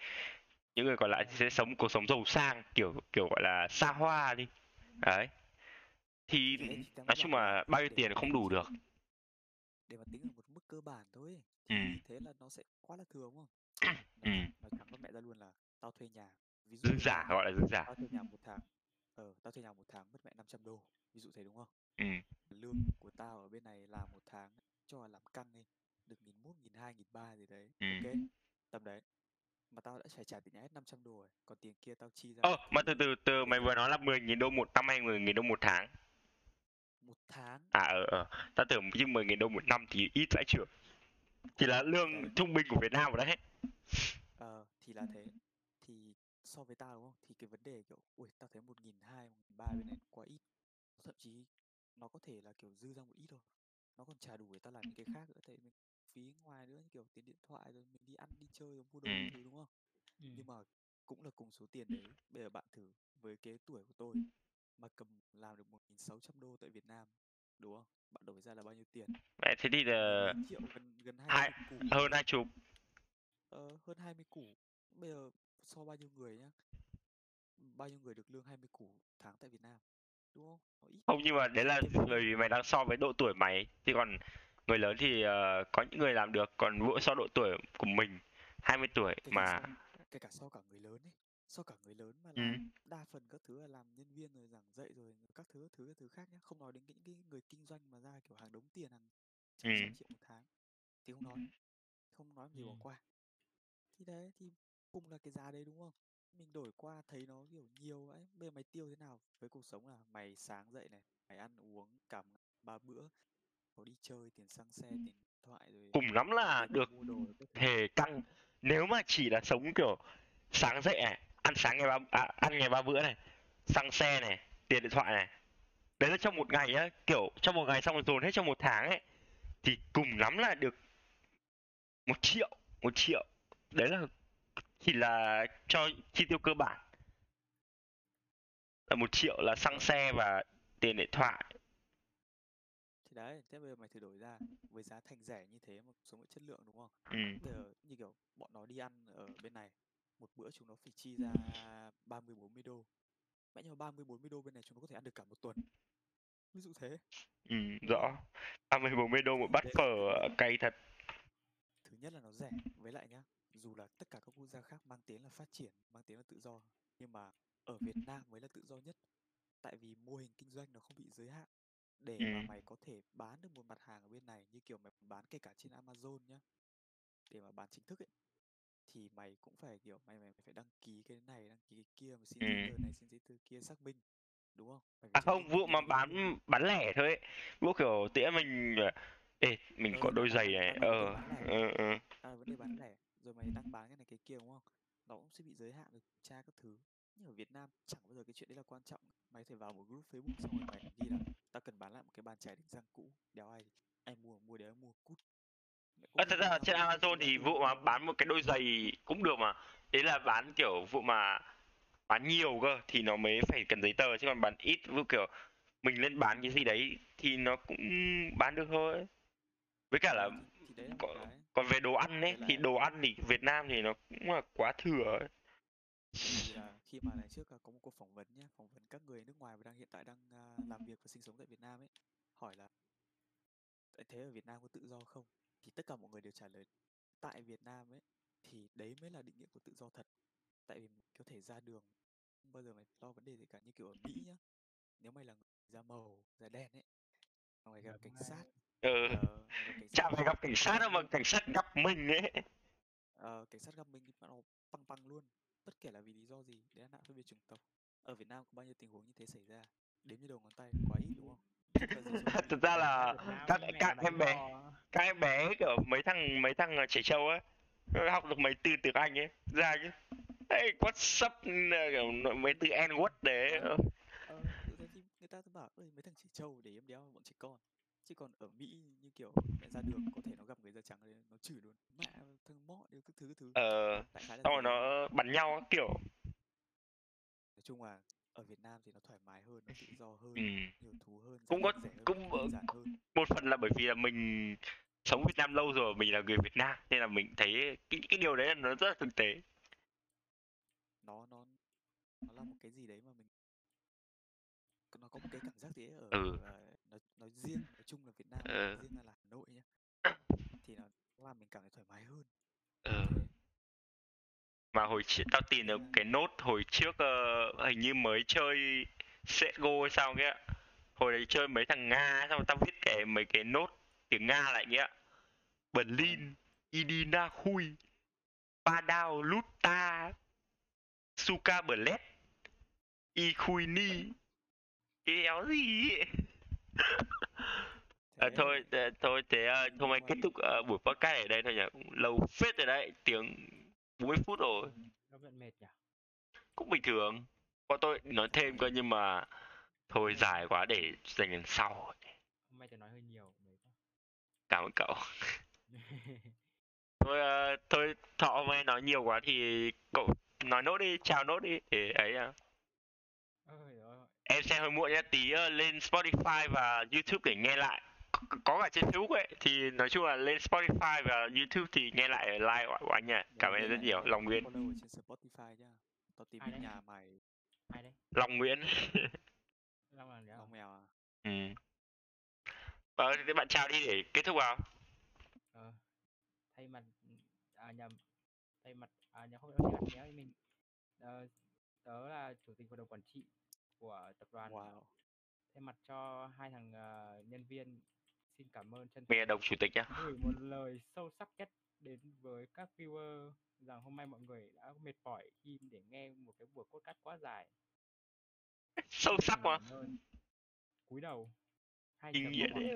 những người còn lại sẽ sống cuộc sống giàu sang, kiểu kiểu gọi là xa hoa đi đấy. Thì nói chung là bao nhiêu tiền không đủ được để mà tính ở một mức cơ bản thôi, thì ừ. Thế là nó sẽ quá là thừa đúng không? Ừ. Nói thẳng với mẹ ra luôn là tao thuê nhà, ví dụ dư giả, gọi là dư giả. Tao thuê nhà một tháng, ờ, tao thuê nhà một tháng mất mẹ năm trăm đô, ví dụ thế đúng không? Ừ. Lương của tao ở bên này là một tháng cho là làm căng đi, được nghìn một, nghìn hai, nghìn ba gì đấy, ừ. Ok, tầm đấy. Mà tao đã phải trả tiền nhà hết năm trăm đô rồi, còn tiền kia tao chi ra. Ờ, mà từ từ từ mày vừa nói là mười nghìn đô một năm hay mười nghìn đô một tháng? Một tháng. À ờ, ờ. Tao tưởng chứ mười nghìn đô một năm thì ít lãi chưởng. Thì là lương trung bình của Việt Nam rồi đấy. Ờ, thì là thế. Thì so với tao đúng không, thì cái vấn đề kiểu ui tao thấy một nghìn hai một nghìn ba bên này quá ít, thậm chí nó có thể là kiểu dư ra một ít thôi, nó còn chả đủ để tao làm những cái khác nữa, tại mình phí ngoài nữa, kiểu tiền điện thoại rồi mình đi ăn đi chơi rồi mua đồ thứ đúng không. Ừ. Nhưng mà cũng là cùng số tiền đấy, bây giờ bạn thử với cái tuổi của tôi mà cầm làm được một nghìn sáu trăm đô tại Việt Nam đúng không, bạn đổi ra là bao nhiêu tiền? Vậy thế thì là triệu, gần gần hai mươi củ, hơn hai chục, ờ, hơn hai mươi củ. Bây giờ so bao nhiêu người nhá, bao nhiêu người được lương hai mươi củ tháng tại Việt Nam đúng không? Không, nhưng mà đấy là người mày đang so với độ tuổi mày, thì còn người lớn thì uh, có những người làm được, còn vụ so độ tuổi của mình hai mươi tuổi kể mà so, kể cả so cả người lớn ấy, so cả người lớn mà làm, ừ. Đa phần các thứ là làm nhân viên rồi giảng dạy rồi các thứ thứ thứ khác nhá, không nói đến những cái người kinh doanh mà ra kiểu hàng đống tiền, hàng trăm ừ. triệu một tháng thì không nói, không nói gì bỏ qua. Thì đấy, thì cùng là cái giá đấy đúng không? Mình đổi qua thấy nó kiểu nhiều ấy. Bây giờ mày tiêu thế nào với cuộc sống là mày sáng dậy này, mày ăn uống cả ba bữa, có đi chơi, tiền xăng xe, tiền điện thoại rồi. Cùng lắm là được thề căng. Nếu mà chỉ là sống kiểu sáng dậy này, ăn sáng ngày ba à, ăn ngày ba bữa này, xăng xe này, tiền điện thoại này, đấy là trong một ngày á, kiểu trong một ngày xong rồi dồn hết trong một tháng ấy, thì cùng lắm là được một triệu, một triệu. Đấy là chỉ là cho chi tiêu cơ bản, là một triệu là xăng xe và tiền điện thoại. Thì đấy, thế bây giờ mày thử đổi ra với giá thành rẻ như thế mà sống với chất lượng đúng không? Ừ. Bây giờ như kiểu bọn nó đi ăn ở bên này, một bữa chúng nó phải chi ra ba mươi bốn mươi đô. Mẹ nhưng mà ba mươi bốn mươi đô bên này chúng nó có thể ăn được cả một tuần. Ví dụ thế. Ừ, rõ. ba mươi bốn mươi đô một bát phở cay thật. Thứ nhất là nó rẻ, với lại nhá, dù là tất cả các quốc gia khác mang tiếng là phát triển, mang tiếng là tự do, nhưng mà ở Việt Nam mới là tự do nhất. Tại vì mô hình kinh doanh nó không bị giới hạn. Để mà mày có thể bán được một mặt hàng ở bên này, như kiểu mày bán kể cả trên Amazon nhá, để mà bán chính thức ấy, thì mày cũng phải kiểu mày mày phải đăng ký cái này, đăng ký cái kia, mà xin giấy tờ này, xin giấy tờ kia, xác minh, đúng không? Mày à không, vụ mà bán bán lẻ thôi ấy, vụ kiểu tía mình, ê, mình ừ, có đôi giày này, ờ, ờ, ờ. À, vấn đề bán lẻ. Rồi mày đang bán cái này cái kia đúng không? Nó cũng sẽ bị giới hạn được kiểm tra các thứ. Nhưng ở Việt Nam chẳng bao giờ cái chuyện đấy là quan trọng. Mày có thể vào một group Facebook xong rồi mày ghi là tao cần bán lại một cái bàn chải đánh răng cũ, đéo ai ai mua mua đéo mua cút. À, thật ra trên Amazon thì vụ mà bán một cái đôi giày cũng được mà. Đấy là bán kiểu vụ mà bán nhiều cơ thì nó mới phải cần giấy tờ, chứ còn bán ít vụ kiểu mình lên bán cái gì đấy thì nó cũng bán được thôi. Với cả là còn về đồ ăn ấy, thì đồ ăn thì Việt Nam thì nó cũng là quá thừa ấy. Là khi mà lần trước có một cuộc phỏng vấn nhé, phỏng vấn các người nước ngoài mà đang hiện tại đang làm việc và sinh sống tại Việt Nam ấy, hỏi là thế ở Việt Nam có tự do không? Thì tất cả mọi người đều trả lời tại Việt Nam ấy, thì đấy mới là định nghĩa của tự do thật. Tại vì mình có thể ra đường, không bao giờ mày lo vấn đề gì cả, như kiểu ở Mỹ nhá. Nếu mày là người da màu, da đen ấy, mày gặp cảnh sát. Ừ, chả phải gặp cảnh sát đâu mà cảnh sát gặp mình ấy. Ờ, cảnh sát gặp mình thì nó băng băng luôn. Bất kể là vì lý do gì, đấy là nạn phân biệt chủng tộc. Ở Việt Nam có bao nhiêu tình huống như thế xảy ra? Đếm như đầu ngón tay, quá ít đúng không? Thực ra là các các em bé, các em bé kiểu mấy thằng mấy thằng trẻ trâu ấy, học được mấy từ tiếng Anh ấy, ra chứ. Hey, what's up, kiểu mấy từ N word đấy. Ờ, người ta bảo mấy thằng trẻ trâu để em đéo bọn trẻ con. Chứ còn ở Mỹ như kiểu mẹ ra đường có thể nó gặp người da trắng đấy, nó chửi luôn mẹ thằng mọ đều cứ thứ thứ ờ xong rồi nó bắn nhau kiểu. Nói chung là ở Việt Nam thì nó thoải mái hơn, nó tự do hơn, ừ. nhiều thú hơn, cũng có hơn, cũng hơn. Một phần là bởi vì là mình sống Việt Nam lâu rồi, mình là người Việt Nam nên là mình thấy cái cái điều đấy là nó rất là thực tế, nó nó nó là một cái gì đấy mà mình nó có một cái cảm giác thế ở ừ. nó nó riêng, nói chung là Việt Nam, ừ. riêng là, là Hà Nội nhá, thì nó làm mình cảm thấy thoải mái hơn. Ừ. Mà hồi trước tao tìm được cái nốt hồi trước uh, hình như mới chơi xê ét giê ô hay sao kia, hồi đấy chơi mấy thằng Nga, xong rồi tao viết cái mấy cái nốt tiếng Nga lại kia, Berlin, Idina Khui, Padao Luta, Suka Berlet, Ikuini. Cái éo gì ấy. À, thôi thế, thôi thế hôm nay kết thúc uh, buổi podcast ở đây thôi nhỉ, lâu phết rồi đấy, tiếng bốn mươi phút rồi. Nó vẫn mệt nhỉ. cũng bình thường. Bọn tôi nói thêm cơ nhưng mà thôi dài quá để dành lần sau. Hôm nay tôi nói hơi nhiều. Cảm ơn cậu. Thôi, uh, thôi thọ hôm nay nói nhiều quá thì cậu nói nốt đi, chào nốt đi để ấy à. Em xem hơi muộn nhá, tí uh, lên Spotify và YouTube để nghe lại. C- có cả trên Facebook ấy, thì nói chung là lên Spotify và YouTube thì nghe lại like của, của anh nhỉ. Cảm ơn rất nhiều, Lòng Nguyễn. Tao tìm cái nhà mày. Ai đấy? Lòng Nguyễn. Lòng là Lòng mèo à? Ừ. Ờ, thế bạn chào đi để kết thúc vào. Ờ. Thay mặt à nhầm. Thay mặt à nhầm không nói nhé mình. Ờ, tớ là chủ tịch hội đồng quản trị của tập đoàn. Wow. Thay mặt cho hai thằng uh, nhân viên xin cảm ơn chân thành. Mẹ đồng chủ tịch nhá. Gửi một lời sâu sắc nhất đến với các viewer rằng hôm nay mọi người đã mệt mỏi khi để nghe một cái buổi podcast quá dài. Sâu sắc quá. Cúi đầu. Hai Nghĩa đấy.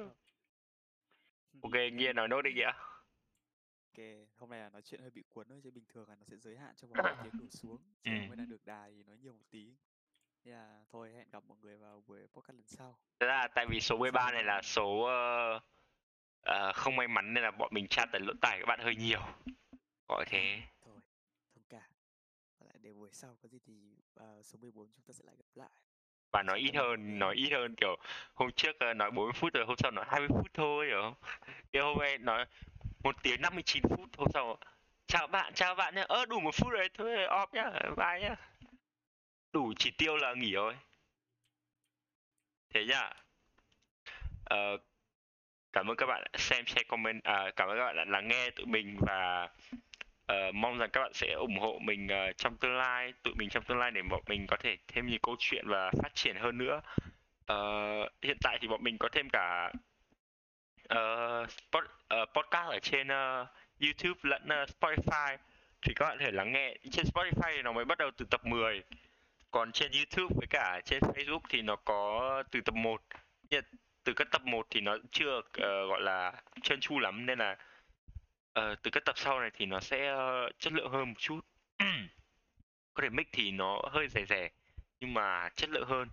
Ok, Nghĩa nói nốt đi Nghĩa. Ok, hôm nay là nói chuyện hơi bị cuốn thôi chứ bình thường là nó sẽ giới hạn cho một tiếng đổ xuống. Chứ hôm nay đang được đài thì nói nhiều một tí. Thế là thôi hẹn gặp mọi người vào buổi podcast lần sau. Thế là tại vì số mười ba này là số uh, uh, không may mắn nên là bọn mình tra tấn lỗ tải các bạn hơi nhiều. Gọi thế. Thôi, thông cả. Lại để buổi sau có gì thì uh, số mười bốn chúng ta sẽ lại gặp lại. Và nói ít hơn, nói ít hơn kiểu hôm trước uh, nói bốn mươi phút rồi hôm sau nói hai mươi phút thôi hiểu không? Kiểu hôm nay nói một tiếng năm mươi chín phút hôm sau chào bạn, chào bạn nhá. Ơ đủ một phút rồi thôi off nhá, bye nhá. Đủ chỉ tiêu là nghỉ rồi. Thế nhá. Ờ uh, cảm ơn các bạn đã xem, share, comment, à, cảm ơn các bạn đã lắng nghe tụi mình và uh, mong rằng các bạn sẽ ủng hộ mình uh, trong tương lai, tụi mình trong tương lai để bọn mình có thể thêm nhiều câu chuyện và phát triển hơn nữa. Uh, hiện tại thì bọn mình có thêm cả uh, spot, uh, podcast ở trên uh, YouTube lẫn uh, Spotify thì các bạn có thể lắng nghe. Trên Spotify thì nó mới bắt đầu từ tập mười, còn trên YouTube với cả trên Facebook thì nó có từ tập một. Từ các tập một thì nó chưa uh, gọi là trơn tru lắm nên là uh, từ các tập sau này thì nó sẽ uh, chất lượng hơn một chút. Có thể mic thì nó hơi rẻ rẻ nhưng mà chất lượng hơn.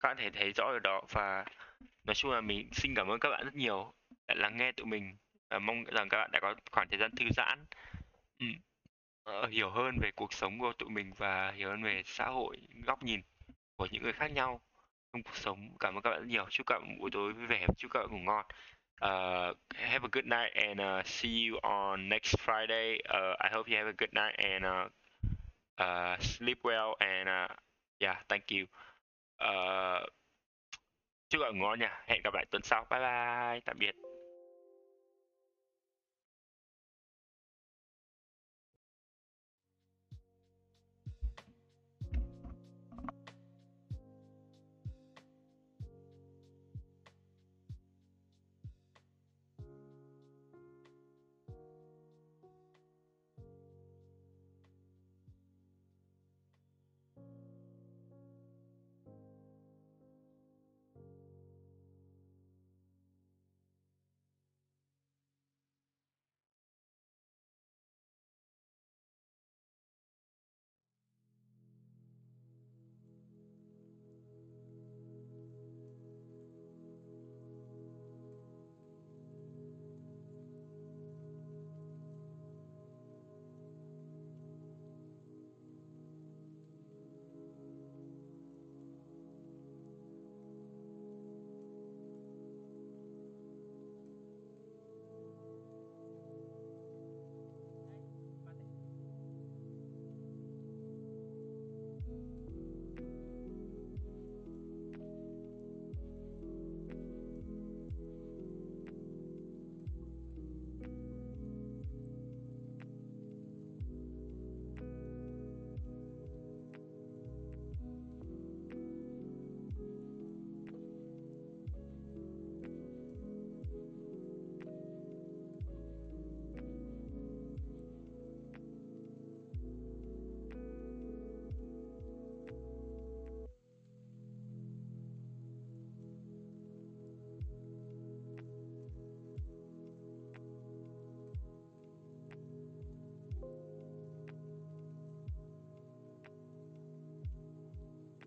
Các bạn có thể thấy rõ ở đó và nói chung là mình xin cảm ơn các bạn rất nhiều đã lắng nghe tụi mình. Uh, mong rằng các bạn đã có khoảng thời gian thư giãn, uh, hiểu hơn về cuộc sống của tụi mình và hiểu hơn về xã hội, góc nhìn của những người khác nhau trong cuộc sống. Cảm ơn các bạn rất nhiều. Chúc các bạn buổi tối vui vẻ. Chúc các bạn ngủ ngon. Uh, have a good night and uh, see you on next Friday. Uh, I hope you have a good night and uh, uh, sleep well and uh, yeah, thank you. Uh, chúc các bạn ngủ ngon nha. Hẹn gặp lại tuần sau. Bye bye. Tạm biệt.